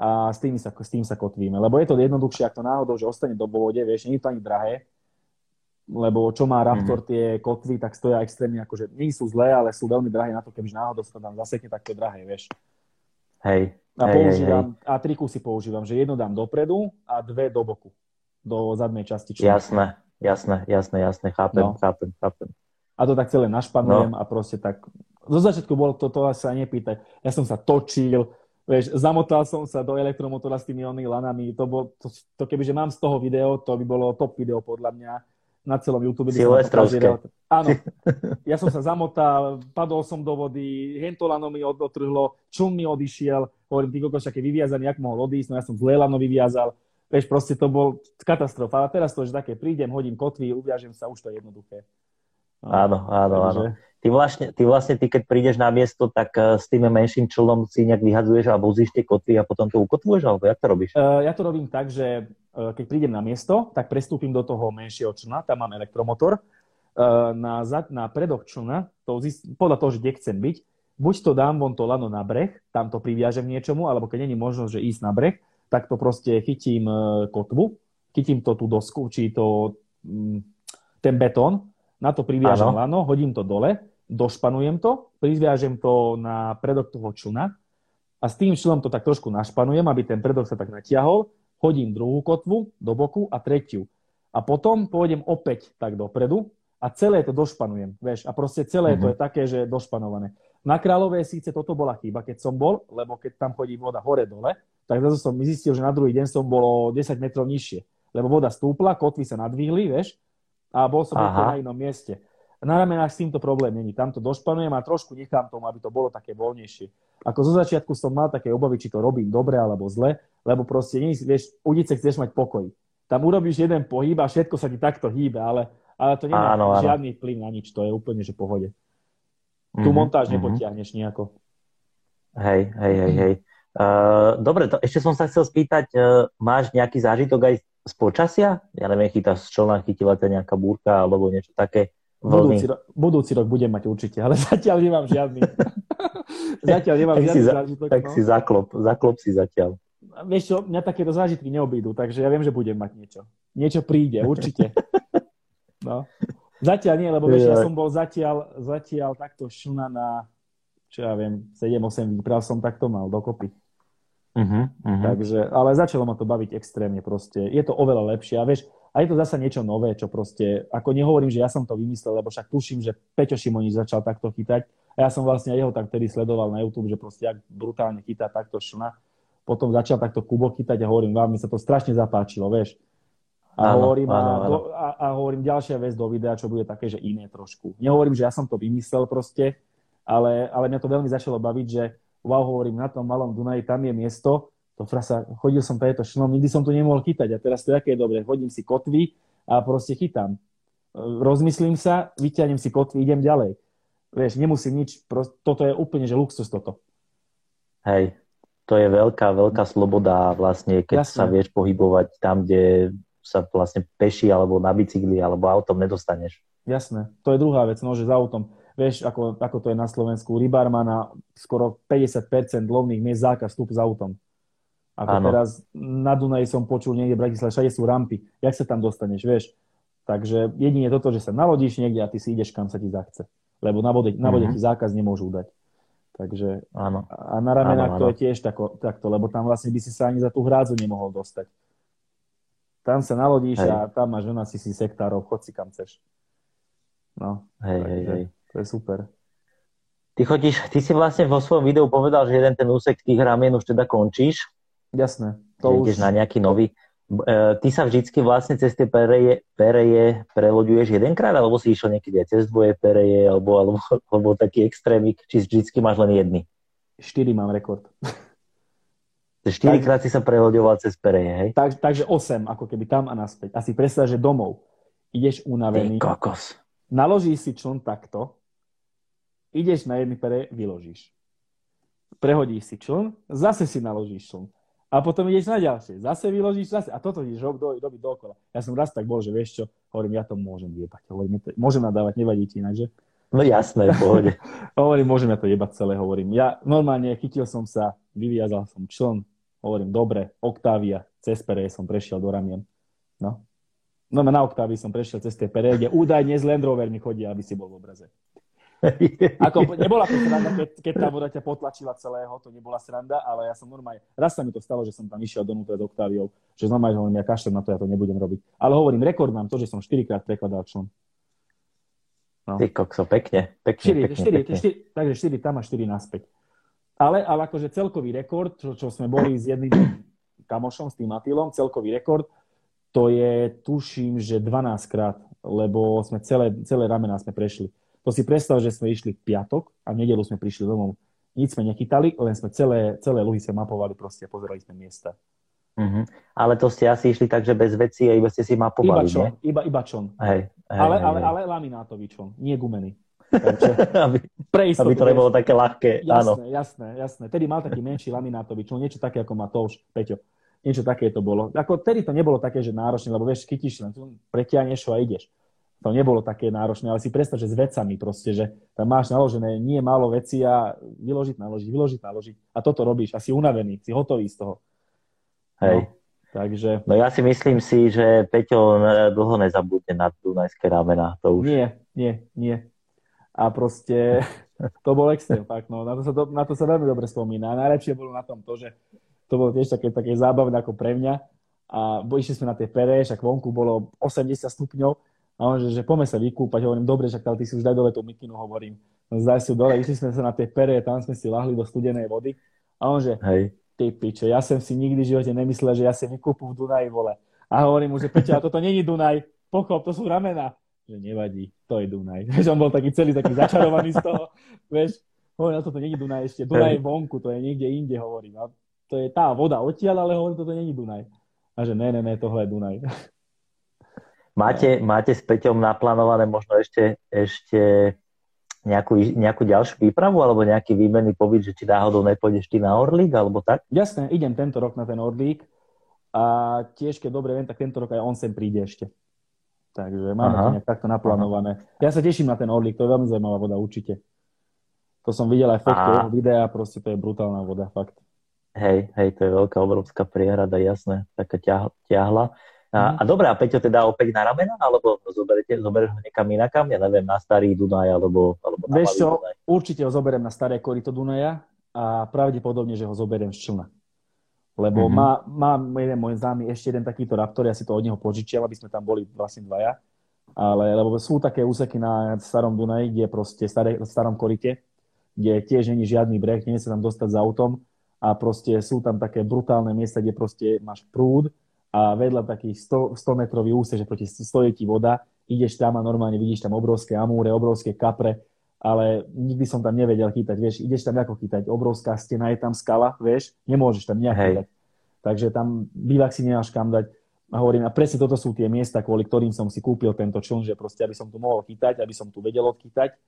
A s tým, sa, s tým sa kotvíme. Lebo je to jednoduchšie, ak to náhodou, že ostane do vode, vieš, nie je to ani drahé. lebo čo má Raptor, mm-hmm. tie kotvy, tak stoja extrémne, akože nie sú zlé, ale sú veľmi drahé na to, kebyže náhodou sa tam zasekne, tak to je drahé, vieš. Hej. A, hej, používam, hej, hej. a tri kusy používam, že jednu dám dopredu a dve do boku, do zadnej časti. Jasné, jasné, jasné, jasné, chápem, no. chápem, chápem. A to tak celé našpanujem no. a proste tak... Zo začiatku bolo to, to sa nepýtať. Ja som sa točil, vieš, zamotal som sa do elektromotora s tými onými lanami. To, bol, to, to kebyže mám z toho video, to by bolo top video podľa mňa na celom YouTube. Silvestrovské. Áno. Ja som sa zamotal, padol som do vody, hento lano mi odotrhlo, čum mi odišiel, hovorím, ty kokos, aký vyviazaný, jak mohol odísť, no ja som zlé lano vyviazal. Vieš, proste to bol katastrofa. A teraz to, že také prídem, hodím kotvy, uviažem sa, už to je jednoduché. Áno, áno, áno. Ty vlastne, ty vlastne, ty keď prídeš na miesto, tak uh, s tým menším člnom si nejak vyhadzuješ a buzíš tie kotvy a potom to ukotvuješ, alebo jak to robíš? Uh, ja to robím tak, že uh, keď prídem na miesto, tak prestúpim do toho menšieho člna, tam mám elektromotor, uh, na, zad, na predok člna, to zist, podľa toho, že kde chcem byť, buď to dám von to lano na breh, tam to priviažem niečomu, alebo keď není možnosť, že ísť na breh, tak to proste chytím uh, kotvu, chytím to tú dosku, či to um, ten betón, na to priviažem lano, hodím to dole, došpanujem to, priviažem to na predok toho člna a s tým člnom to tak trošku našpanujem, aby ten predok sa tak natiahol, hodím druhú kotvu do boku a tretiu. A potom pôjdem opäť tak dopredu a celé to došpanujem. Vieš, a proste celé mm-hmm. to je také, že došpanované. Na Kráľovej síce toto bola chyba, keď som bol, lebo keď tam chodí voda hore-dole, tak zase som zistil, že na druhý deň som bol desať metrov nižšie. Lebo voda stúpla, kotvy sa nadvihli, vieš, a bol som na inom mieste. Na ramenách s týmto problém není. Tam to došpanujem a trošku nechám tomu, aby to bolo také voľnejšie. Ako zo začiatku som mal také obavy, či to robím dobre alebo zle, lebo proste nie, vieš, udice chceš mať pokoj. Tam urobíš jeden pohyb a všetko sa ti takto hýbe, ale, ale to nemá áno, áno. žiadny vplyv na nič. To je úplne, že pohode. Mm-hmm, tu montáž mm-hmm. nepotiahneš nejako. Hej, hej, hej, hej. Uh, dobre, to, ešte som sa chcel spýtať, uh, máš nejaký zážitok aj z počasia? Ja neviem, chytá z člna, chytila to nejaká búrka alebo niečo také. Budúci, ro- budúci rok budem mať určite, ale zatiaľ nemám žiadny. zatiaľ nemám tak žiadny si za- zážitok. Tak no. si zaklop, zaklop si zatiaľ. Vieš čo, mňa takéto zážitky neobídu, takže ja viem, že budem mať niečo. Niečo príde, určite. No. Zatiaľ nie, lebo vieš, ja som bol zatiaľ, zatiaľ takto šuna na, čo ja viem, sedem osem výprav som takto mal dokopy. Uh-huh, uh-huh. Takže, ale začalo ma to baviť extrémne proste, je to oveľa lepšie a vieš, a je to zasa niečo nové, čo proste, ako nehovorím, že ja som to vymyslel, lebo však tuším, že Peťo Šimonic začal takto chytať a ja som vlastne jeho tak tedy sledoval na YouTube, že proste jak brutálne chytá takto šlna, potom začal takto Kubo chytať a hovorím, vám mi sa to strašne zapáčilo, vieš, a, áno, hovorím, áno, áno. A, a hovorím ďalšia vec do videa, čo bude také, že iné trošku, nehovorím, že ja som to vymyslel proste, ale, ale mňa to veľmi začalo baviť, že wow, hovorím, na tom Malom Dunaji, tam je miesto, to frasa, chodil som preto šlom, nikdy som tu nemohol chytať a teraz to je také dobre, hodím si kotvy a proste chytám. Rozmyslím sa, vyťahnem si kotvy, idem ďalej. Vieš, nemusím nič, proste, toto je úplne, že luxus toto. Hej, to je veľká, veľká sloboda vlastne, keď Jasne. Sa vieš pohybovať tam, kde sa vlastne peši alebo na bicykli alebo autom nedostaneš. Jasné, to je druhá vec, no, že za autom. Vieš, ako, ako to je na Slovensku. Rybár má na skoro päťdesiat percent lovných miest zákaz vstup s autom. Ako ano. Teraz na Dunaji som počul niekde v Bratislave, všade sú rampy. Jak sa tam dostaneš, vieš? Takže jedine toto, že sa nalodíš niekde a ty si ideš, kam sa ti zachce. Lebo na vode, na vode mm-hmm. ti zákaz nemôžu dať. Takže ano. A na ramenách to je tiež tako, takto, lebo tam vlastne by si sa ani za tú hrádzu nemohol dostať. Tam sa nalodíš hej. a tam máš dvanásť tisíc hektárov, chod si kam chceš. No, hej, takže... hej, hej. To je super. Ty chodíš, ty si vlastne vo svojom videu povedal, že jeden ten úsek tých ramien už teda končíš. Jasné. To ideš už... na nejaký nový. Ty sa vždycky vlastne cez tie pereje, pereje preloďuješ jedenkrát, alebo si išiel niekedy aj cez dvoje pereje, alebo, alebo, alebo taký extrémik, či vždycky máš len jedny? Štyri mám rekord. Štyrikrát si sa preloďoval cez pereje, hej? Tak, takže osem, ako keby tam a naspäť. A si predstav, že domov ideš unavený. Ty kokos. Naložíš si čln takto, ideš na jedný pere, vyložíš. Prehodíš si čln, zase si naložíš čln. A potom ideš na ďalšie, zase vyložíš, zase. A toto ideš robiť do, dookola. Ja som raz tak bol, že vieš čo, hovorím, ja to môžem jebať. Hovorím, môžem nadávať, nevadí ti inak, že? No jasné, v pohode. Hovorím, môžem ja to jebať celé, hovorím. Ja normálne chytil som sa, vyviazal som čln, hovorím, dobre, Octavia, cez pere som prešiel do ramien. No. No na Octavii som prešiel cez tie pere, kde údajne z Land Rover mi chodia, aby si bol v obraze. Ako, nebola to sranda, keď, keď tá voda ťa potlačila celého, to nebola sranda, ale ja som normálne, raz sa mi to stalo, že som tam išiel donútra s Octaviou, že normálne, že hovorím, ja kašlem na to, ja to nebudem robiť. Ale hovorím, rekord mám to, že som štyrikrát prekladal čln. No. Ty kokso, pekne, pekne, štyri, pekne, štyri, pekne. štyri, takže štyri tam a štyri naspäť. Ale, ale akože celkový rekord, čo, čo sme boli s jedným kamošom, s tým Matilom, celkový rekord, to je, tuším, že dvanásťkrát, lebo sme celé, celé ramená sme prešli. To si predstav, že sme išli v piatok a v nedelu sme prišli domov. Nič sme nechytali, len sme celé, celé luhy sa mapovali proste a pozerali sme miesta. Mm-hmm. Ale to ste asi išli tak, že bez veci a iba ste si mapovali, iba čo, ne? Iba, iba čon. Hej, hej, ale, hej, ale, hej. ale laminátový čon, nie gumený. Takže, aby, aby to nebolo také ľahké. Jasné, áno. jasné, jasné. Tedy mal taký menší laminátový čon, niečo také ako má Tovš, Peťo. Niečo také to bolo. Ako, tedy to nebolo také, že náročné, lebo vieš, chytíš len, pretiahneš ho a ideš. To nebolo také náročné, ale si predstav, že s vecami proste, že tam máš naložené nie málo veci a vyložiť, naložiť, vyložiť, naložiť. A toto robíš a si unavený, si hotový z toho. Hej. No, takže... no ja si myslím si, že Peťo dlho nezabudne na Dunajské ramena. To už... Nie, nie, nie. A proste to bol extrém, fakt. No, na to sa, do, na to sa veľmi dobre spomína. A najlepšie bolo na tom to, že to bolo tiež také, také zábavné ako pre mňa. A išli sme na tie pere, však vonku bolo osemdesiat stupňov. A on, že, že poďme sa vykúpať, hovorím, dobre, že ty si už daj dole tú mikinu, hovorím. Zdaj si ju dole, išli sme sa na tie pere, tam sme si lahli do studenej vody. A on, že hej. Ty piče, ja som si nikdy v živote nemyslel, že ja si vykúpu v Dunaji, vole. A hovorím mu, že Peťa, toto není Dunaj, pochop, to sú ramena. Že nevadí, to je Dunaj. Že on bol taký celý, taký začarovaný z toho. Vieš, hovorím, toto není Dunaj ešte, Dunaj je vonku, to je niekde inde, hovorím. A to je tá voda odtiaľ, ale hovorím, toto není Dunaj. A že ne, ne, ne, tohle je Dunaj. Máte, máte s Peťom naplánované možno ešte, ešte nejakú, nejakú ďalšiu výpravu alebo nejaký výmenný pobyt, že či náhodou nepôjdeš ty na Orlík alebo tak? Jasné, idem tento rok na ten Orlík a tiež, keď dobre viem, tak tento rok aj on sem príde ešte. Takže máme takto naplánované. Ja sa teším na ten Orlík, to je veľmi zaujímavá voda určite. To som videl aj fotky, jeho videa, proste to je brutálna voda, fakt. Hej, hej, to je veľká obrovská priehrada, jasné, taká ťahla. A, a dobré, a Peťo teda opäť na ramena? Alebo zoberete, zoberieš ho niekam inakam? Ja neviem, na Starý Dunaj, alebo, alebo na Vieš Malý čo, Dunaj. Určite ho zoberiem na Staré korito Dunaja a pravdepodobne, že ho zoberiem z člna. Lebo mm-hmm. má, má jeden môj známy ešte jeden takýto Raptor, ja si to od neho požičiam, aby sme tam boli vlastne dvaja. Ale, lebo sú také úseky na Starom Dunaji, kde proste staré, starom korite, kde tiež není žiadny breh, nie sa tam dostať s autom a proste sú tam také brutálne miesta, kde proste máš prúd a vedľa taký sto metrový úsek, že proti stojí ti voda, ideš tam a normálne vidíš tam obrovské amúre, obrovské kapre, ale nikdy som tam nevedel chytať, vieš, ideš tam ako chytať, obrovská stena, je tam skala, vieš, nemôžeš tam nejak chytať. Takže tam bývak si nemáš kam dať. A hovorím, a presne toto sú tie miesta, kvôli ktorým som si kúpil tento čln, že proste, aby som tu mohol chytať, aby som tu vedel odchytať.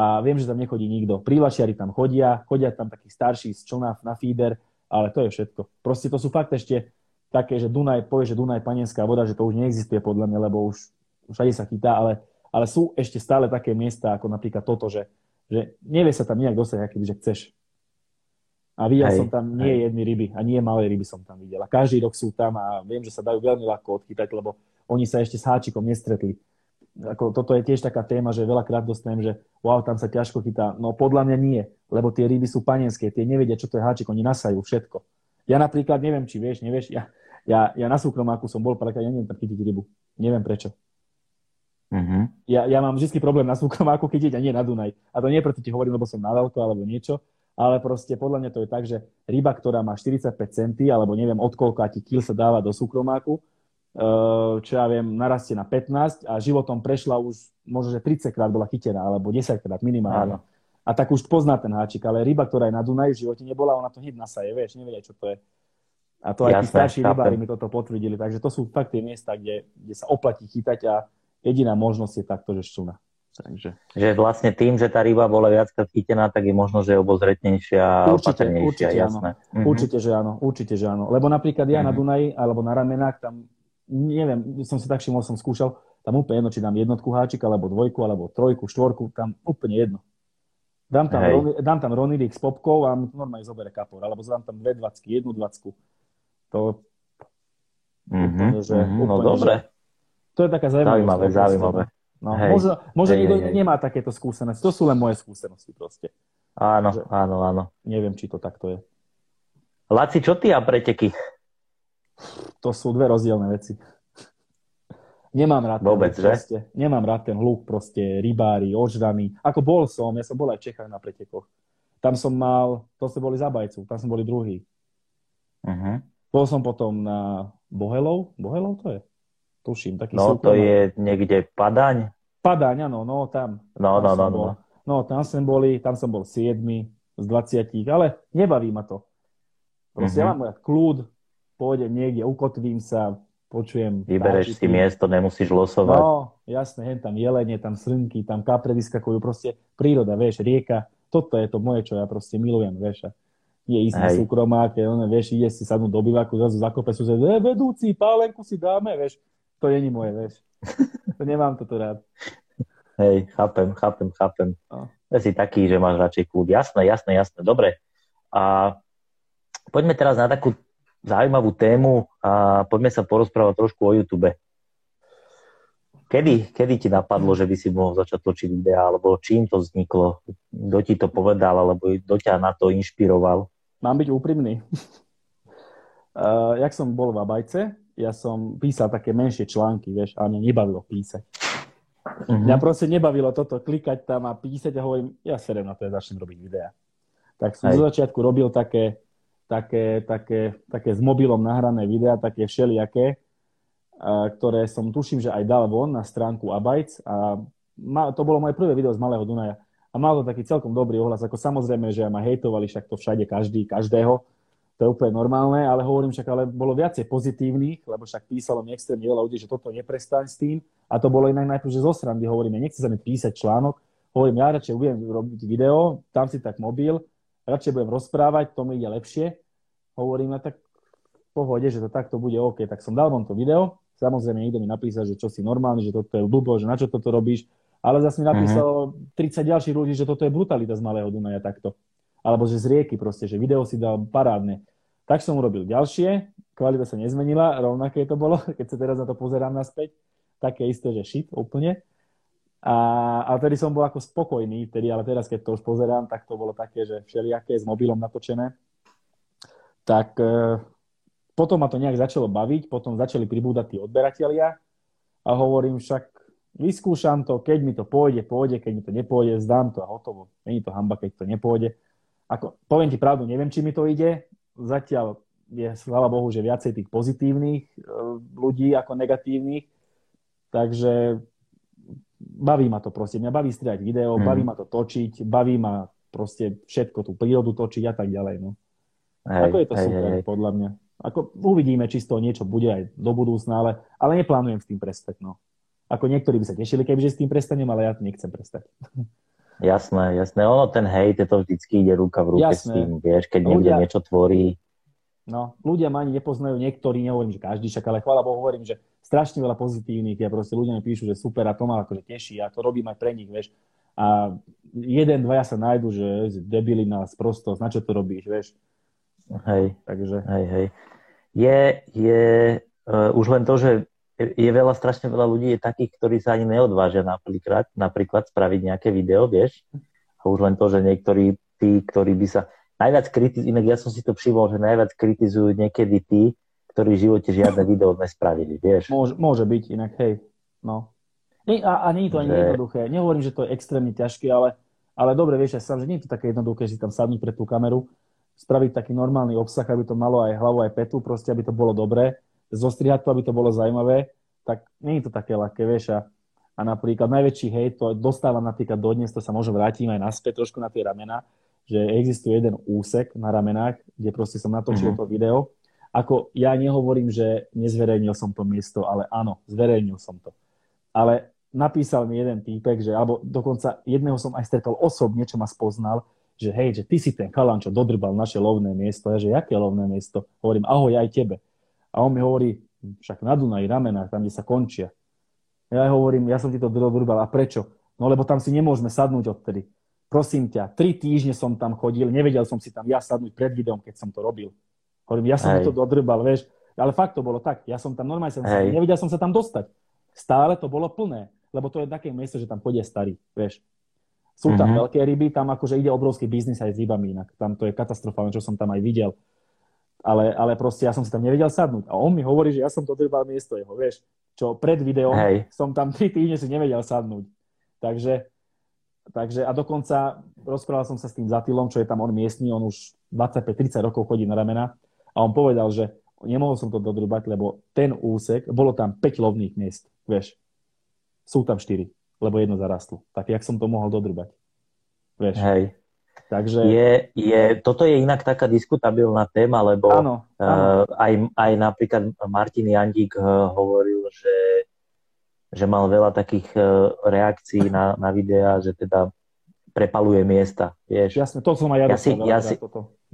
A viem, že tam nechodí nikto. Prívačiari tam chodia, chodia tam takí starší z člna na feeder, ale to je všetko. Proste to sú fakt ešte také, že Dunaj, povie, že Dunaj panenská voda, že to už neexistuje podľa mňa, lebo už všade sa chytá, ale, ale sú ešte stále také miesta, ako napríklad toto, že, že nevie sa tam nejak dosať, aký že chceš. A videl hej, som tam nie jedny ryby a nie malé ryby som tam videl. A každý rok sú tam a viem, že sa dajú veľmi ľahko odchytať, lebo oni sa ešte s háčikom nestretli. Ako, toto je tiež taká téma, že veľakrát dostanem, že wow, tam sa ťažko chytá. No podľa mňa nie, lebo tie ryby sú panenské, tie nevedia, čo to je háčik, oni nasajú všetko. Ja napríklad neviem, či vieš, nevieš, ja, ja, ja na súkromáku som bol, pretože ja neviem tam chytiť rybu. Neviem prečo. Uh-huh. Ja, ja mám vždy problém na súkromáku chytiť a nie na Dunaj. A to nie preto ti hovorím, lebo som na veľko alebo niečo, ale proste podľa mňa to je tak, že ryba, ktorá má štyridsaťpäť centimetrov, alebo neviem odkoľko a ti kil sa dáva do súkromáku, čo ja viem, narastie na pätnásť a životom prešla už možno, že tridsaťkrát bola chytená, alebo desaťkrát minimálne. Áno. A tak už pozná ten háčik, ale ryba, ktorá je na Dunaji v živote nebola, ona to hneď nasaje, vieš, nevedia, čo to je. A to aj tí starší rybári mi toto potvrdili. Takže to sú fakt tie miesta, kde, kde sa oplatí chytať a jediná možnosť je takto, že ščuna. Takže... že vlastne tým, že tá ryba bola viackrát chytená, tak je možno, že je obozretnejšia, opatrnejšia. Určite, jasné. Áno. Mm-hmm. Určite, že áno. Určite, že áno. Lebo napríklad ja mm-hmm. na Dunaji alebo na ramenách, tam neviem, som si tak všimol, som skúšal, tam úplne jedno, či dám jednotku háčik, alebo dvojku, alebo trojku, štvorku, tam úplne jedno. Dám tam, roni, dám tam Ronilík s popkou a normálne zobere kapor. Alebo dám tam dve dvacky, jednu dvacky. To... Mm-hmm, úplne, že, mm-hmm, úplne, no dobre. Že, To je taká zaujímavá. Zaujímavé, zaujímavé. No, možno možno hej, niekto hej, nemá hej. takéto skúsenosti. To sú len moje skúsenosti proste. Áno, takže, áno, áno. Neviem, či to takto je. Laci, čo ty a preteky? To sú dve rozdielne veci. Nemám rád ten Vôbec, hluk, proste. Nemám rád ten hluk, proste rybári, ožraní. Ako bol som, ja som bol aj v Čechách na pretekoch. Tam som mal, to sme boli za bajcu, tam som boli druhý. Uh-huh. Bol som potom na Bohelov, Bohelov to je? Tuším, taký no, súkromný. No to je niekde Padaň? Padaň, áno, no tam. No, tam no, no, no. Bol, no, tam som boli, tam som bol siedmy z dvadsiatich, ale nebaví ma to. Proste uh-huh. ja mám ja kľud, pôjdem niekde, ukotvím sa, počujem... Vybereš si miesto, nemusíš losovať. No, jasné, hen tam jelene, tam srnky, tam kapre vyskakujú, proste príroda, vieš, rieka. Toto je to moje, čo ja proste milujem, vieš. Je ísť na súkromák, vieš, ide si sadnúť do bivaku, zrazu zakope sú, že e, vedúci, pálenku si dáme, vieš. To není moje, vieš. To nemám toto rád. Hej, chápem, chápem, chápem. No. Ja si taký, že máš radšej kľud. Jasné, jasné, jasné, dobre. A poďme teraz na takú zaujímavú tému a poďme sa porozprávať trošku o YouTube. Kedy, kedy ti napadlo, že by si mohol začať točiť videá, alebo čím to vzniklo? Kto ti to povedal, alebo kto ťa na to inšpiroval? Mám byť úprimný. uh, jak som bol v Abajce, ja som písal také menšie články, vieš, a mňa nebavilo písať. Uh-huh. Mňa proste nebavilo toto, klikať tam a písať a hovorím, ja serem na to, ja začnem robiť videá. Tak som Aj. zo začiatku robil také, také, také, také s mobilom nahrané videá, také všelijaké, ktoré som tuším, že aj dal von na stránku Abytes a ma, to bolo moje prvé video z Malého Dunaja a malo to taký celkom dobrý ohlas, ako samozrejme, že ma hejtovali, však to všade každý, každého, to je úplne normálne, ale hovorím však, ale bolo viacej pozitívnych, lebo však písalo mi extrémne veľa ľudí, že toto neprestaň s tým a to bolo inak najprv, že zo srandy hovorím, ja nechcem sa mi písať článok, hovorím, ja radšej budem robiť video, tam si tak mobil, radšej budem rozprávať, to mi ide lepšie, hovorím, ja tak v pohode, že to takto bude OK, tak som dal von to video. Samozrejme, niekto mi napísal, že čo si normálny, že toto je blbo, že na čo toto robíš. Ale zase mi napísalo tridsať ďalších ľudí, že toto je brutalita z Malého Dunaja takto. Alebo že z rieky proste, že video si dal parádne. Tak som urobil ďalšie, kvalita sa nezmenila, rovnaké to bolo, keď sa teraz na to pozerám naspäť. Také isté, že shit úplne. A, a tedy som bol ako spokojný, tedy, ale teraz, keď to už pozerám, tak to bolo také, že všelijaké, s mobilom natočené. Tak... Potom ma to nejak začalo baviť, potom začali pribúdať tí odberatelia a hovorím však, vyskúšam to, keď mi to pôjde, pôjde, keď mi to nepôjde, vzdám to a hotovo. Není to hamba, keď to nepôjde. Ako, poviem ti pravdu, neviem, či mi to ide. Zatiaľ je, sláva Bohu, že viacej tých pozitívnych ľudí ako negatívnych. Takže baví ma to proste. Mňa baví strihať video, hmm. baví ma to točiť, baví ma proste všetko, tú prírodu točiť a tak ďalej. No. Hej, ako je to hej, super, hej. podľa mňa. Ako uvidíme, či z toho niečo bude aj do budúcna, ale, ale neplánujem s tým prestať. No. Ako niektorí by sa tešili, kebyže s tým prestanem, ale ja nechcem prestať. Jasné, jasné. Ono, ten hejt, to vždycky ide ruka v ruke jasné. s tým, vieš, keď niekde ľudia, niečo tvorí. No, ľudia ma ani nepoznajú, niektorí, nehovorím, že každý však, ale chvála Bohu, hovorím, že strašne veľa pozitívnych, ja proste ľudia mi píšu, že super a to ma akože teší a to robím aj pre nich, vieš. A jeden, dvaja sa nájdu, že debilina, sprostosť, na čo to robíš, vieš. Hej, takže. hej, hej. Je, je uh, už len to, že je veľa, strašne veľa ľudí je takých, ktorí sa ani neodvážia napríklad, napríklad spraviť nejaké video, vieš. A už len to, že niektorí tí, ktorí by sa najviac kritizujú, inak ja som si to všimol, že najviac kritizujú niekedy tí, ktorí v živote žiadne video nespravili, vieš. Môže, môže byť inak, hej, no. A, a nie je to ani že... jednoduché. Nehovorím, že to je extrémne ťažké, ale, ale dobre, vieš, ja sám, že nie je to také jednoduché, že si tam sadnúť pred tú kameru, spraviť taký normálny obsah, aby to malo aj hlavu, aj petu, proste, aby to bolo dobré, zostrihať to, aby to bolo zaujímavé, tak nie je to také ľahké, vieš. A, a napríklad najväčší hejt, to dostávam napríklad dodnes, to sa možno vrátim aj naspäť trošku na tie ramena, že existuje jeden úsek na ramenách, kde proste som natočil mm-hmm. to video. Ako ja nehovorím, že nezverejnil som to miesto, ale áno, zverejnil som to. Ale napísal mi jeden týpek, že, alebo dokonca jedného som aj stretol osobne, čo ma spoznal, že hej, že ty si ten chalan, čo dodrbal naše lovné miesto. Ja, že jaké lovné miesto? Hovorím, ahoj, aj tebe. A on mi hovorí, však na Dunaji, ramenách, tam, kde sa končia. Ja hovorím, ja som ti to dodrbal. A prečo? No, lebo tam si nemôžeme sadnúť odtedy. Prosím ťa, tri týždne som tam chodil, nevedel som si tam ja sadnúť pred videom, keď som to robil. Hovorím, ja som hej. to dodrbal, vieš. Ale fakt to bolo tak. Ja som tam normálne, som sa, nevedel som sa tam dostať. stále to bolo plné, lebo to je také miesto, že tam chodia starí, vieš. Sú tam mm-hmm. veľké ryby, tam akože ide obrovský biznis aj s rybami inak. Tam to je katastrofálne, čo som tam aj videl. Ale, ale proste ja som si tam nevedel sadnúť. A on mi hovorí, že ja som to odrýbal miesto jeho, vieš. Čo pred videom Hej. som tam tri týždne si nevedel sadnúť. Takže, takže a dokonca rozprával som sa s tým Zatilom, čo je tam on miestný, on už dvadsaťpäť tridsať rokov chodí na ramena a on povedal, že nemohol som to dodrýbať, lebo ten úsek, bolo tam päť lovných miest, vieš. Sú tam štyri. Lebo jedno zarastlo. Tak jak som to mohol dodrbať? Vieš? Hej. Takže... Je, je, toto je inak taká diskutabilná téma, lebo áno, áno. Uh, aj, aj napríklad Martin Jandík uh, hovoril, že, že mal veľa takých uh, reakcií na, na videá, že teda prepaluje miesta. Vieš? Jasne, to som aj ja, ja, si, ja, si,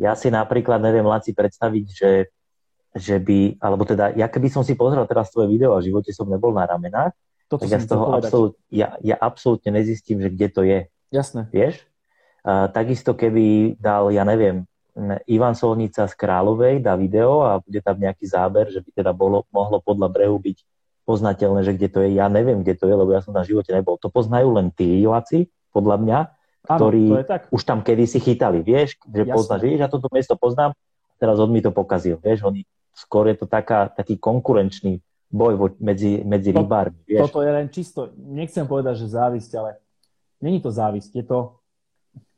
ja si napríklad neviem, Laci, predstaviť, že, že by, alebo teda, ja keby som si pozrel teraz tvoje video a v živote som nebol na ramenách, tak ja, z toho absolút, ja, ja absolútne nezistím, že kde to je. Jasné. Vieš? A takisto keby dal, ja neviem, Ivan Solnica z Kráľovej dá video a bude tam nejaký záber, že by teda bolo, mohlo podľa brehu byť poznateľné, že kde to je. Ja neviem, kde to je, lebo ja som na živote nebol. To poznajú len tí, Laci, podľa mňa, ktorí ano, už tam kedysi chytali. Vieš, že poznáš, že ja toto miesto poznám, teraz on mi to pokazil. Vieš, oni, skôr je to taká, taký konkurenčný boj medzi, medzi to, rybármi. Vieš? Toto je len čisto, nechcem povedať, že závisť, ale není to závisť. Je to,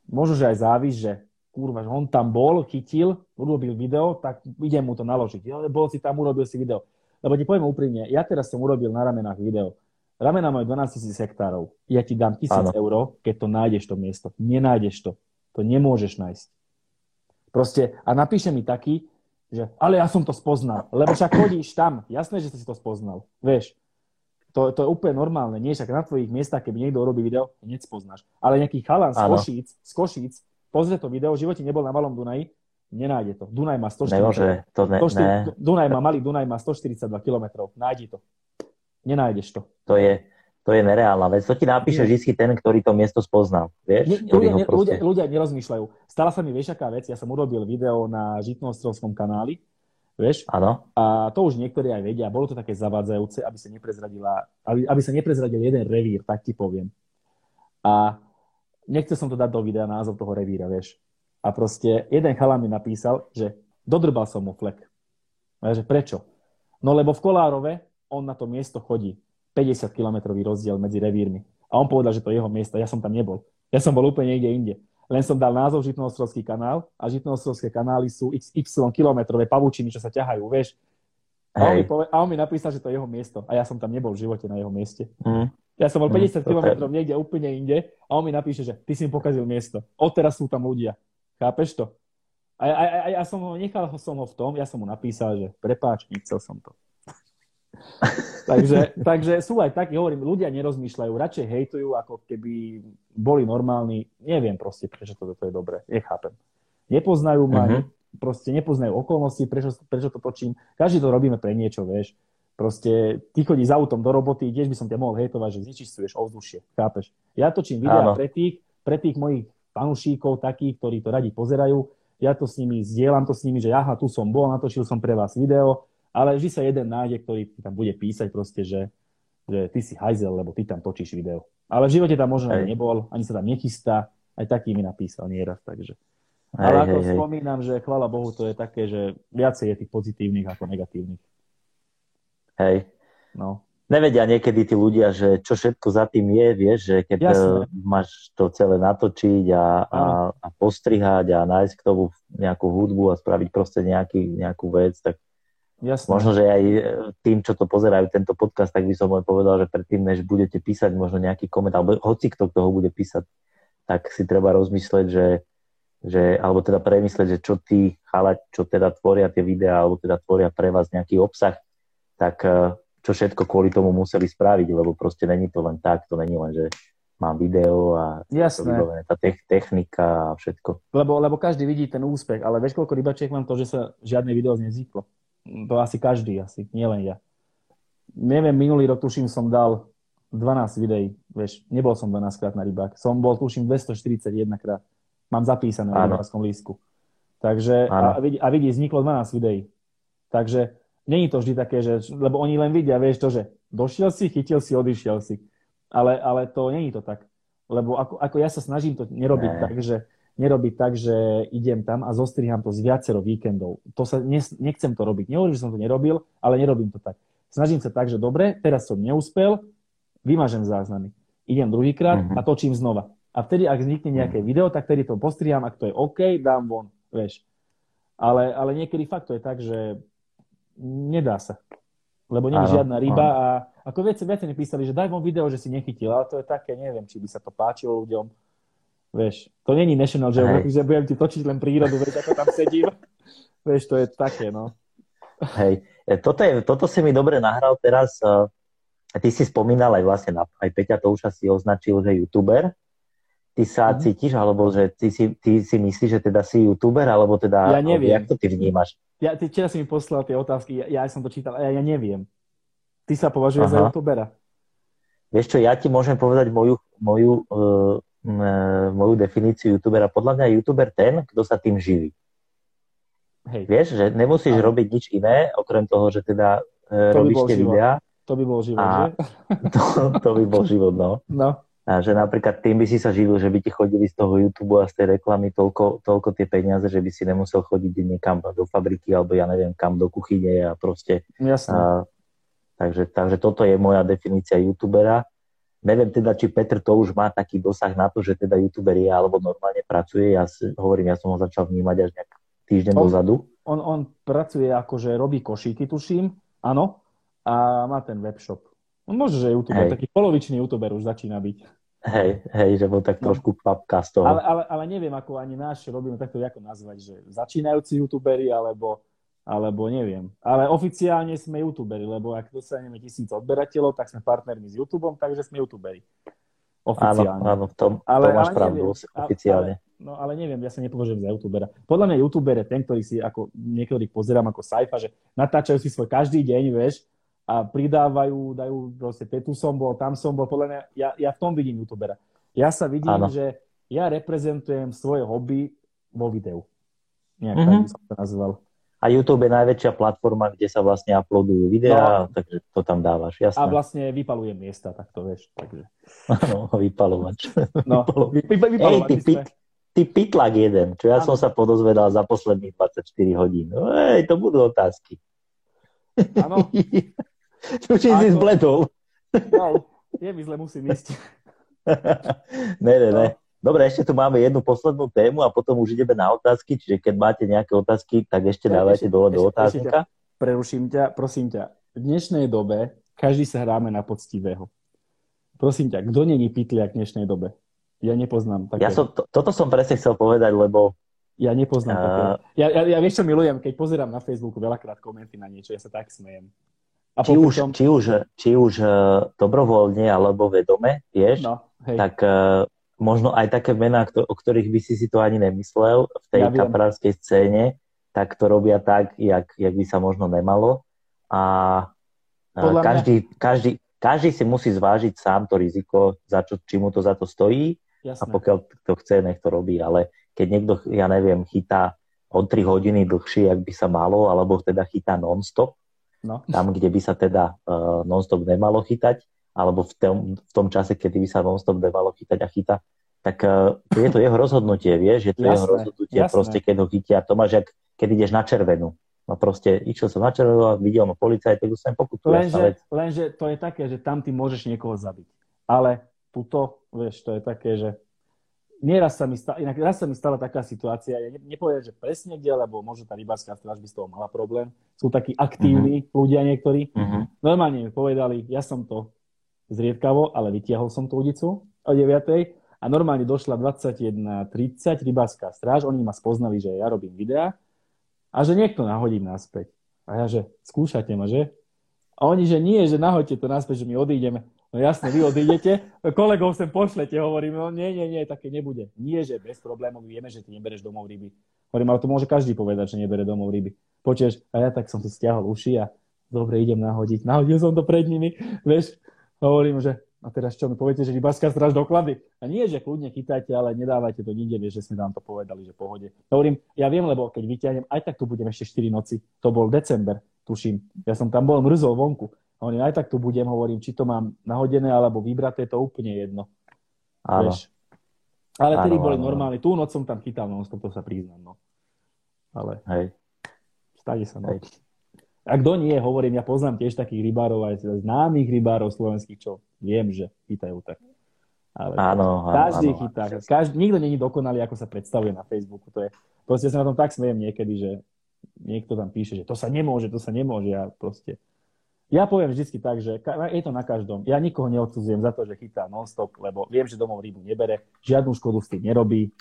možno, že aj závisť, že kurva, že on tam bol, chytil, urobil video, tak idem mu to naložiť. Ale bol si tam, urobil si video. Lebo ti poviem úprimne, ja teraz som urobil na ramenách video. Ramena majú dvanásťtisíc hektárov. Ja ti dám tisíc eur, keď to nájdeš to miesto. Nenájdeš to. To nemôžeš nájsť. Proste, a napíše mi taký, že, ale ja som to spoznal, lebo však chodíš tam. Jasné, že si to spoznal. Vieš, to, to je úplne normálne. Nie, však na tvojich miestach, keby niekto robí video, hneď spoznáš. Ale nejaký chalan z Košíc, z Košíc, pozrie to video, v živote nebol na Malom Dunaji, nenájde to. Dunaj má stoštyridsaťdva kilometrov. Dunaj má, Malý Dunaj má stoštyridsaťdva kilometrov. Nájdi to. Nenájdeš to. To je, to je nereálna vec. To ti napíše vždy ten, ktorý to miesto spoznal. Vieš? Ne, ľudia, ne, ľudia, ľudia nerozmýšľajú. Stala sa mi vieš aká vec, ja som urobil video na Žitnosovskom kanáli, vieš? Áno. A to už niektorí aj vedia. Bolo to také zavádzajúce, aby sa neprezradila, aby, aby sa neprezradil jeden revír, tak ti poviem. A nechcel som to dať do videa názov toho revíra, vieš. A proste jeden chalán mi napísal, že dodrbal som mu flek. A že prečo? No lebo v Kolárove on na to miesto chodí. päťdesiat kilometrový rozdiel medzi revírmi. A on povedal, že to je jeho miesto. Ja som tam nebol. Ja som bol úplne niekde inde. Len som dal názov Žitnoostrovský kanál a Žitnoostrovské kanály sú xy kilometrové pavučiny, čo sa ťahajú, vieš. A on, mi poved- a on mi napísal, že to je jeho miesto. A ja som tam nebol v živote na jeho mieste. Mm. Ja som bol päťdesiat mm, kilometrov niekde úplne inde a on mi napíše, že ty si mi pokazil miesto. Odteraz sú tam ľudia. Chápeš to? A ja, ja, ja som ho nechal som ho v tom, ja som mu napísal, že prepáč, nechcel som to. takže, takže sú aj takí, hovorím, ľudia nerozmýšľajú, radšej hejtujú, ako keby boli normálni, neviem proste, prečo to, to je dobré, nechápem. Nepoznajú ma, uh-huh. proste nepoznajú okolnosti, prečo, prečo to točím, každý to robíme pre niečo, vieš, proste ty chodíš autom do roboty, tiež by som ťa mohol hejtovať, že znečistuješ ovzdušie, chápeš. Ja točím videá pre tých, pre tých mojich fanúšikov, takých, ktorí to radi pozerajú, ja to s nimi, zdieľam to s nimi, že aha, tu som bol, natočil som pre vás video. Ale vždy sa jeden nájde, ktorý tam bude písať proste, že, že ty si hajzel, lebo ty tam točíš video. Ale v živote tam možno aj nebol, ani sa tam nechystá. Aj taký mi napísal nieraz, takže. Hej, ale ako hej, spomínam, hej. že chvála Bohu, to je také, že viacej je tých pozitívnych ako negatívnych. Hej. No. Nevedia niekedy tí ľudia, že čo všetko za tým je, vieš, že keď Jasne. máš to celé natočiť a, a, a postrihať a nájsť k tomu nejakú hudbu a spraviť proste nejaký, nejakú vec, tak Jasné. Možno, že aj tým, čo to pozerajú tento podcast, tak by som len povedal, že predtým, než budete písať možno nejaký koment, alebo hoci kto, kto ho bude písať, tak si treba rozmysleť, že, že alebo teda premysleť, že čo tí chalať, čo teda tvoria tie videá, alebo teda tvoria pre vás nejaký obsah, tak čo všetko kvôli tomu museli spraviť, lebo proste není to len tak, to není len, že mám video a Jasné. tá technika a všetko. Lebo, lebo každý vidí ten úspech, ale vieš, koľko rybačiek mám to, že sa žiadne video nezvyklo. To asi každý, asi, nielen ja. Neviem, minulý rok, tuším, som dal dvanásť videí, vieš, nebol som dvanásťkrát na rybák, som bol, tuším, dvestoštyridsaťjeden krát, mám zapísané na rybárskom lístku. Takže, a, a vidí, vzniklo dvanásť videí. Takže Není to vždy také, že, lebo oni len vidia, vieš to, že došiel si, chytil si, odišiel si. Ale, ale to není to tak. Lebo ako, ako ja sa snažím to nerobiť ne. tak, že nerobiť tak, že idem tam a zostriham to z viacero víkendov. To sa ne, nechcem to robiť. Nehovorím, že som to nerobil, ale nerobím to tak. Snažím sa tak, že dobre, teraz som neúspel, vymažem záznamy. Idem druhýkrát mm-hmm. a točím znova. A vtedy, ak vznikne nejaké mm-hmm. video, tak vtedy to postriham, ak to je OK, dám von, vieš. Ale, ale niekedy fakt to je tak, že nedá sa. Lebo nie je žiadna ryba áno. a ako viacej viacej nepísali, že daj von video, že si nechytil, ale to je také, neviem, či by sa to páčilo ľuďom. Vieš, to není National Geographic, že budem ti točiť len prírodu, vieš, ako tam sedím. Vieš, to je také, no. Hej, toto, je, toto si mi dobre nahral teraz. Ty si spomínal aj vlastne, aj Peťa Tovša si označil, že youtuber. Ty sa mm-hmm. cítiš, alebo že ty si, ty si myslíš, že teda si youtuber, alebo teda... Ja neviem. Jak to ty vnímaš? Ja, ty včera si mi poslal tie otázky, ja, ja som to čítal, ja, ja neviem. Ty sa považuješ za youtubera. Vieš čo, ja ti môžem povedať moju, moju, uh, uh, moju definíciu youtubera. Podľa mňa je youtuber ten, kto sa tým živí. Hej. Vieš, že nemusíš Aj. robiť nič iné, okrem toho, že teda uh, to robíš tie život. videá. To by bol život, a... že? to, to by bol život, no. no. A že napríklad tým by si sa živil, že by ti chodili z toho YouTube a z tej reklamy toľko, toľko tie peniaze, že by si nemusel chodiť niekam do fabriky alebo ja neviem kam do kuchyne a proste. Jasné. A, takže, takže toto je moja definícia youtubera. Neviem teda, či Petr to už má taký dosah na to, že teda youtuber je alebo normálne pracuje. Ja si, hovorím, ja som ho začal vnímať až nejak týždeň on, dozadu. On, on pracuje akože robí košíky, tuším, áno, a má ten webshop. On môže, že youtuber, hej. taký polovičný youtuber už začína byť. Hej, hej, že bol tak trošku no. papka z toho. Ale, ale, ale neviem, ako ani náš robíme takto, ako nazvať, že začínajúci youtuberi, alebo, alebo neviem. Ale oficiálne sme youtuberi, lebo ak dosiahneme tisíc odberateľov, tak sme partnermi s YouTubeom, takže sme youtuberi. Oficiálne. Áno, áno, v tom, ale, to máš ale pravdu, neviem, oficiálne. Ale, no ale neviem, ja sa nepovažujem za youtubera. Podľa mňa youtuber je ten, ktorý si, ako niektorých pozerám ako Saifa, že natáčajú si svoj každý deň, vieš, a pridávajú, dajú proste, tu som bol, tam som bol, podľa mňa, ja, ja v tom vidím youtubera. Ja sa vidím, ano. Že ja reprezentujem svoje hobby vo videu. Nejak mm-hmm. tak som to nazval. A YouTube je najväčšia platforma, kde sa vlastne uploadujú videá, no. takže to tam dávaš, jasné. A vlastne vypalujem miesta, tak to vieš. Takže... Ano, vypaľovač. No, vypaľovač. Ej, ty, pit, ty pitlak jeden, čo ja ano. Som sa podozvedal za posledných dvadsaťštyri hodín. Ej, to budú otázky. Áno. Čo či si zbledol? No, je mi zle, musím ísť. ne, ne, ne. Dobre, ešte tu máme jednu poslednú tému a potom už ideme na otázky, čiže keď máte nejaké otázky, tak ešte ja, dávajte ešte, dole ešte, do otáznika. Ešte, preruším ťa, prosím ťa. V dnešnej dobe každý sa hráme na poctivého. Prosím ťa, kto není pitliak v dnešnej dobe? Ja nepoznám také. Ja som, to, toto som presne chcel povedať, lebo ja nepoznám uh... také. Ja, ja, ja vieš, čo milujem, keď pozerám na Facebooku veľakrát komenty na niečo, ja sa tak smejem. A či, už, tom... či, už, či už dobrovoľne alebo vedome, vieš, no, tak uh, možno aj také mená, o ktorých by si si to ani nemyslel v tej ja kaprárskej scéne, tak to robia tak, jak, jak by sa možno nemalo. A uh, každý, mňa... každý, každý si musí zvážiť sám to riziko, za čo, či mu to za to stojí. Jasné. A pokiaľ to chce, nech to robí. Ale keď niekto, ja neviem, chytá o tri hodiny dlhšie, jak by sa malo, alebo teda chytá non-stop, no. Tam, kde by sa teda uh, non-stop nemalo chytať, alebo v tom, v tom čase, kedy by sa non-stop nemalo chytať a chyta, tak uh, je to jeho rozhodnutie, vieš, je to jasné, jeho rozhodnutie, jasné. Proste keď ho chytia, to máš, jak, keď ideš na červenú. No proste, išiel som na červenú a videl ma policajt, tak už som pokutu. Lenže, lenže to je také, že tam ty môžeš niekoho zabiť. Ale puto, vieš, to je také, že nieraz sa mi stala, inak raz sa mi stala taká situácia, ja nepoviem, že presne kde, lebo možno tá rybárska stráž by z toho mala problém. Sú takí aktívni uh-huh. ľudia niektorí. Uh-huh. Normálne mi povedali, ja som to zriedkavo, ale vytiahol som tú udicu o deviatej a normálne došla dvadsaťjeden tridsať rybárska stráž, oni ma spoznali, že ja robím videá a že niekto nahodím naspäť. A ja, že skúšate ma, že? A oni, že nie, že nahodte to naspäť, že my odídeme. No jasne, vy odídete, kolegov sem pošlete, hovorím, no nie, nie, nie, také nebude. Nie, že bez problémov, vieme, že ty nebereš domov ryby. Hovorím, ale to môže každý povedať, že nebere domov ryby. Počuješ, a ja tak som si stiahol uši a dobre, idem nahodiť. Nahodil som to pred nimi, vieš, hovorím, že a teraz čo mi poviete, že rybárska stráž doklady? A nie, že kľudne chytáte, ale nedávajte to nikde, vieš, že sme vám to povedali, že pohode. Hovorím, ja viem, lebo keď vyťahnem, aj tak tu budem ešte štyri noci. To bol december. tuším. Ja som tam bol, mrzol vonku. A oni aj tak tu budem, hovorím, či to mám nahodené alebo vybraté, to úplne jedno. Áno. Vieš? Ale tedy boli normálne. Tú noc som tam chytal, no to sa priznám. No. Ale hej. Stane sa, no. Hej. A kto nie, hovorím, ja poznám tiež takých rybárov, aj známych rybárov slovenských, čo viem, že chytajú tak. Ale áno, každý áno, chytá. Áno. Každý, nikto není dokonalý, ako sa predstavuje na Facebooku. To je, proste sa na tom tak smejem niekedy, že niekto tam píše, že to sa nemôže, to sa nemôže. Ja, proste, ja poviem vždycky tak, že je to na každom. Ja nikoho neodsudzujem za to, že chytá non-stop, lebo viem, že domov rybu nebere, žiadnu škodu s tým nerobí.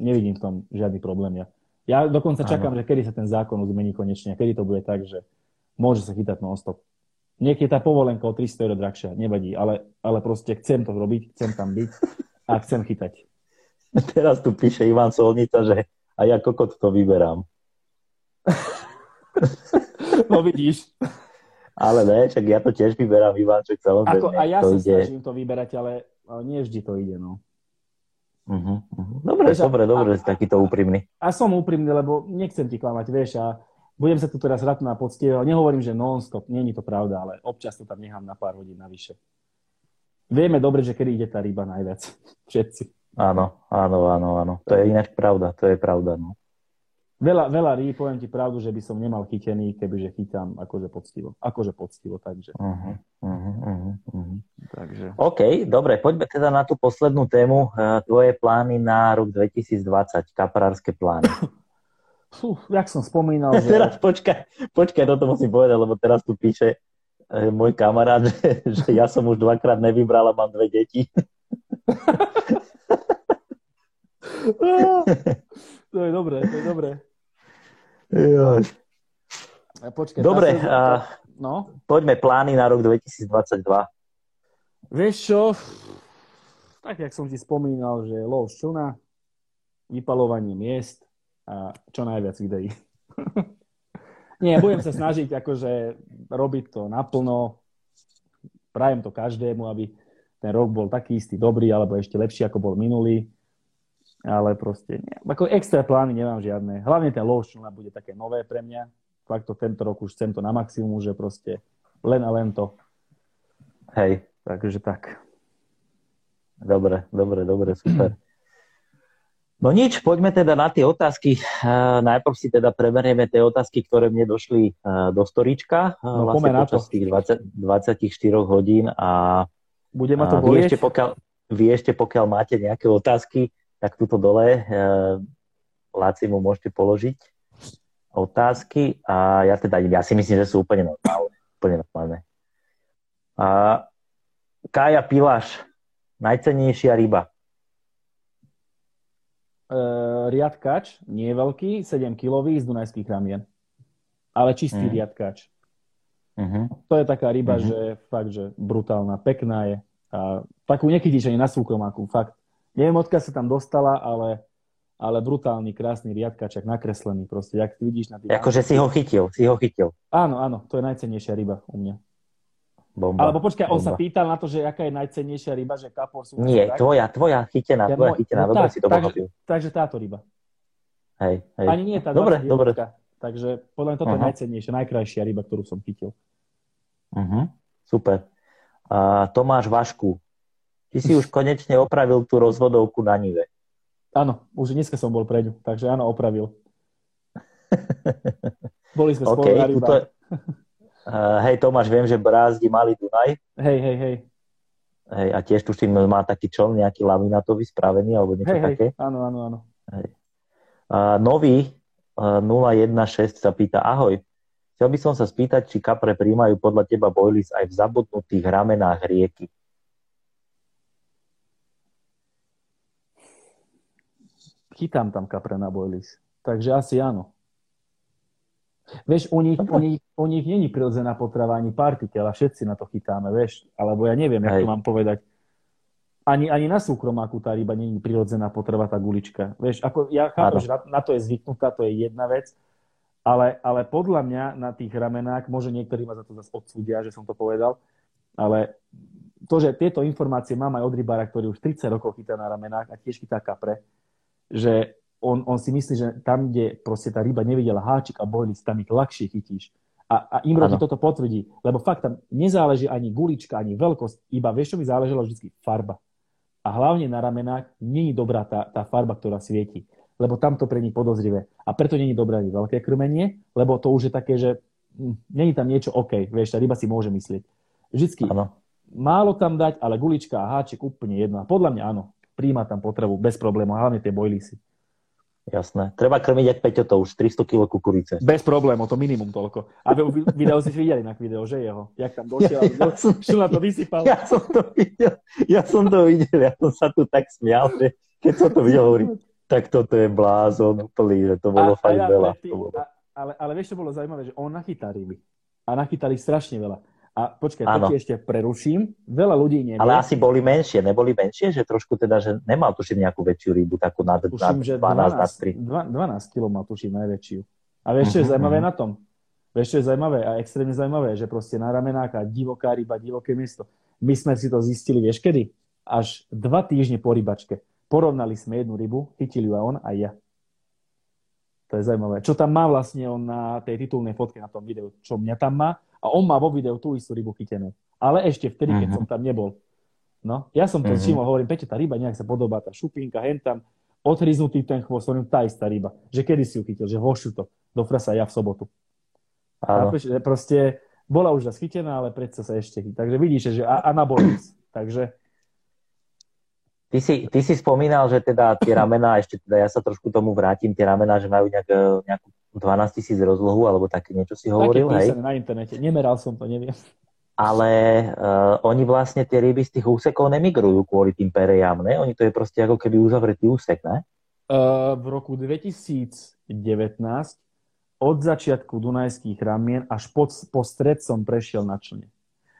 Nevidím v tom žiadny problém. Ja, ja dokonca čakám, áno, že kedy sa ten zákon zmení konečne, kedy to bude tak, že môže sa chytať non-stop. Niekde tá povolenka o tristo eur drahšia, nevadí, ale, ale proste chcem to robiť, chcem tam byť a chcem chytať. Teraz tu píše Ivan Solnica, že a ja kokot to vyberám. No vidíš. Ale ne, však ja to tiež vyberám, Ivanček, samozrejme. Ako, a ja sa ide... snažím to vyberať, ale, ale nie vždy to ide, no. Uh-huh, uh-huh. Dobre, vieš, dobre, a, dobre, že si takýto úprimný. A som úprimný, lebo nechcem ti klamať, vieš, a budem sa tu teraz rád na poctievať. Nehovorím, že non-stop, nie je to pravda, ale občas to tam nechám na pár hodín navyše. Vieme dobre, že kedy ide tá ryba najviac. Všetci. Áno, áno, áno, áno. To je ináč pravda, to je pravda, no. Veľa, veľa rýb, poviem ti pravdu, že by som nemal chytený, kebyže chytám akože poctivo. Akože poctivo, takže. Uh-huh, uh-huh, uh-huh. Takže. OK, dobre, poďme teda na tú poslednú tému. Tvoje plány na rok dvetisícdvadsať, kaprárske plány. Fú, jak som spomínal, že... Teraz počkaj, počkaj, toto musím povedať, lebo teraz tu píše e, môj kamarát, že, že ja som už dvakrát nevybral a mám dve deti. To je dobré, to je dobré. Jo. Počkaj, dobre, zase... a... no? Poďme plány na rok dvetisícdvadsaťdva. Vieš čo, tak jak som ti spomínal, že lov šuna, vypalovanie miest, a čo najviac videí. Nie, budem sa snažiť akože robiť to naplno. Prajem to každému, aby ten rok bol taký istý, dobrý, alebo ešte lepší, ako bol minulý. Ale proste nie. Ako extra plány nemám žiadne. Hlavne ten lov šuna bude také nové pre mňa. Fakt to tento rok už chcem to na maximum, že proste len a len to. Hej. Takže tak. Dobre, dobre, dobre, super. No nič, poďme teda na tie otázky. Uh, najprv si teda preberieme tie otázky, ktoré mne došli uh, do storička. Uh, no, vlastne počas tých dvadsaťštyri hodín. A, bude ma to bolieť? Vy ešte, pokiaľ, vy ešte pokiaľ máte nejaké otázky, tak tuto dole uh, Laci mu môžete položiť otázky. A ja teda ja si myslím, že sú úplne normálne. Úplne normálne. Uh, Kája Piláš, najcennejšia ryba. Uh, riadkač, nie veľký, sedemkilový z Dunajských ramien. Ale čistý mm. riadkač. Mm-hmm. To je taká ryba, mm-hmm. že fakt, že brutálna, pekná je. A takú nechytíš ani na súkromáku, fakt. Neviem, odkiaľ sa tam dostala, ale, ale brutálny, krásny riadkačak, nakreslený proste. Jak vidíš na tých... Akože si ho chytil, si ho chytil. Áno, áno, to je najcennejšia ryba u mňa. Bomba, alebo počkaj, on bomba. Sa pýtal na to, že aká je najcennejšia ryba, že kapor sú... Nie, tak? tvoja, tvoja chytená, ja tvoja môj, chytená, no dobre tak, si to pochopil. Takže, takže táto ryba. Hej, hej. Ani nie tá dobre, dobre. Takže podľa mňa toto uh-huh. je najcennejšia, najkrajšia ryba, ktorú som chytil. Uh-huh. Super. Uh, Tomáš Vašku, ty si už konečne opravil tú rozvodovku na nive. Áno, už dneska som bol pre ňu, takže áno, opravil. Boli sme spolu okay, na rybách. Tuto... Uh, hej, Tomáš, viem, že brázdi Malý Dunaj. Hej, hej, hej. Hej, a tiež tuším, má taký čln, nejaký laminátový spravený, alebo niečo hej, také. Hej, áno, áno, áno. Hej. Uh, nový uh, nula jedna šesť sa pýta, ahoj, chcel by som sa spýtať, či kapre príjmajú podľa teba bojlist aj v zabudnutých ramenách rieky. Chytám tam kapre na bojlist, takže asi áno. Vieš, u nich, u nich, u nich není prirodzená potrava ani partikel a všetci na to chytáme, vieš, alebo ja neviem, jak to mám povedať. Ani, ani na súkromáku tá ryba není prirodzená potrava, tá gulička. Vieš, ako ja chápem, že na, na to je zvyknutá, to je jedna vec, ale, ale podľa mňa na tých ramenách, možno niektorí ma za to zase odsúdia, že som to povedal, ale to, že tieto informácie mám aj od rybára, ktorý už tridsať rokov chytá na ramenách a tiež chytá kapre, že On, on si myslí, že tam, kde proste tá ryba nevidela háčik a bojlist, tam ich ľahšie chytíš. A, a Imro ti toto potvrdí, lebo fakt tam nezáleží ani gulička, ani veľkosť, iba vieš, čo mi záležela vždy farba. A hlavne na ramenách nie je dobrá tá, tá farba, ktorá svieti, lebo tam to pre ní podozrivé. A preto nie je dobré ani veľké krmenie, lebo to už je také, že nie je tam niečo OK, vieš, tá ryba si môže myslieť. Vždycky ano. Málo tam dať, ale gulička a háček úplne jedno. A podľa mňa áno, príjma tam potrebu bez problémov, hlavne tie bojlisy. Jasné. Treba krmiť, jak Peťo Tovš, tristo kilogramov kukurice. Bez problémov, to minimum toľko. A video si videli na video, že jeho? Jak tam došiel, ja, ja šula to vysypal. Ja som to videl, ja som to videl, ja som sa tu tak smial, že keď som to videl, hovorím, tak toto je blázon úplný, že to bolo fakt ja, veľa. Ty, bolo. A, ale, ale vieš, čo bolo zaujímavé, že on nachytá ryby. A nachytali strašne veľa. A počkaj, to ti ešte preruším. Veľa ľudí nevie. Ale asi boli menšie, neboli menšie? Že trošku teda, že nemal tuším nejakú väčšiu rybu, takú nad, tuším, nad dvanásť, dvanásť, dvanásť kg mal tuším najväčšiu. A vieš, čo je zaujímavé na tom? Vieš, čo je zaujímavé a extrémne zaujímavé, že proste na ramenáka divoká ryba, divoké miesto. My sme si to zistili, vieš kedy? Až dva týždne po rybačke. Porovnali sme jednu rybu, chytili ju a on a ja. To je zaujímavé. Čo tam má vlastne on na tej titulnej fotke na tom videu? Čo mňa tam má? A on má vo videu tú istú rybu chytenú. Ale ešte vtedy, keď uh-huh. som tam nebol. No, ja som to uh-huh. všimol, hovorím, Peťo, tá ryba nejak sa podobá, tá šupinka, hen tam, odhryznutý ten chvost, hovorím, tá istá ryba. Že kedy si ju chytil, že vošiu to, do frasa ja v sobotu. A proste bola už zas chytená, ale predsa sa ešte chytil. Takže vidíš, že a, a na bolus. Takže... Ty si, ty si spomínal, že teda tie ramená, ešte teda ja sa trošku tomu vrátim, tie ramená, že majú nejak, nejakú dvanásť tisíc rozlohu, alebo také niečo si hovoril, hej? Také písané na internete, nemeral som to, neviem. Ale uh, oni vlastne tie ryby z tých úsekov nemigrujú kvôli tým perejám, ne? Oni to je proste ako keby uzavretý úsek, ne? Uh, v roku dvetisíc devätnásť od začiatku Dunajských ramien až pod, po stred som prešiel na člne.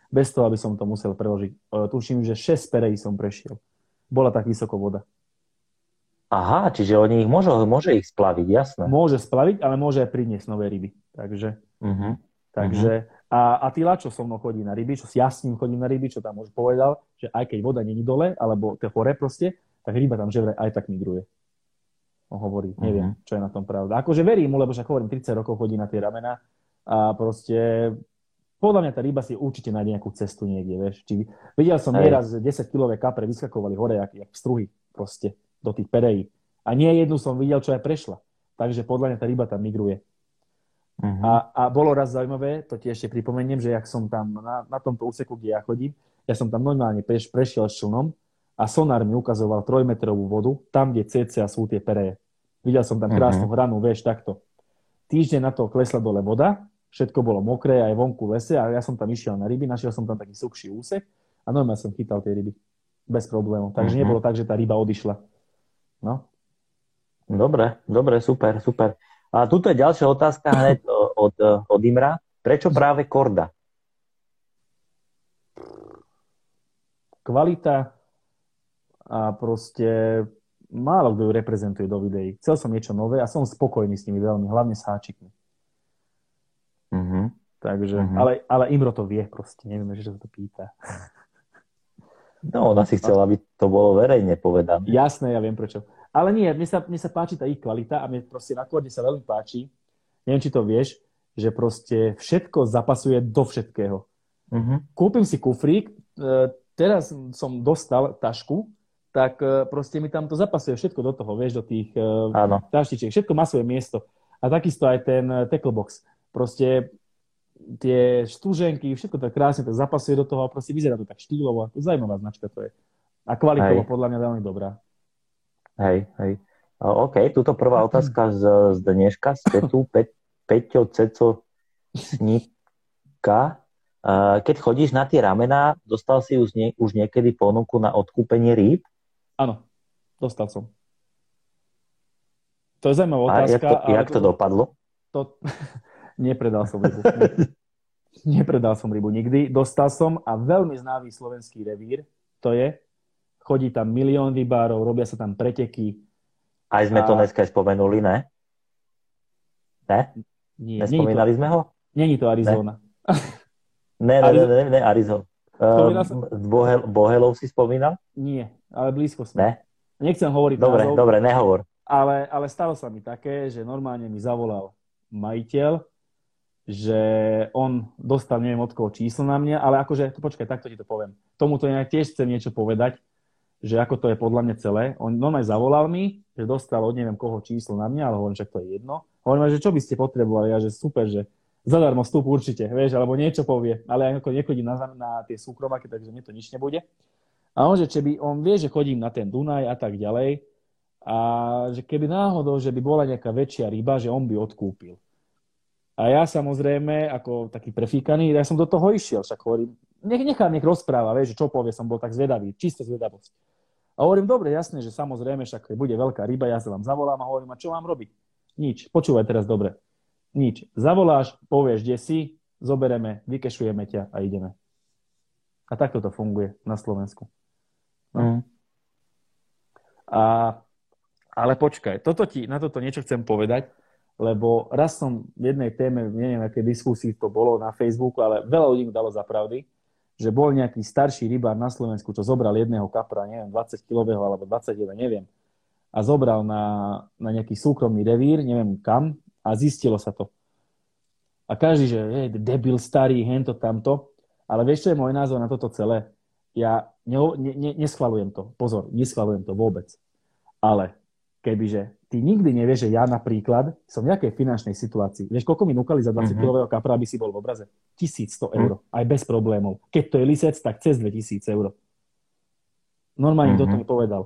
Bez toho, aby som to musel preložiť. Uh, tuším, že šesť perejí som prešiel. Bola tak vysoko voda. Aha, čiže oni ich môže, môže ich splaviť, jasné. Môže splaviť, ale môže aj priniesť nové ryby. Takže, uh-huh. takže uh-huh. A, a ty Lačo so mnou chodí na ryby, čo s jasným chodím na ryby, čo tam už povedal, že aj keď voda není dole, alebo to hore proste, tak ryba tam že vraj aj tak migruje. On hovorí, neviem, uh-huh. čo je na tom pravda. Akože verím mu, lebo však hovorím, tridsať rokov chodí na tie ramena a proste... Podľa mňa tá ryba si určite nájde nejakú cestu niekde, vieš. Či... Videl som nieraz desaťkilové kapre vyskakovali hore, jak, jak pstruhy proste, do tých perejí. A nie jednu som videl, čo aj prešla. Takže podľa mňa tá ryba tam migruje. Uh-huh. A, a bolo raz zaujímavé, to ti ešte pripomeniem, že jak som tam na, na tomto úseku, kde ja chodím, ja som tam normálne preš, prešiel s člnom a sonár mi ukazoval trojmetrovú vodu, tam, kde cca sú tie pereje. Videl som tam krásnu uh-huh. hranu, vieš, takto. Týždeň na to klesla dole voda, všetko bolo mokré, aj vonku v lese a ja som tam išiel na ryby, našiel som tam taký suchší úsek a normálne som chytal tie ryby. Bez problémov. Takže mm-hmm. nebolo tak, že tá ryba odišla. No. Dobre, dobre, super, super. A tuto je ďalšia otázka hneď od, od Imra. Prečo práve korda? Kvalita a proste málo kto ju reprezentuje do videí. Chcel som niečo nové a som spokojný s nimi veľmi, hlavne s háčikmi. Uh-huh. Takže, uh-huh. ale, ale Imro to vie proste, neviem, že sa to pýta. No, ona si chcela, aby to bolo verejne povedané. Jasné, ja viem prečo. Ale nie, mne sa, mne sa páči tá ich kvalita a mne proste na korde sa veľmi páči, neviem, či to vieš, že proste všetko zapasuje do všetkého. Uh-huh. Kúpim si kufrík, teraz som dostal tašku, tak proste mi tam to zapasuje všetko do toho, vieš, do tých áno. taštičiek, všetko má svoje miesto. A takisto aj ten tackle box. Proste tie štúženky, všetko to krásne to zapasuje do toho a proste vyzerá to tak štýlovo. Zaujímavá značka to je. A kvalitovo podľa mňa veľmi dobrá. Hej, hej. OK, tuto prvá otázka z, z dneška. Ste tu Pe, Peťo Ceco Sníka. Keď chodíš na tie ramená, dostal si už, nie, už niekedy ponuku na odkúpenie rýb? Áno, dostal som. To je zaujímavá otázka. A jak to, jak to dopadlo? To... Nepredal som rybu. Nepredal som rybu nikdy. Dostal som a veľmi známy slovenský revír, to je, chodí tam milión rybárov, robia sa tam preteky. Aj sme a... to dneska spomenuli, ne? Ne? Nie, nespomínali nie to... sme ho? Není to Arizona. Ne, ne, ne, ne, ne Arizona. Uh, som... Bohel, Bohelov si spomínal? Nie, ale blízko sme. Ne? Nechcem hovoriť dobre, názov. Dobre, nehovor. Ale, ale stalo sa mi také, že normálne mi zavolal majiteľ že on dostal, neviem od koho, číslo na mňa, ale akože, to počkaj, takto ti to poviem. Tomuto ja tiež chcem niečo povedať, že ako to je podľa mňa celé. On normálne zavolal mi, že dostal od neviem koho číslo na mňa, ale hovorím, že to je jedno. Hovorím, že čo by ste potrebovali, ja, že super, že zadarmo vstup určite, vieš, alebo niečo povie, ale ako nechodím na, na tie súkromáky, takže mne to nič nebude. A on, že či by, on vie, že chodím na ten Dunaj a tak ďalej, a že keby náhodou, že by bola nejaká väčšia ryba, že on by odkúpil. A ja samozrejme, ako taký prefíkaný, ja som do toho išiel, však hovorím, nech nechám, nech rozpráva, vieš, čo povie, som bol tak zvedavý, čisto zvedavosť. A hovorím, dobre, jasne, že samozrejme, však bude veľká ryba, ja sa vám zavolám a hovorím, a čo mám robiť? Nič, počúvaj teraz dobre, nič. Zavoláš, povieš, kde si, zobereme, vykešujeme ťa a ideme. A takto to funguje na Slovensku. No. Mm. A, ale počkaj, toto ti, na toto niečo chcem povedať, lebo raz som v jednej téme, neviem, aké diskusii to bolo na Facebooku, ale veľa ľudí dalo za pravdy, že bol nejaký starší rybár na Slovensku, čo zobral jedného kapra, neviem, dvadsaťkilového alebo dvadsaťjeden, neviem, a zobral na, na nejaký súkromný revír, neviem kam, a zistilo sa to. A každý, že je debil, starý, hento, tamto, ale vieš, čo je môj názor na toto celé? Ja ne, ne, neschvaľujem to, pozor, neschvaľujem to vôbec, ale kebyže ty nikdy nevieš, že ja napríklad som v nejakej finančnej situácii. Vieš, koľko mi núkali za dvadsaťkilového kapra, aby si bol v obraze? tisícsto eur. Aj bez problémov. Keď to je lisec, tak cez dvetisíc eur. Normálne mm-hmm. kto to mi povedal.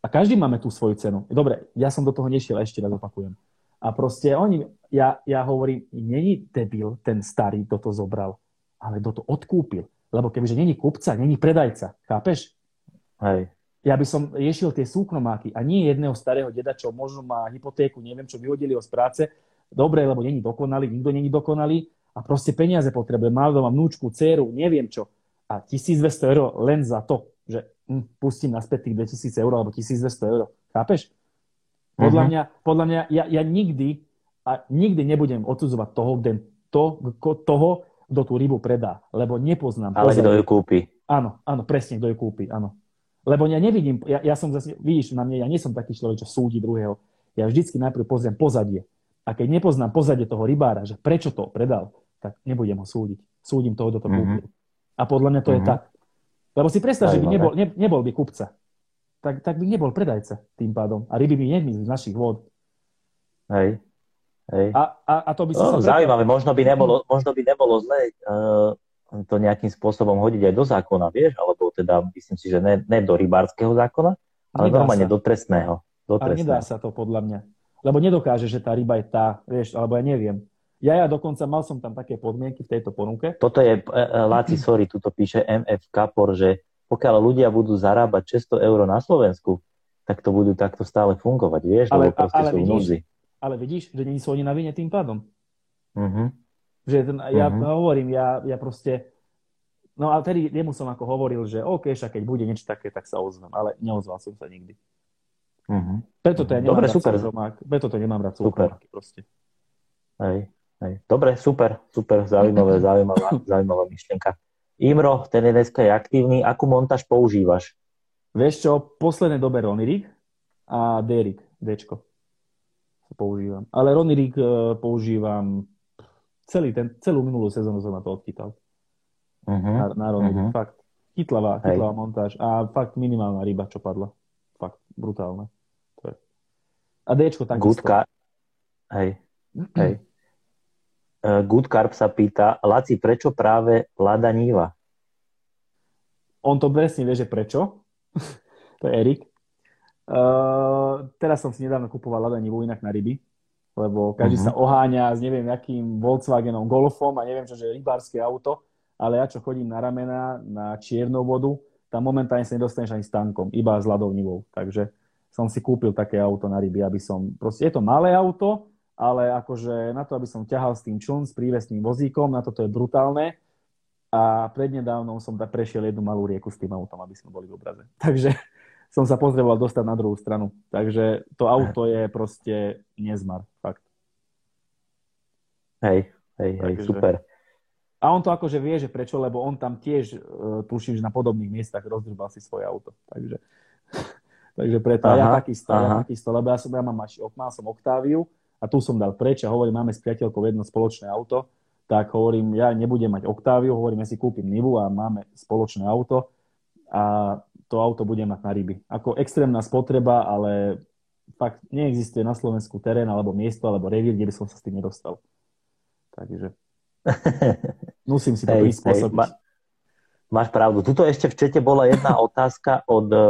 A každý máme tú svoju cenu. Dobre, ja som do toho nešiel, ešte raz opakujem. A proste oni, ja, ja hovorím, není debil ten starý, kto to zobral, ale kto to odkúpil. Lebo kebyže není kúpca, není predajca. Chápeš? Hej. Ja by som riešil tie súkromáky a nie jedného starého deda, čo možno má hypotéku, neviem čo, vyhodili ho z práce. Dobre, lebo není dokonalý, nikto není dokonalý a proste peniaze potrebuje. Mám doma vnúčku, dcéru, neviem čo. A tisícdvesto eur len za to, že hm, pustím naspäť tých dvetisíc eur alebo tisícdvesto eur. Chápeš? Podľa mm-hmm. mňa, podľa mňa ja, ja nikdy a nikdy nebudem odsudzovať toho, kde to, toho, kto tú rybu predá, lebo nepoznám. Ale kto ju kúpi. Áno, áno, presne, kto ju kúpi, áno. Lebo ja nevidím, ja, ja som zase, vidíš na mne, ja nie som taký človek, čo súdi druhého. Ja vždycky najprv pozriem pozadie. A keď nepoznám pozadie toho rybára, že prečo to predal, tak nebudem ho súdiť. Súdim toho, kto to kúpil. Mm-hmm. A podľa mňa to mm-hmm. je tak. Lebo si predstav, že by nebol, ne, nebol by kupca. Tak, tak by nebol predajca tým pádom. A ryby by nemizli z našich vôd. Hej. Hej. A, a, a to by si no, sa... Zaujímavé, možno by nebolo, možno by nebolo zle... Uh... to nejakým spôsobom hodiť aj do zákona, vieš? Alebo teda, myslím si, že ne, ne do rybárskeho zákona, ale nedá normálne sa. Do trestného. Do ale trestného. Nedá sa to, podľa mňa. Lebo nedokáže, že tá ryba je tá, vieš, alebo ja neviem. Ja, ja dokonca mal som tam také podmienky v tejto ponuke. Toto je, Laci, sorry, tuto píše em ef Kapor, že pokiaľ ľudia budú zarábať šesťsto eur na Slovensku, tak to budú takto stále fungovať, vieš? Ale, lebo proste ale sú vidíš, núdzi. Ale vidíš, že nie sú oni na vine tým pádom. Mhm. Že ten, ja mm-hmm. hovorím, ja, ja proste... No a tedy jemu som ako hovoril, že OK, však keď bude niečo také, tak sa ozvem. Ale neozval som sa nikdy. Mm-hmm. Preto to ja nemám Dobre, rád super. Súkromák. Preto to nemám rád súkromáky proste. Hej, hej. Dobre, super, super. Zaujímavé, zaujímavá, zaujímavá myšlienka. Imro, ten je dneska je aktívny. Akú montáž používaš? Vieš čo, posledné dobe Ronny Rig a D-Rig, D-čko používam. Ale Ronny Rig používam... Celý ten, celú minulú sezónu som na to odkytal. Uh-huh. Národný, uh-huh. fakt. Chytlavá, chytlavá montáž. A fakt minimálna ryba, čo padla. Fakt, brutálne. To je. A D-čko tak. Good Carp. Hej, hej. Uh, Good Carp sa pýta, Laci, prečo práve Lada Niva? On to presne vie, že prečo. To je Erik. Uh, teraz som si nedávno kupoval Lada Nivu inak na ryby, lebo každý mm-hmm. sa oháňa s neviem jakým Volkswagenom, Golfom a neviem čo, že je rybárske auto, ale ja čo chodím na ramena, na Čiernu vodu, tam momentálne sa nedostaneš ani s tankom, iba s Ladou Nivou, takže som si kúpil také auto na ryby, aby som, proste je to malé auto, ale akože na to, aby som ťahal s tým čln, s prívesným vozíkom, na toto je brutálne a prednedávnom som prešiel jednu malú rieku s tým autom, aby sme boli v obraze, takže... som sa potreboval dostať na druhú stranu. Takže to auto je proste nezmar, fakt. Hej, hej, hej, takže... super. A on to akože vie, že prečo, lebo on tam tiež, uh, tuším, že na podobných miestach rozdrbal si svoje auto. Takže, takže preto aha, ja takisto, ja takisto, lebo ja som, ja mám, mal som Octaviu a tu som dal preč a hovorím, máme s priateľkou jedno spoločné auto tak hovorím, ja nebudem mať Octaviu, hovorím, ja si kúpim Nivu a máme spoločné auto a to auto budem mať na ryby. Ako extrémna spotreba, ale fakt neexistuje na Slovensku terén alebo miesto, alebo revír, kde by som sa s tým nedostal. Takže musím si to hey, prispôsobiť. Hey, ma, máš pravdu. Tuto ešte v čete bola jedna otázka od uh,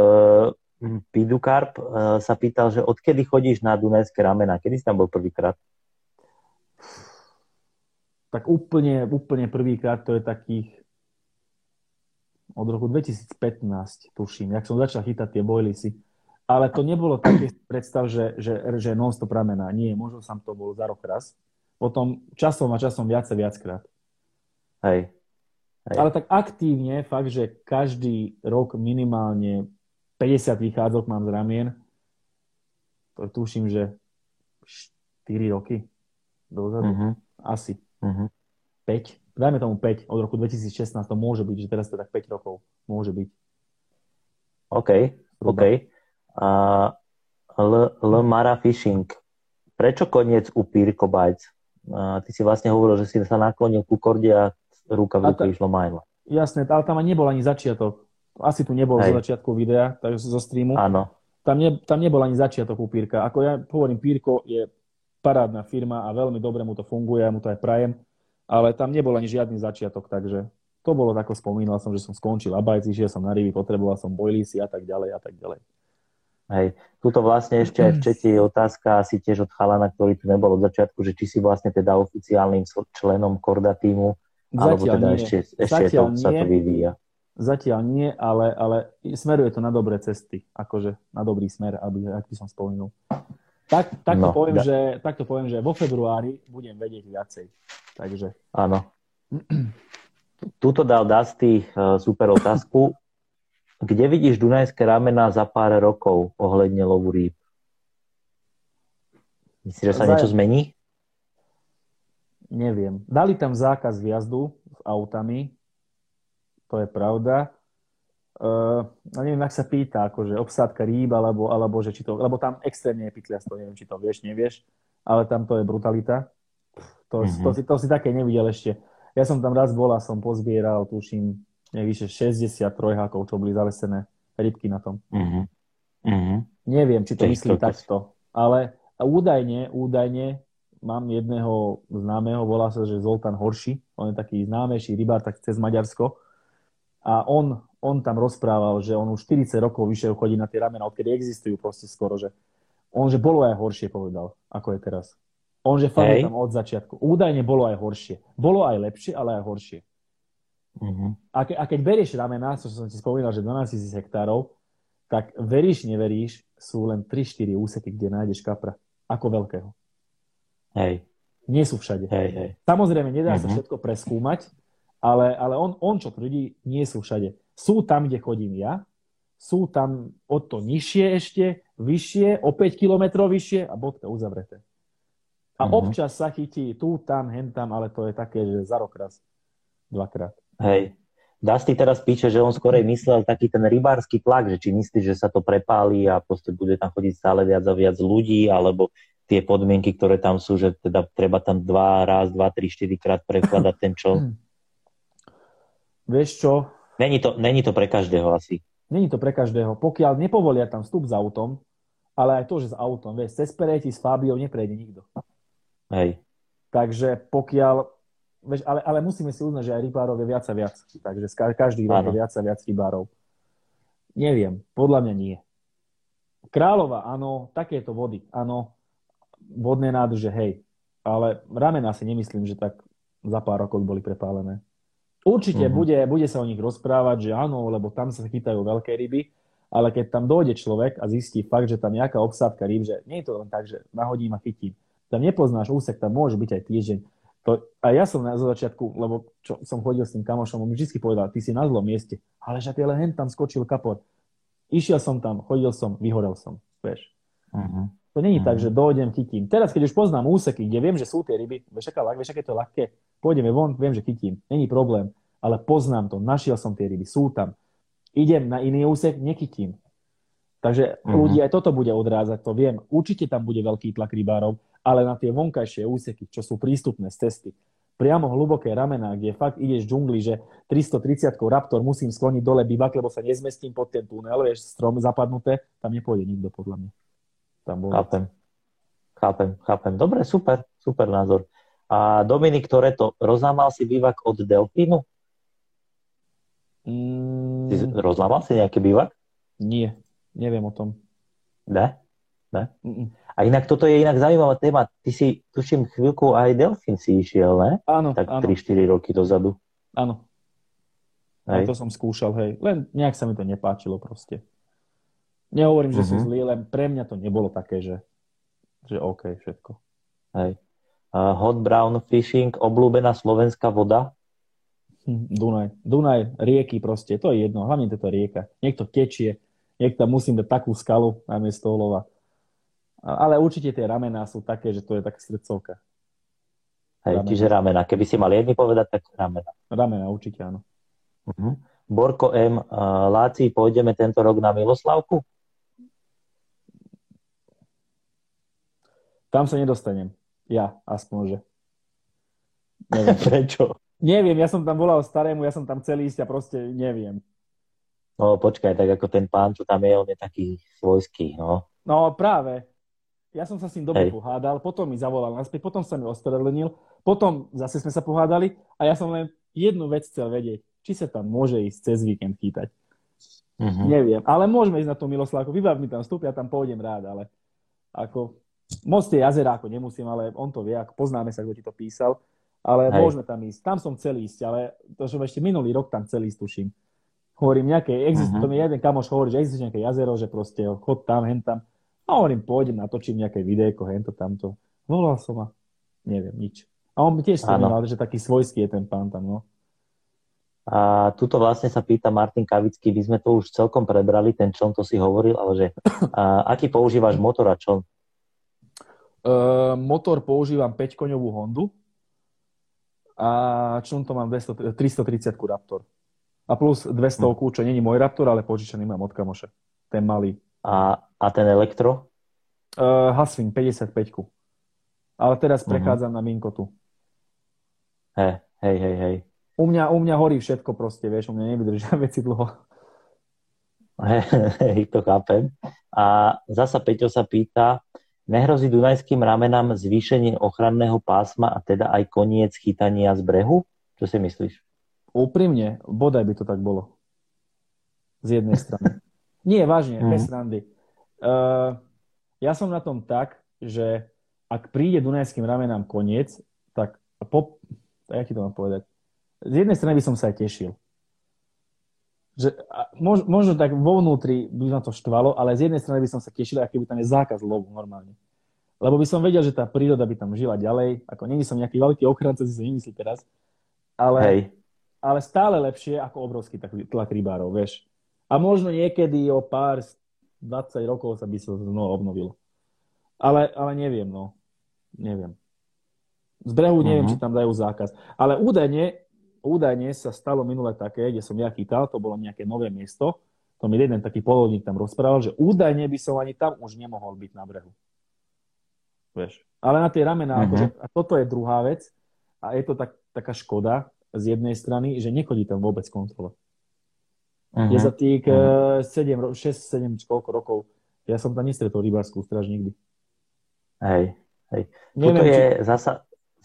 Pidukarp. Uh, sa pýtal, že odkedy chodíš na Dunajské ramena? Kedy si tam bol prvýkrát? Tak úplne, úplne prvýkrát, to je takých od roku dvetisíc pätnásť, tuším, jak som začal chytať tie bojlisy. Ale to nebolo také predstav, že, že, že non-stop ramena. Nie, možno som to bol za rok raz. Potom časom a časom viac a viackrát. Hej. Hej. Ale tak aktívne, fakt, že každý rok minimálne päťdesiat vychádzok mám z ramien. To tuším, že štyri roky dozadu. Uh-huh. Asi. Uh-huh. päť. Dajme tomu päť. Od roku dvetisíc šestnásť to môže byť, že teraz to tak päť rokov. Môže byť. OK. OK. Uh, L, L. Mara Fishing. Prečo koniec u Pirkobytes? Uh, ty si vlastne hovoril, že si sa naklonil ku Korde a ruka v ruke išlo MyLine. Jasné, ale tam nebol ani začiatok. Asi tu nebol zo začiatku videa, takže zo streamu. Áno. Tam, ne, tam nebol ani začiatok u Pirka. Ako ja hovorím, Pirko je parádna firma a veľmi dobre mu to funguje, ja mu to aj prajem, ale tam nebol ani žiadny začiatok, takže to bolo, ako spomínal som, že som skončil Abytes, išiel som na rivy, potreboval som bojlisy a tak ďalej a tak ďalej. Hej, tuto vlastne ešte aj v čete je otázka asi tiež od chalana, ktorý tu nebol od začiatku, že či si vlastne teda oficiálnym členom Korda týmu, alebo zatiaľ teda nie. ešte, ešte to, sa to vyvíja. Zatiaľ nie, ale, ale smeruje to na dobré cesty, akože na dobrý smer, aby, ak by som spomínal. Tak, tak, no, to poviem, že, tak to poviem, že vo februári budem vedieť viacej. Takže. Áno. Tuto dal Dusty super otázku. Kde vidíš Dunajské ramena za pár rokov ohľadne lovu rýb? Myslíš, že sa Zaj... niečo zmení? Neviem. Dali tam zákaz vjazdu s autami. To je pravda. Uh, neviem, ak sa pýta, akože obsádka rýb, alebo, alebo že či to, lebo tam extrémne je pytliastvo, neviem, či to vieš, nevieš, ale tam to je brutalita. To, mm-hmm. to, to, si, to si také nevidel ešte. Ja som tam raz bol a som pozbieral, tuším, nevyše šesťdesiat trojhákov, čo boli zavesené rybky na tom. Mm-hmm. Mm-hmm. Neviem, či to Tež myslí to, takto, ale údajne, údajne mám jedného známeho, volá sa, že Zoltán Horší, on je taký známejší rybár, tak cez Maďarsko, a on On tam rozprával, že on už štyridsať rokov vyššie chodí na tie ramena, odkedy existujú proste skoro, že on, že bolo aj horšie, povedal, ako je teraz. On, že fakt hey. tam od začiatku. Údajne bolo aj horšie. Bolo aj lepšie, ale aj horšie. Uh-huh. A, ke, a keď berieš ramena, čo som ti spomínal, že dvanásť tisíc hektárov, tak veríš, neveríš, sú len tri štyri úseky, kde nájdeš kapra. Ako veľkého. Hej. Nie sú všade. Hej, hej. Samozrejme, nedá uh-huh. sa všetko preskúmať, ale, ale on, on, čo tvrdí, nie sú všade. Sú tam, kde chodím ja, sú tam o to nižšie ešte, vyššie, o päť kilometrov vyššie a bodka, uzavreté. A uh-huh. občas sa chytí tu, tam, hen tam, ale to je také, že za rok raz, dvakrát. Hej, Dusty teraz píše, že on skorej myslel taký ten rybársky tlak, že či myslíš, že sa to prepálí a proste bude tam chodiť stále viac a viac ľudí, alebo tie podmienky, ktoré tam sú, že teda treba tam dva raz, dva, tri, štyri krát prekladať ten čo? Vieš čo? Není to, není to pre každého asi. Není to pre každého. Pokiaľ nepovolia tam vstup s autom, ale aj to, že s autom, vieš, cez Pereti s Fábiou neprejde nikto. Hej. Takže pokiaľ, vieš, ale, ale musíme si uznať, že aj rybárov je viac a viac. Takže každý rok je viac a viac rybárov. Neviem, podľa mňa nie. Kráľová, áno, takéto vody, áno, vodné nádrže, hej. Ale ramena si nemyslím, že tak za pár rokov boli prepálené. Určite uh-huh. bude, bude sa o nich rozprávať, že áno, lebo tam sa chytajú veľké ryby, ale keď tam dojde človek a zistí fakt, že tam nejaká obsádka rýb, že nie je to len tak, že nahodím a chytím. Tam nepoznáš úsek, tam môže byť aj týždeň. To, a ja som na začiatku, lebo čo, som chodil s tým kamošom, on mi vždy povedal, ty si na zlom mieste, ale že ale hen tam skočil kapor. Išiel som tam, chodil som, vyhorel som. Vieš. Uh-huh. To nie je uh-huh. tak, že dojdem, chytím. Teraz, keď už poznám úseky, kde viem, že sú tie ryby, vieš, aká, vieš, aké to je ľahké, pôjdeme von, viem, že chytím, není problém, ale poznám to, našiel som tie ryby, sú tam. Idem na iný úsek, nechytím. Takže uh-huh. ľudia aj toto bude odrázať, to viem. Určite tam bude veľký tlak rybárov, ale na tie vonkajšie úseky, čo sú prístupné z cesty, priamo hlboké ramená, kde fakt ideš v džungli, že tristotridsať Raptor musím skloniť dole bivak, lebo sa nezmestím pod ten tunel, vieš, strom zapadnuté, tam nepôjde nikto, podľa mňa. Tam bol chápem, chápem, chápem. Dobre, super, super názor. A Dominik Toretto, rozlámal si bivak od delfínu? Mm. Rozlámal si nejaký bivak? Nie, neviem o tom. Ne? Ne? Mm-mm. A inak toto je inak zaujímavá téma. Ty si, tuším, chvíľku aj delfín si išiel, ne? Áno, tak áno. tri štyri roky dozadu. Áno. Hej. To som skúšal, hej. Len nejak sa mi to nepáčilo proste. Nehovorím, že uh-huh. som zlý, len pre mňa to nebolo také, že, že OK, všetko. Hej. Uh, hot brown fishing, obľúbená slovenská voda? Hm, Dunaj. Dunaj, rieky proste, to je jedno. Hlavne toto rieka. Niekto tečie, niekto musím dať takú skalu namiesto olova. Ale určite tie ramená sú také, že to je taká srdcovka. Hej, čiže ramena. Keby si mali jedni povedať, tak ramena. Ramena, určite áno. Uh-huh. Borko M. Láci, pôjdeme tento rok na Miloslavku? Tam sa nedostanem. Ja, aspoň, že. Neviem. Prečo? Neviem, ja som tam volal starému, ja som tam celý ísť a proste neviem. No počkaj, tak ako ten pán, čo tam je, on je taký svojský, no. No práve. Ja som sa s ním dobre pohádal, potom mi zavolal naspäť, potom sa mi ostrelnil, potom zase sme sa pohádali a ja som len jednu vec chcel vedieť, či sa tam môže ísť cez víkend chýtať. Uh-huh. Neviem, ale môžeme ísť na tú Miloslavku, vybav mi tam vstup, ja tam pôjdem rád, ale ako moc tie jazerá, ako nemusím, ale on to vie, ako poznáme sa, kto ti to písal, ale hej. Môžeme tam ísť, tam som chcel ísť, ale to, že ešte minulý rok tam chcel ísť, tuším. Hovorím, nejaké, existuje, uh-huh. to mi jeden kamoš hovorí, že existuje nejaké jazero, že proste chod tam, hen tam. A hovorím, pôjdem, natočím nejaké videjko, hento, tamto. Volal som a neviem, nič. A on tiež sa mňal, že taký svojský je ten pán tam, no. A tuto vlastne sa pýta Martin Kavický, my sme to už celkom prebrali, ten čln, to si hovoril, ale že a, aký používaš motor a čln? Uh, motor používam päťkoňovú Hondu a čln to mám dvesto, tristotridsať Raptor. A plus dvesto, hmm. čo nie je môj Raptor, ale požičaný mám od kamoša. Ten malý. A, a ten elektro? Uh, Haslin, päťdesiatpäť. Ale teraz prechádzam uh-huh. na Minkotu. He, hej, hej, hej. U mňa, u mňa horí všetko proste, vieš, u mňa nevydržia veci dlho. Hej, hey, to chápem. A zasa Peťo sa pýta, nehrozí dunajským ramenám zvýšenie ochranného pásma a teda aj koniec chytania z brehu? Čo si myslíš? Úprimne, bodaj by to tak bolo. Z jednej strany. Nie, vážne, bez srandy. Uh, ja som na tom tak, že ak príde dunajským ramenám koniec, tak po... Ja ti to mám povedať. Z jednej strany by som sa aj tešil. Že, mož, možno tak vo vnútri by ma to štvalo, ale z jednej strany by som sa tešil, aký by tam je zákaz lovu normálne. Lebo by som vedel, že tá príroda by tam žila ďalej. Ako nie som nejaký veľký ochranca, si sa nemyslí teraz. Ale, ale stále lepšie ako obrovský tlak rybárov, vieš. A možno niekedy o pár dvadsať rokov sa by sa znovu obnovilo. Ale, ale neviem, no. Neviem. Z brehu neviem, uh-huh. či tam dajú zákaz. Ale údajne, údajne sa stalo minule také, kde som ja chytal, to bolo nejaké nové miesto, to mi jeden taký polovník tam rozprával, že údajne by som ani tam už nemohol byť na brehu. Vieš. Ale na tie ramená, uh-huh. akože, a toto je druhá vec, a je to tak, taká škoda z jednej strany, že nechodí tam vôbec kontrola. Uh-huh. Je za tých uh-huh. sedem, šesť, sedem koľko rokov. Ja som tam nestretol rybárskú stráž nikdy. Hej, hej. Neviem, toto je či... zasa,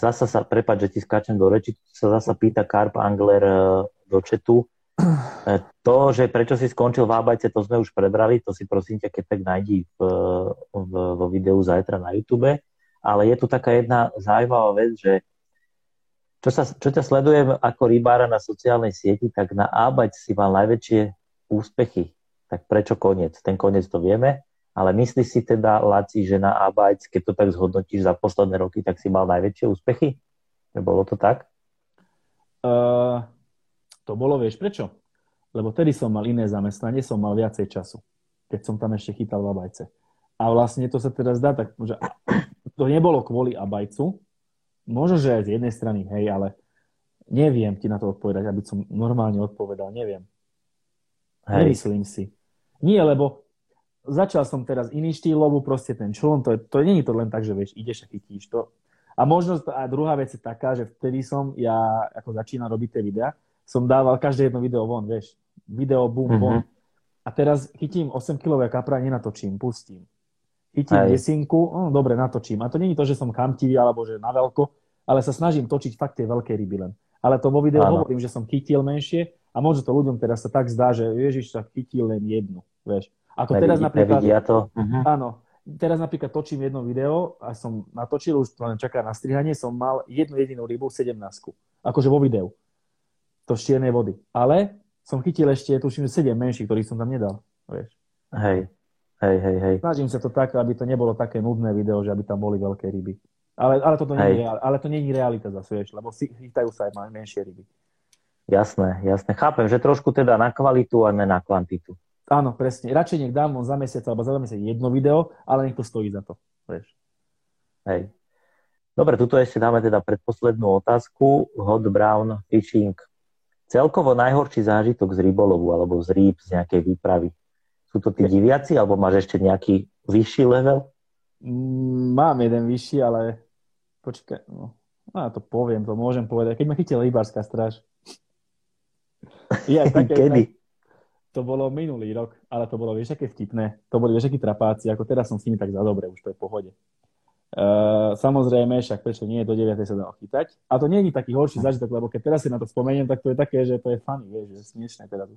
zasa sa, prepáč, že ti skáčem do reči, sa zasa pýta Carp Angler do chatu. To, že prečo si skončil v Abytce, to sme už prebrali, to si prosím ťa, keď tak nájdi v, v, vo videu zajtra na YouTube. Ale je tu taká jedna zaujímavá vec, že Čo, sa, čo ťa sledujem ako rybára na sociálnej sieti, tak na Abytes si mal najväčšie úspechy. Tak prečo koniec? Ten koniec to vieme, ale myslíš si teda, Laci, že na Abytes, keď to tak zhodnotíš za posledné roky, tak si mal najväčšie úspechy? Bolo to tak? Uh, to bolo, vieš prečo? Lebo tedy som mal iné zamestnanie, som mal viacej času, keď som tam ešte chytal v Abytce. A vlastne to sa teda zdá tak, že to nebolo kvôli Abytcu. Možno, že aj z jednej strany, hej, ale neviem ti na to odpovedať, aby som normálne odpovedal, neviem. Hej. Nemyslím si. Nie, lebo začal som teraz iný štýl lovu, proste ten čln, to, to nie je to len tak, že vieš, ideš a chytíš to. A možnosť, a druhá vec je taká, že vtedy som, ja ako začínam robiť tie videá, som dával každé jedno video von, vieš. Video, bum, von. Mm-hmm. A teraz chytím osem kilové kapra, nenatočím, pustím. Chytím desinku, no, dobre, natočím. A to nie je to, že som chamtivý, alebo že na veľko, ale sa snažím točiť fakt tie veľké ryby len. Ale to vo videu ano. Hovorím, že som chytil menšie a možno to ľuďom teraz sa tak zdá, že ježiš, tak chytil len jednu, vieš. Ako nevidí, teraz napríklad... Nevidia to. Uh-huh. Áno. Teraz napríklad točím jedno video a som natočil, už to len čaká na strihanie, som mal jednu jedinú rybu, sedemnástku. Akože vo videu. To z čiernej vody. Ale... som chytil ešte, tuším, sedem menších, ktorých som tam nedal, vieš. Hej, hej, hej, hej. Snažím sa to tak, aby to nebolo také nudné video, že aby tam boli veľké ryby. Ale, ale, toto nie je, ale to nie je realita zase, vieš, lebo si chytajú sa aj menšie ryby. Jasné, jasné. Chápem, že trošku teda na kvalitu a ne na kvantitu. Áno, presne. Radšej nech dám za mesiac alebo za dva mesiace jedno video, ale nech to stojí za to, vieš. Hej. Dobre, tuto ešte dáme teda predposlednú otázku. Hot brown fishing. Celkovo najhorší zážitok z rybolovu alebo z rýb z nejakej výpravy. Sú to tí diviaci, alebo máš ešte nejaký vyšší level? Mám jeden vyšší, ale počkaj, no, no ja to poviem, to môžem povedať. Keď ma chytila rybárska stráž. Ja, také, kedy? Tak, to bolo minulý rok, ale to bolo vieš aké vtipné. To boli vieš akí trapáci, ako teraz som s nimi tak za dobre, už to je v pohode. Uh, samozrejme, však prečo nie, do deviatej sa dá chytať. A to nie je taký horší zážitok, lebo keď teraz si na to spomeniem, tak to je také, že to je funny, vieš, že smiešné teraz.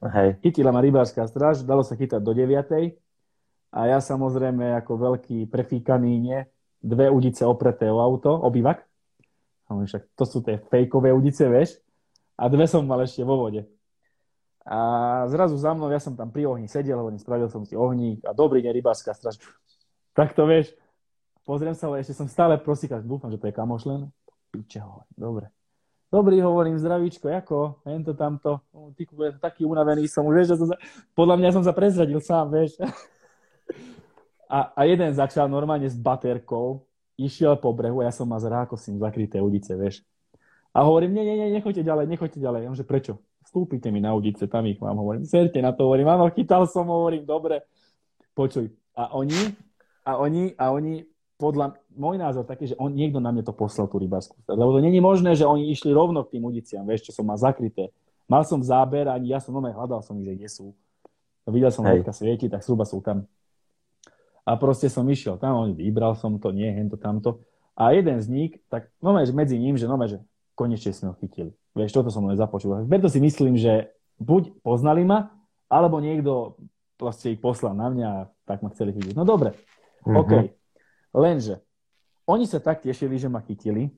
Hej. Chytila ma rybárska stráž, dalo sa chytať do deviatej a ja samozrejme ako veľký prefíkaný, nie, dve udice opreté o auto, o bivak. Však to sú tie fejkové udice, vieš. A dve som mal ešte vo vode. A zrazu za mnou, ja som tam pri ohni sedel, hovorím, spravil som si ohník a dobrý deň, rybárska stráž. Tak to vieš. Pozriem sa, ale ešte som stále prosíkal. Dúfam, že to je kamoš len. Piče, hovorím, dobre. Dobrý, hovorím, zdravíčko, jako? Hento, tamto. O, ty, kúbe, taký unavený som. Vieš, že som sa... Podľa mňa som sa prezradil sám, vieš. A, a jeden začal normálne s baterkou. Išiel po brehu a ja som mal z rákosím zakryté udice, vieš. A hovorím, nie, nie, nie, nechoďte ďalej, nechoďte ďalej. Ja môžem, prečo? Vstúpite mi na udice, tam ich mám, hovorím. Serte na to, hovorím, áno, chytal som, hovorím, dobre. Počuj. A oni, a oni, a oni... podľa môj názor taký, že on, niekto na mne to poslal tú rybársku stráž. Lebo to nie je možné, že oni išli rovno k tým udiciam, vieš, čo som mal zakryté. Mal som záber, ani ja som nome hľadal som ich, že kde sú. Videl som hĺbka svieti, tak zhruba sú tam. A proste som išiel tam, on vybral som to, nie, hento, tamto. A jeden z nich, tak nome, že medzi ním, že nome, že konečne sme ho chytili. Vieš, toto som len započul. Preto si myslím, že buď poznali ma, alebo niekto proste ich poslal na mňa a tak ma chceli chytiť. No dobre, mm-hmm. OK. Lenže oni sa tak tešili, že ma chytili,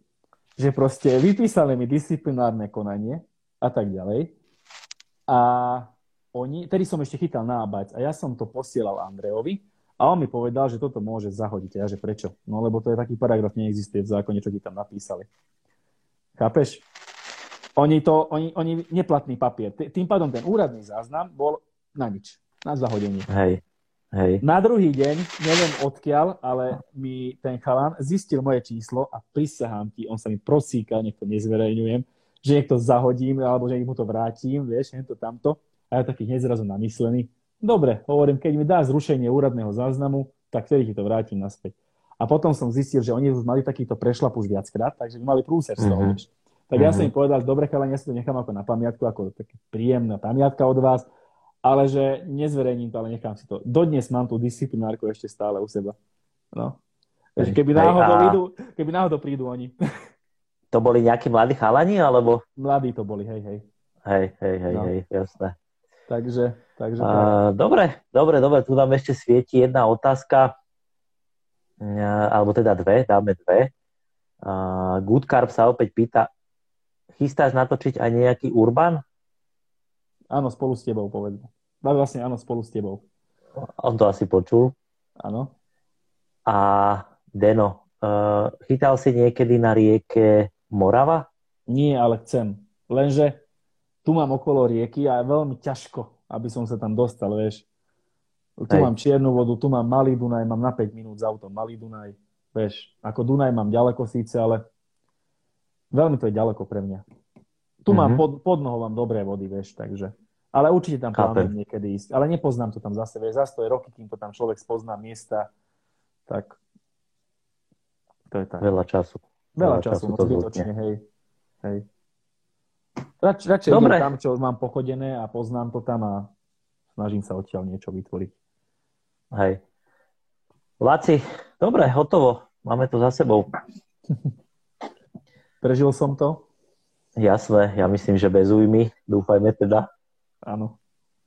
že proste vypísali mi disciplinárne konanie a tak ďalej. A oni, tedy som ešte chytal na Abytes a ja som to posielal Andrejovi a on mi povedal, že toto môže zahodiť. A ja, že prečo? No lebo to je taký paragraf, neexistuje v zákone, čo ti tam napísali. Chápeš? Oni to, oni, oni neplatný papier. Tým pádom ten úradný záznam bol na nič, na zahodenie. Hej. Hej. Na druhý deň, neviem odkiaľ, ale mi ten chalan zistil moje číslo a prisahám ti, on sa mi prosíka, nech to nezverejňujem, že nech to zahodím, alebo že mu to vrátim, vieš, hento tamto. A ja taký hneď zrazu namyslený. Dobre, hovorím, keď mi dá zrušenie úradného záznamu, tak vtedy ti to vrátim naspäť. A potom som zistil, že oni už mali takýto prešlap už viackrát, takže mali prúser z toho, mm-hmm. vieš. Tak mm-hmm. ja som im povedal, dobre, chalan, ja si to nechám ako na pamiatku, ako taká príjemná pamiatka od vás, ale že nezverejním to, ale nechám si to. Dodnes mám tú disciplinárku ešte stále u seba. No. Hej, keby, náhodou a... idú, keby náhodou prídu oni. To boli nejakí mladí chalani, alebo? Mladí to boli, hej, hej. Hej, hej, hej, no. hej, jasné. Takže, takže... Uh, dobre, dobre, dobre, tu nám ešte svieti jedna otázka, uh, alebo teda dve, dáme dve. Uh, Good Carp sa opäť pýta, chystáš natočiť aj nejaký Urban? Áno, spolu s tebou, povedzme. Vlastne áno, spolu s tebou. On to asi počul. Áno. A Deno, uh, chytal si niekedy na rieke Morava? Nie, ale chcem. Lenže tu mám okolo rieky a je veľmi ťažko, aby som sa tam dostal, vieš. Tu Hej. mám Čiernu vodu, tu mám Malý Dunaj, mám na päť minút z autom Malý Dunaj, vieš. Ako Dunaj mám ďaleko síce, ale veľmi to je ďaleko pre mňa. Tu mám, mm-hmm. pod, pod nohou mám dobré vody, vieš, takže. Ale určite tam plánujem niekedy ísť. Ale nepoznám to tam zase, vieš, zase to je roky, kým to tam človek spozná miesta, tak To je tak. Veľa času. Veľa času, času to zbytočne, hej. hej. Radšej rač, idem tam, čo mám pochodené a poznám to tam a snažím sa odtiaľ niečo vytvoriť. Hej. Laci, dobre, hotovo. Máme to za sebou. Prežil som to? Jasné, ja myslím, že bez újmy. Dúfajme teda. Áno,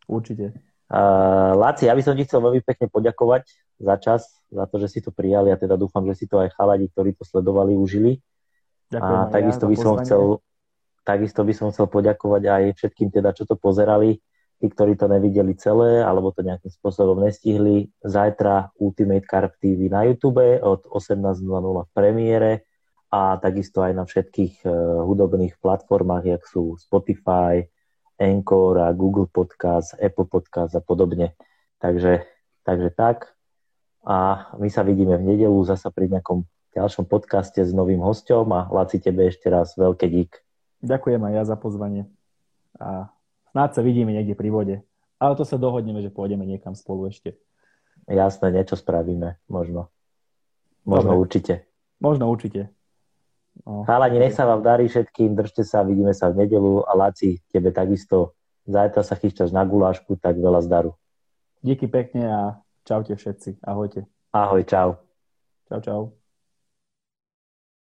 určite. Uh, Laci, ja by som ti chcel veľmi pekne poďakovať za čas, za to, že si to prijali a ja teda dúfam, že si to aj chalani, ktorí to sledovali, užili. Ďakujem a takisto ja by som chcel, takisto by som chcel poďakovať aj všetkým teda, čo to pozerali, tí, ktorí to nevideli celé, alebo to nejakým spôsobom nestihli. Zajtra Ultimate Carp té vé na YouTube od osemnásť nula nula v premiére a takisto aj na všetkých uh, hudobných platformách, jak sú Spotify, Anchor a Google Podcast, Apple Podcast a podobne. Takže, takže tak. A my sa vidíme v nedeľu zasa pri nejakom ďalšom podcaste s novým hosťom a Laci, tebe ešte raz veľké dík. Ďakujem aj ja za pozvanie. A snáď sa vidíme niekde pri vode. Ale to sa dohodneme, že pôjdeme niekam spolu ešte. Jasné, niečo spravíme. Možno. Možno dobre. Určite. Možno určite. No, chalani, nech sa vám darí všetkým, držte sa, vidíme sa v nedeľu a Laci, tebe takisto, zajtra sa chyšťaš na gulášku, tak veľa zdaru. Díky pekne a čaute všetci, ahojte. Ahoj, čau. Čau, čau.